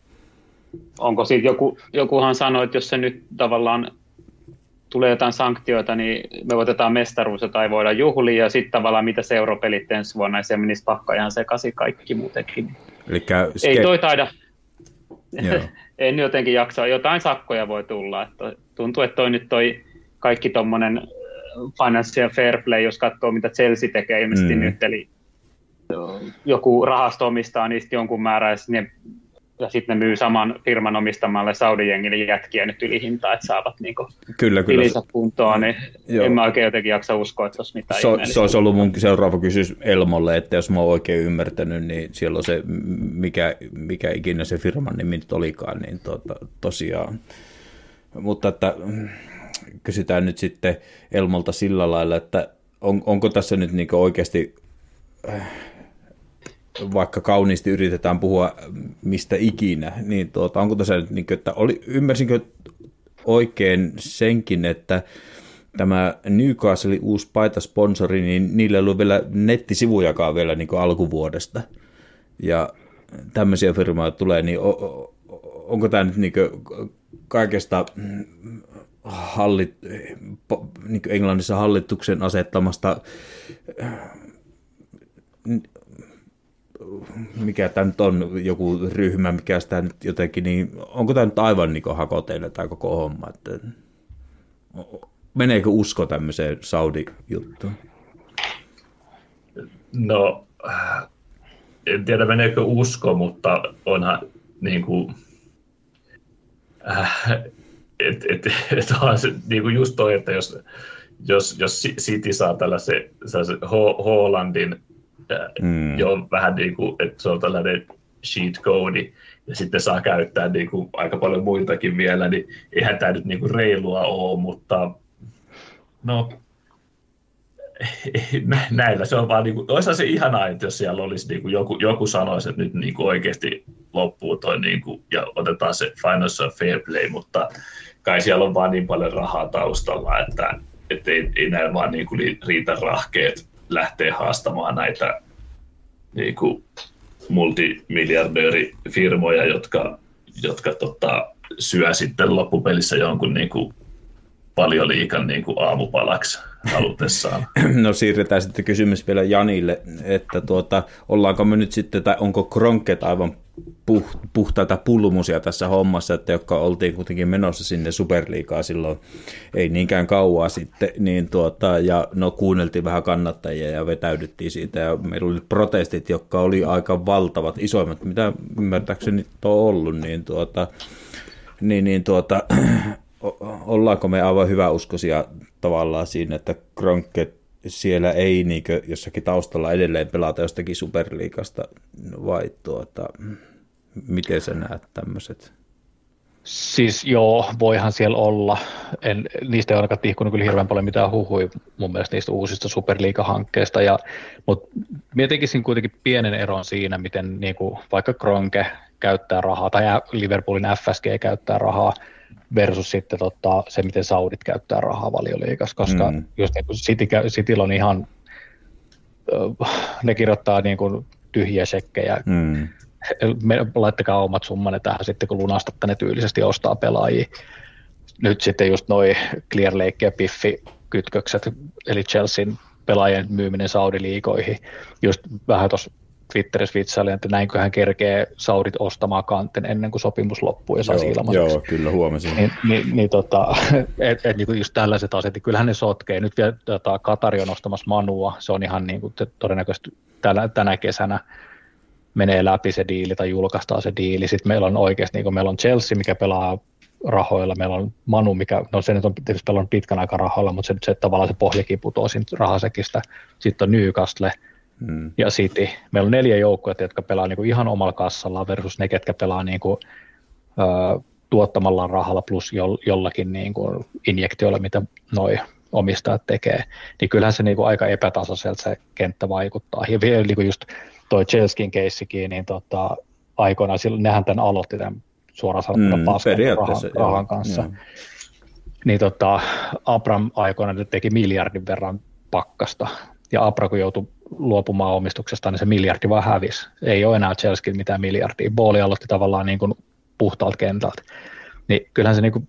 Onko siitä joku, jokuhan sanoi, että jos se nyt tavallaan tulee jotain sanktioita, niin me voitetaan mestaruus tai voidaan juhlia, ja sitten tavallaan mitä seurapelit ensi vuonna, ja se menisi pakka ihan sekaisin kaikki muutenkin. Elikkä... Ei toi taida. En jotenkin jaksaa. Jotain sakkoja voi tulla. Että tuntuu, että toi nyt toi kaikki tuommoinen financial fair play, jos katsoo mitä Chelsea tekee ilmeisesti mm. nyt, eli joku rahasto omistaa niistä jonkun määrän, ja sitten ne myy saman firman omistamalle Saudi-jengille jätkiä nyt yli hintaa, että saavat niinku kyllä, kyllä. tilinsä kuntoon, niin joo. En mä oikein jotenkin jaksa uskoa, että olisi mitään so, ihmeellistä. Se olisi ollut mun seuraava kysymys Elmolle, että jos mä oon oikein ymmärtänyt, niin siellä on se, mikä, mikä ikinä se firman nimi nyt olikaan, niin tuota, tosiaan. Mutta että, kysytään nyt sitten Elmolta sillä lailla, että on, onko tässä nyt niinku oikeasti... Äh, vaikka kauniisti yritetään puhua mistä ikinä, niin tuota, onko tässä nyt, että oli, ymmärsinkö oikein senkin, että tämä Newcastle uusi paitasponsori, niin niillä ei ollut vielä nettisivujakaan vielä niin kuin alkuvuodesta. Ja tämmöisiä firmoja tulee, niin onko tämä nyt niin kuin kaikesta hallit, niin kuin Englannissa hallituksen asettamasta, mikä tämä nyt on, joku ryhmä, mikä sitä nyt jotenkin, niin onko tämä nyt aivan niin kuin hakoteille tämä koko homma, että meneekö usko tämmöiseen Saudi-juttuun? No, en tiedä meneekö usko, mutta onhan niin kuin, äh, et, et, et onhan se niin kuin just toi, että jos, jos, jos City saa tällaisen Haalandin, mm. jo vähän niin kuin, että se on tällainen sheet code, ja sitten saa käyttää niin kuin aika paljon muitakin vielä, niin eihän tämä nyt niin kuin reilua ole, mutta no, näillä se on vaan niin kuin, olisihan se ihanaa, että jos siellä olisi niin kuin joku, joku sanoisi, että nyt niin kuin oikeasti loppuu toi niin kuin, ja otetaan se financial fair play, mutta kai siellä on vaan niin paljon rahaa taustalla, että et ei, ei näillä vaan niin kuin riitä rahkeet lähtee haastamaan näitä niin kuin multimiljardöörifirmoja, jotka, jotka tota, syö sitten loppupelissä jonkun niin kuin paljon liikan niin kuin aamupalaksi halutessaan. No siirretään sitten kysymys vielä Janille, että tuota, ollaanko me nyt sitten, tai onko kronkket aivan puh- puhtaita pulmusia tässä hommassa, että jotka oltiin kuitenkin menossa sinne Superliigaan silloin, ei niinkään kauaa sitten, niin tuota, ja no kuunneltiin vähän kannattajia ja vetäydyttiin siitä, ja meillä oli protestit, jotka oli aika valtavat, isoimmat, mitä ymmärtääkseni on ollut, niin tuota, niin, niin tuota, ollaanko me aivan hyväuskoisia tavallaan siinä, että Kronkket siellä ei niinkö jossakin taustalla edelleen pelata jostakin Superliigasta, vai tuota, miten sä näet tämmöiset? Siis joo, voihan siellä olla. En, niistä ei ainakaan tihkunut kyllä hirveän paljon mitään huhui mun mielestä niistä uusista Superliiga-hankkeista, ja, mutta mietinkin kuitenkin pienen eron siinä, miten niin kuin, vaikka Kronke käyttää rahaa, tai Liverpoolin F S G käyttää rahaa, versus sitten tota, se, miten saudit käyttää rahaa Valioliigassa, koska mm. just niin kuin City, Cityllä on ihan, ne kirjoittaa niin kuin tyhjiä shekkejä, mm. laittakaa omat summanne tähän sitten, kun lunastatte ne tyylisesti ostaa pelaajia. Nyt sitten just noi Clear Lake ja Piffi-kytkökset, eli Chelsean pelaajien myyminen saudiliikoihin, just vähän tuossa Twitterissä vitsailin, että näinköhän kerkee saudit ostamaan kanten ennen kuin sopimus loppuu ja saisi ilmaiseksi. Joo, kyllä huomasin. Niin, niin, niin tota, et, et, niin just tällaiset asiat, niin kyllähän ne sotkee. Nyt vielä tota, Katari on ostamassa Manua, se on ihan niin kuin todennäköisesti tänä, tänä kesänä menee läpi se diili tai julkaistaan se diili. Sitten meillä on oikeasti, niin kuin meillä on Chelsea, mikä pelaa rahoilla, meillä on Manu, mikä, no se nyt on tietysti pelannut pitkän aikaa rahoilla, mutta se nyt se, tavallaan se pohjakin putoaa siitä rahasekistä. Sitten on Newcastle. Hmm. Ja City. Meillä on neljä joukkuetta, jotka pelaa niinku ihan omalla kassallaan versus ne, ketkä pelaa niinku, ö, tuottamallaan rahalla plus jollakin niinku injektioilla, mitä noi omistajat tekee. Niin kyllähän se niinku aika epätasaiselta se kenttä vaikuttaa. Ja vielä niinku just toi Chelsean keissikin, niin tota, aikoinaan silloin, nehän tämän aloitti tämän suoraan sanottuna hmm, paskan rahan, rahan kanssa. Joo. Niin tota, Abram aikoinaan teki miljardin verran pakkasta. Ja Abra, kun joutui luopumaan omistuksesta, niin se miljardi vaan hävisi. Ei ole enää Chelsea mitään miljardia. Booli aloitti tavallaan niin kuin puhtaalta kentältä. Niin kyllähän se niin kuin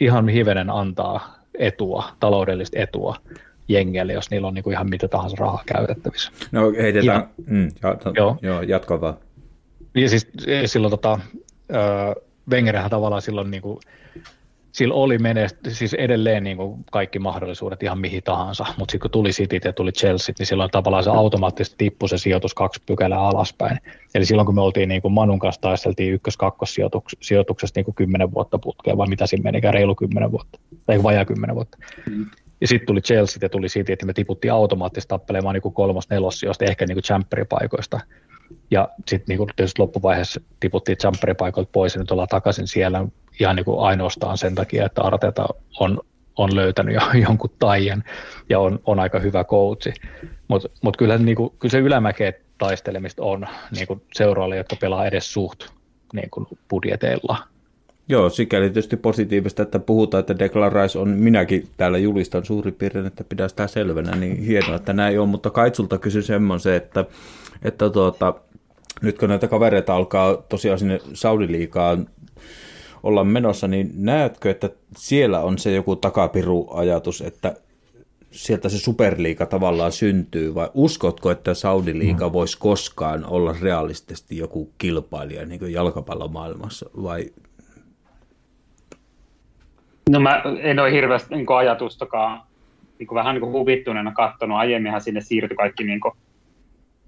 ihan hivenen antaa etua, taloudellista etua jengelle, jos niillä on niin kuin ihan mitä tahansa rahaa käytettävissä. No heitetään, ja, mm, jat- joo. Joo, jatkaa vaan. Ja siis silloin tota, Wengerhän tavallaan silloin niin kuin, sillä oli menesty, siis edelleen niin kuin kaikki mahdollisuudet ihan mihin tahansa, mutta sitten kun tuli Cityt ja tuli Chelseat, niin silloin tavallaan se automaattisesti tippui se sijoitus kaksi pykälää alaspäin. Eli silloin kun me oltiin niin kuin Manun kanssa taisteltiin ykkös-kakkossijoituksesta niin kuin kymmenen vuotta putkeen, vai mitä siinä menikään, reilu kymmenen vuotta, tai vajaa kymmenen vuotta. Ja sitten tuli Chelsea ja tuli City, että me tiputtiin automaattisesti tappelemaan niin kuin kolmos-nelossijoista, ehkä niin kuin championipaikoista. Ja sitten niin tietysti loppuvaiheessa tiputtiin jumperipaikoilta pois ja nyt ollaan takaisin siellä ihan niin kuin ainoastaan sen takia, että Arteta on, on löytänyt jo jonkun taian ja on, on aika hyvä coachi. Mutta mut kyllä, niin kyllä se ylämäkeet taistelemista on niin kuin seuraajille, jotka pelaa edes suht niin kuin budjeteilla. Joo, sikäli tietysti positiivista, että puhutaan, että Declan Rice on, minäkin täällä julistan suurin piirtein, että pidä sitä selvänä, niin hienoa, että näin on, mutta Kaitsulta kysy semmoisen, että, että tuota, nyt kun näitä kavereita alkaa tosiaan sinne Saudi-liigaan olla menossa, niin näetkö, että siellä on se joku takapiru-ajatus, että sieltä se superliiga tavallaan syntyy, vai uskotko, että Saudi-liiga voisi koskaan olla realistisesti joku kilpailija niin kuin jalkapallomaailmassa, vai... No mä en ole hirveästi niin kuin ajatustakaan, niin kuin vähän niin kuin huvittuneena katsonut, aiemminhan sinne siirtyi kaikki, niin kuin,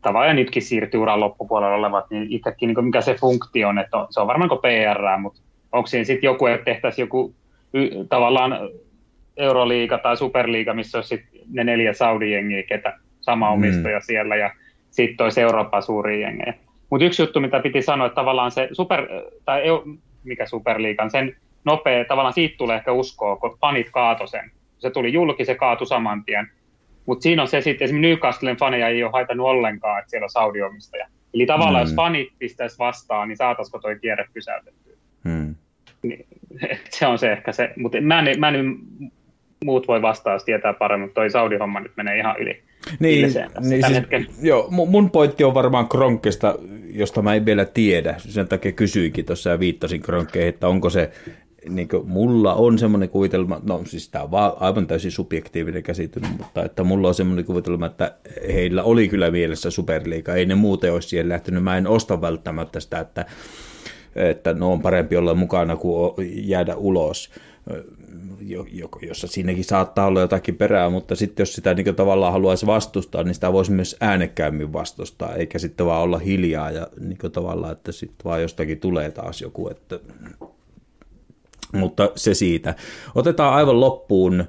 tavallaan ja nytkin siirtyy uran loppupuolella olevat, niin itsekin niin kuin, mikä se funktio on, että on, se on varmaan kuin P R, mutta onko siinä sitten joku, että tehtäisiin joku y, tavallaan Euroliiga tai Superliiga, missä olisi sitten ne neljä Saudi-jengiä, ketä sama omistaja mm. siellä ja sitten olisi Euroopan suuria jengejä. Mutta yksi juttu, mitä piti sanoa, että tavallaan se super, tai mikä Superliigan, sen nopea, tavallaan siitä tulee ehkä uskoa, kun fanit kaatoi sen. Se tuli julki, se kaatui saman tien. Mutta siinä on se sitten, esimerkiksi Newcastlen faneja ei ole haitannut ollenkaan, että siellä on Saudi-omistaja. Eli tavallaan mm. jos fanit pistäisi vastaan, niin saataisiko toi kierre pysäytettyä. Mm. Niin, se on se ehkä se, mutta mä en, mä en, muut voi vastaa, jos tietää paremmin, mutta toi Saudi-homma nyt menee ihan yli. Niin, niin siis, joo, mun pointti on varmaan Kronkista, josta mä en vielä tiedä. Sen takia kysyinkin tuossa ja viittasin Kronkkeihin, että onko se... Niin mulla on semmoinen kuvitelma, no siis tämä on vaan aivan täysin subjektiivinen käsitys, mutta että mulla on semmoinen kuvitelma, että heillä oli kyllä mielessä Superliiga, ei ne muuten olisi siihen lähtenyt, mä en osta välttämättä sitä, että, että no on parempi olla mukana kuin jäädä ulos, jossa siinäkin saattaa olla jotakin perää, mutta sitten jos sitä niin tavallaan haluaisi vastustaa, niin sitä voisi myös äänekkäimmin vastustaa, eikä sitten vaan olla hiljaa ja niin tavallaan, että sitten vaan jostakin tulee taas joku, että... Mutta se siitä. Otetaan aivan loppuun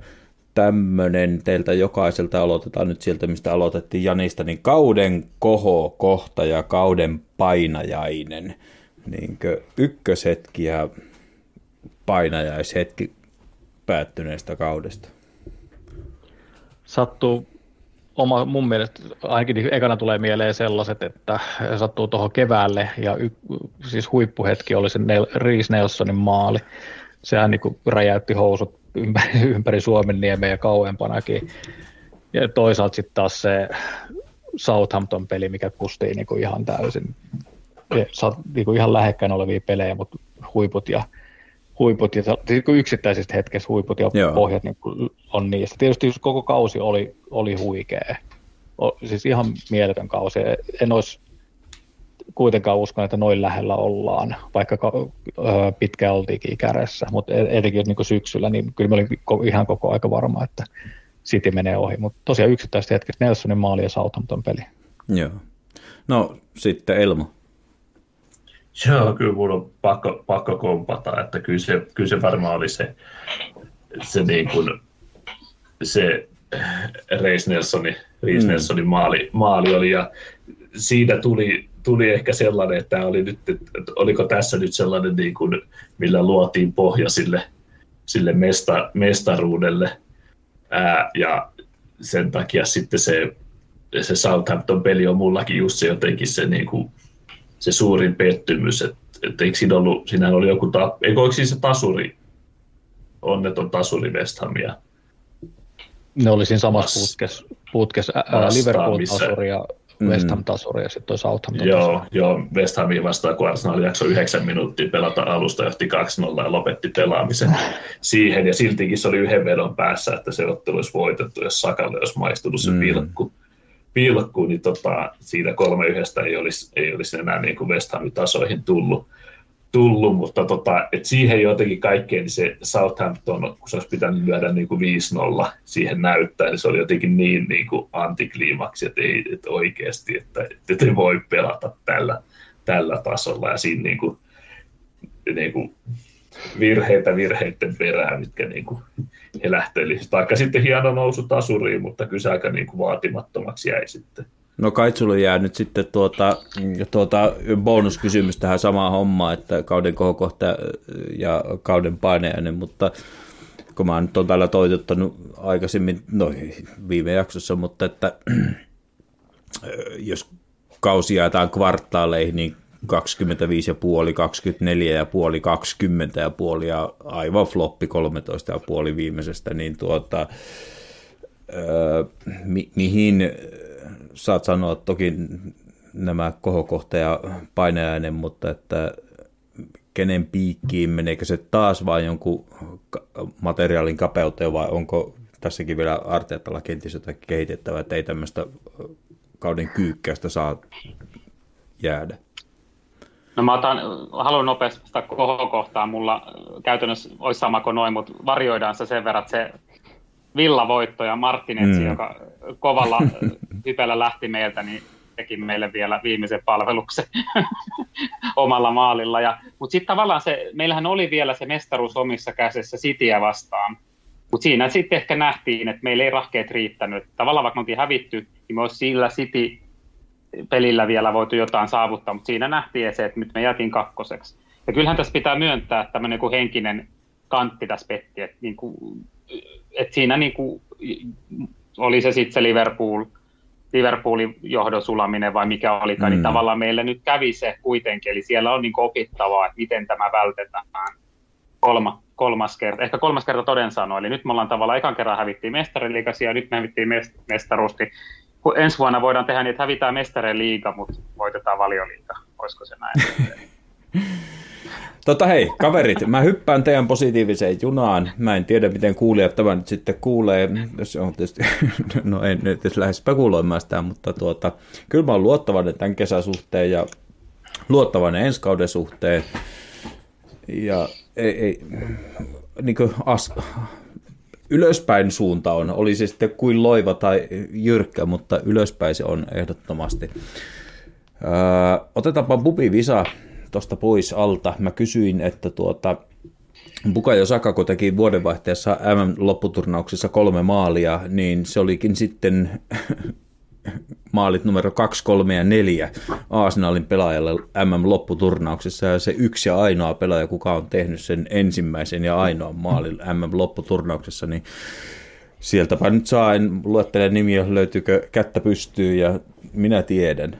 tämmöinen teiltä jokaiselta, aloitetaan nyt sieltä, mistä aloitettiin Janista, niin kauden kohokohta ja kauden painajainen. Niinkö ykköshetki ja painajaishetki päättyneestä kaudesta? Sattuu oma, mun mielestä ainakin ekana tulee mieleen sellaiset, että sattuu tuohon keväälle ja y, siis huippuhetki oli se Reece Nelsonin maali. Sehän niin kuin räjäytti housut ympäri, ympäri Suomenniemeä ja kauempanakin. Ja toisaalta sitten taas se Southampton-peli, mikä kustii niin kuin ihan täysin. Saat, niin kuin ihan lähekkäin olevia pelejä, mutta huiput ja, huiput ja niin kuin yksittäisistä hetkessä huiput ja Joo. pohjat niin kuin on niistä. Tietysti koko kausi oli, oli huikea. O, siis ihan mieletön kausi. En olisi kuitenkaan uskon, että noin lähellä ollaan, vaikka pitkään oltiinkin ikärässä, mutta etenkin niin kuin syksyllä, niin kyllä mä olin ihan koko aika varma, että City menee ohi, mutta tosiaan yksittäisesti hetkessä Nelsonin maali ja Southampton peli. Joo. No sitten Elmo. Joo, kyllä mun on pakko, pakko kompata, että kyllä se, kyllä se varmaan oli se, se, niin kuin, se Reece Nelsonin, Reece Nelsonin mm. maali, maali oli ja siitä tuli Tuli ehkä sellainen, että, oli nyt, että oliko tässä nyt sellainen, niin kuin, millä luotiin pohja sille, sille mesta, mestaruudelle. Ää, ja sen takia sitten se, se Southampton-peli on mullakin just se jotenkin se, niin kuin, se suurin pettymys. Että et, eikö siinä ollut, siinähän oli joku, ta, eikö oliko siinä se tasuri, onneton tasuri West Hamia? Ne oli siinä samassa putkessa, putkes, Liverpool-tasuri ja... West Ham-tasuri ja sitten toi Southampton-tasuri. Joo, joo, West Hamiin vastaan, kun Arsenal jakso yhdeksän minuuttia pelata alusta, johti kaksi nolla ja lopetti pelaamisen siihen. Ja siltikin se oli yhden vedon päässä, että se ottelu olisi voitettu, jos Sakalle olisi maistunut se mm. pilkku, pilkku, niin tota, siitä kolme yhdestä ei olisi, ei olisi enää niin kuin West Ham-tasoihin tullut. tullut mutta tota, et siihen jotenkin kaikkeen niin se Southampton, kun se olisi pitänyt lyödä niin kuin viisi nolla siihen näyttää, niin se oli jotenkin niin, niin kuin antikliimaksi, että ei et oikeasti, että et ei voi pelata tällä, tällä tasolla. Ja siinä niin kuin, niin kuin virheitä virheiden perään, mitkä niin kuin helähteli. Taikka sitten hieno nousu tasuriin, mutta kyllä se aika niin kuin vaatimattomaksi jäi sitten. No kai sulla jää nyt sitten tuota, tuota bonuskysymys tähän samaan hommaan, että kauden kohokohta ja kauden painajainen, mutta kun mä nyt on täällä toitottanut aikaisemmin, no viime jaksossa, mutta että jos kausi jaetaan kvartaaleihin, niin kaksikymmentäviisi pilkku viisi, kaksikymmentäneljä pilkku viisi, kaksikymmentä pilkku viisi ja aivan floppi kolmetoista pilkku viisi viimeisestä, niin tuota, öö, mi- mihin saat sanoa toki nämä kohokohta ja painajainen, mutta että kenen piikkiin meneekö se taas vai jonkun materiaalin kapeuteen vai onko tässäkin vielä Arteetalla kenties jotain kehitettävää, että ei tämmöistä kauden kyykkäystä saa jäädä? No mä otan, haluan nopeasti sitä kohokohtaa, mulla käytännössä olisi sama kuin noin, mutta varjoidaan se sen verran, että se villavoitto ja Martinelli, mm. joka kovalla hypellä lähti meiltä, niin teki meille vielä viimeisen palveluksen omalla maalilla. Ja, mutta sitten tavallaan se, meillähän oli vielä se mestaruus omissa käsissä Cityä vastaan, mutta siinä sitten ehkä nähtiin, että meillä ei rahkeet riittänyt. Tavallaan vaikka me oltiin hävitty, niin me olisi sillä City pelillä vielä voitu jotain saavuttaa, mutta siinä nähtiin se, että nyt me jätin kakkoseksi. Ja kyllähän tässä pitää myöntää, että tämmöinen kuin henkinen kantti tässä petti, että, niin kuin, että siinä niin kuin, oli se sitten se Liverpool, Liverpoolin johdon sulaminen vai mikä olikaan, mm. niin tavallaan meillä nyt kävi se kuitenkin, eli siellä on niin kuin opittavaa, että miten tämä vältetään Kolma, kolmas kerta, ehkä kolmas kerta toden sanoi, eli nyt me ollaan tavallaan ekan kerran hävittiin mestariliigassa ja nyt me hävittiin mest- mestaruusti. Ensi vuonna voidaan tehdä niin, että hävitään mestarien liiga, mutta voitetaan Valioliiga. Olisiko se näin? Tota hei, kaverit, mä hyppään teidän positiiviseen junaan. Mä en tiedä, miten kuulijat tämä nyt sitten kuulee. On tietysti, no en nyt lähde spekuloimaan sitä, mutta tuota, kyllä mä oon luottavainen tämän kesän suhteen ja luottavainen ensi kauden suhteen. Ja ei, ei, niin kuin as, ylöspäin suunta on, oli se sitten kuin loiva tai jyrkkä, mutta ylöspäin se on ehdottomasti. Öö, otetaanpa Bubi-visa tuosta pois alta. Mä kysyin, että tuota, Bukayo Saka, kun teki vuodenvaihteessa M M-lopputurnauksessa kolme maalia, niin se olikin sitten maalit numero kaksi, kolme ja neljä Arsenalin pelaajalle M M-lopputurnauksessa ja se yksi ja ainoa pelaaja, kuka on tehnyt sen ensimmäisen ja ainoan maalin M M-lopputurnauksessa, niin sieltäpä nyt saa, en luettele nimiä, löytyykö kättä pystyy ja minä tiedän.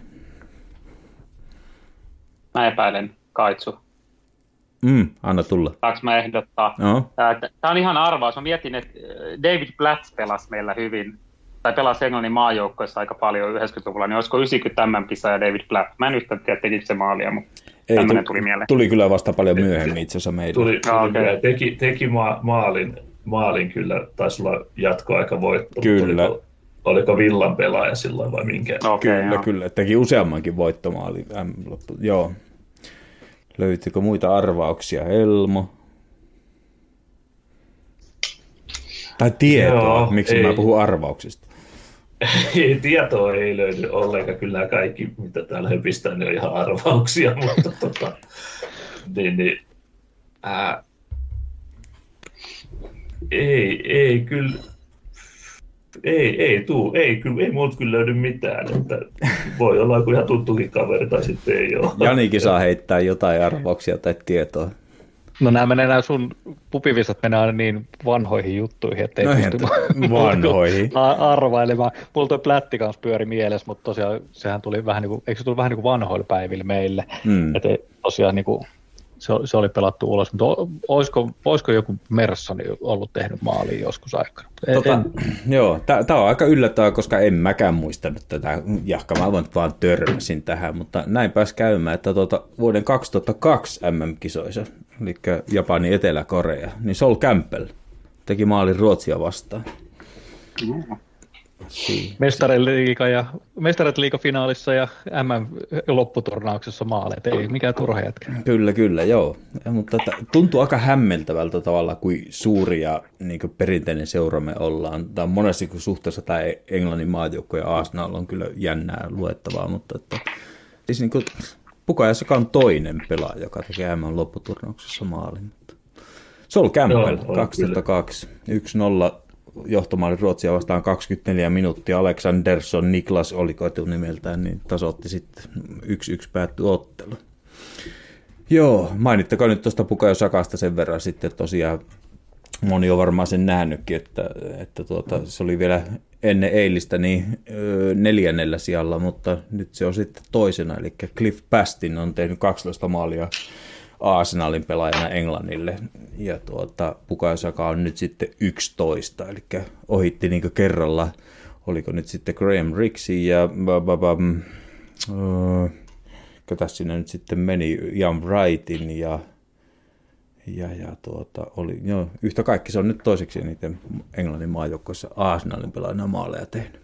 Mä epäilen, Kaitsu. Mm, anna tulla. Saanko mä ehdottaa? No. Tämä on ihan arvaus. Mä mietin, että David Platts pelasi meillä hyvin tai pelasi Englannin maajoukkoissa aika paljon yhdeksänkymmentäluvulla, niin olisiko yhdeksänkymmentä tämän pisa ja David Platt? Mä en yhtään tiedä, tekikö se maalia, mutta ei, tämmöinen tuli mieleen. Tuli kyllä vasta paljon myöhemmin itse asiassa meidän. Tuli, tuli oh, okay. Teki, teki ma- maalin, maalin kyllä, taisi olla jatkoaika voitto. Kyllä. Oliko, oliko Villan pelaaja silloin vai minkä? Okay, kyllä, joo. Kyllä. Teki useammankin voittomaalin. Joo. Löytyykö muita arvauksia? Elmo. Tai tietoa, joo, miksi ei. Mä puhun arvauksista? Ei, tietoa ei löydy ollenkaan. Kyllä kaikki, mitä täällä höpistään, ne on ihan arvauksia, mutta tota, niin, niin, ää, ei, ei kyllä, ei, ei tuu, ei, kyllä, ei multa kyllä löydy mitään, että voi olla joku ihan tuttukin kaveri tai sitten ei ole. Janikin saa heittää jotain arvauksia tai tietoa. No nämä menee, nämä sun pupivisat menee aina niin vanhoihin juttuihin, ettei no pysty vanhoihin arvailemaan. Mulla toi Plätti kanssa pyöri mielessä, mutta tosiaan sehän tuli vähän niin kuin, eikö se tuli vähän niin kuin vanhoilla päivillä meille, mm. että tosiaan niin kuin, se, se oli pelattu ulos, mutta olisiko, olisiko joku Merssoni ollut tehnyt maaliin joskus aikana? En, tota, en. Joo, tämä on aika yllättävää, koska en mäkään muistanut tätä jahka, mä vaan törmäsin tähän, mutta näin pääsi käymään, että tuota, vuoden kaksituhattakaksi M M-kisoissa, eli Japani, Etelä-Korea, niin Sol Campbell teki maalin Ruotsia vastaan. Mm. Mestariliiga ja Mestariliiga finaalissa ja M M-lopputurnauksessa maaleet, ei mikään turha jätkä. Kyllä, kyllä, joo. Mutta tuntuu aika hämmentävältä tavalla, kuin suuri ja niin kuin perinteinen seuramme ollaan. Tämä on monesti suhteessa tämä Englannin maajoukko ja Arsenal on kyllä jännää luettavaa, mutta että, siis niin kuin Bukajosaka on toinen pelaaja, joka tekee M M-lopputurnauksessa maalin. Sol Campbell, joo, kaksituhattakaksi, yksi nolla. Johtomaali Ruotsia vastaan kaksikymmentäneljä minuuttia. Alexandersson, Niklas oliko etu nimeltään, niin tasoitti sitten yksi yksi päättyi ottelu. Joo, mainittakaa nyt tuosta Bukayo Sakasta sen verran sitten tosiaan. Moni on varmaan sen nähnytkin, että, että tuota, se oli vielä ennen eilistä niin neljännellä sijalla, mutta nyt se on sitten toisena. Eli Cliff Pastin on tehnyt kaksitoista maalia Arsenalin pelaajana Englannille, ja tuota, Bukajosaka on nyt sitten yksitoista, eli ohitti niin kuin kerralla, oliko nyt sitten Graham Rixi ja ketä siinä nyt sitten meni, Ian Wrightin ja, ja, ja tuota, oli, joo, yhtä kaikki se on nyt toiseksi eniten Englannin maajoukkueessa Arsenalin pelaajana maaleja tehnyt.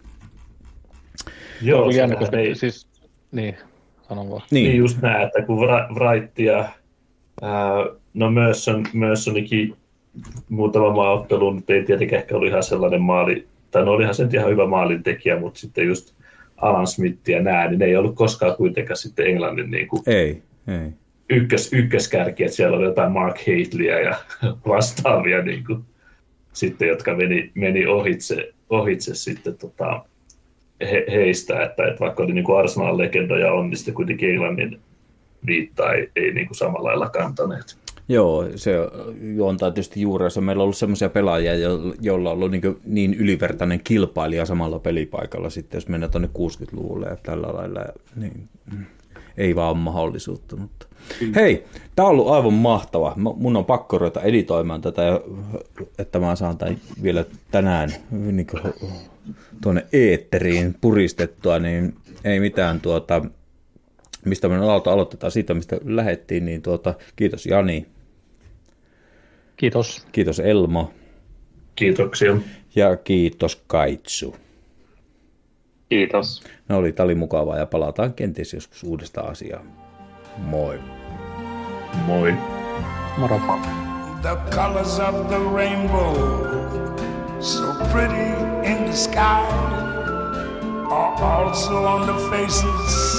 Joo, oli jännä, koska ei, siis, niin, sanon vaan. Niin, niin just näin, että kun Wright ja no Merson, Mersonikin muutama maaottelu, nyt ei tietenkään ehkä ollut ihan sellainen maali, tai no olihan se ihan hyvä maalintekijä, mutta sitten just Alan Smith ja nää, niin ne ei ollut koskaan kuitenkaan sitten Englannin niin kuin ei, ei. Ykkös, ykköskärki, että siellä oli jotain Mark Hatleyä ja vastaavia, niin kuin, sitten, jotka meni, meni ohitse, ohitse sitten tota, he, heistä, että, että vaikka oli niin kuin Arsenalin legendoja on, niin sitten kuitenkin Englannin viittaa ei, ei niin kuin samalla lailla kantaneet. Joo, se juontaa tietysti juurensa. Meillä on ollut semmoisia pelaajia, joilla on ollut niin, niin ylivertainen kilpailija samalla pelipaikalla sitten, jos mennään tuonne kuusikymmentäluvulle ja tällä lailla, niin ei vaan ole mahdollisuutta. Mutta. Hei, tämä on ollut aivan mahtava. Mun on pakko ruveta editoimaan tätä, että mä saan tämän vielä tänään niin tuonne eetteriin puristettua, niin ei mitään tuota... Mistä me aloitetaan siitä, mistä lähdettiin, niin tuota, kiitos Jani. Kiitos. Kiitos Elmo. Kiitoksia. Ja kiitos Kaitsu. Kiitos. No oli, tää oli mukavaa ja palataan kenties joskus uudesta asiaa. Moi. Moi. Moro. The colors of the rainbow, so pretty in the sky, are also on the faces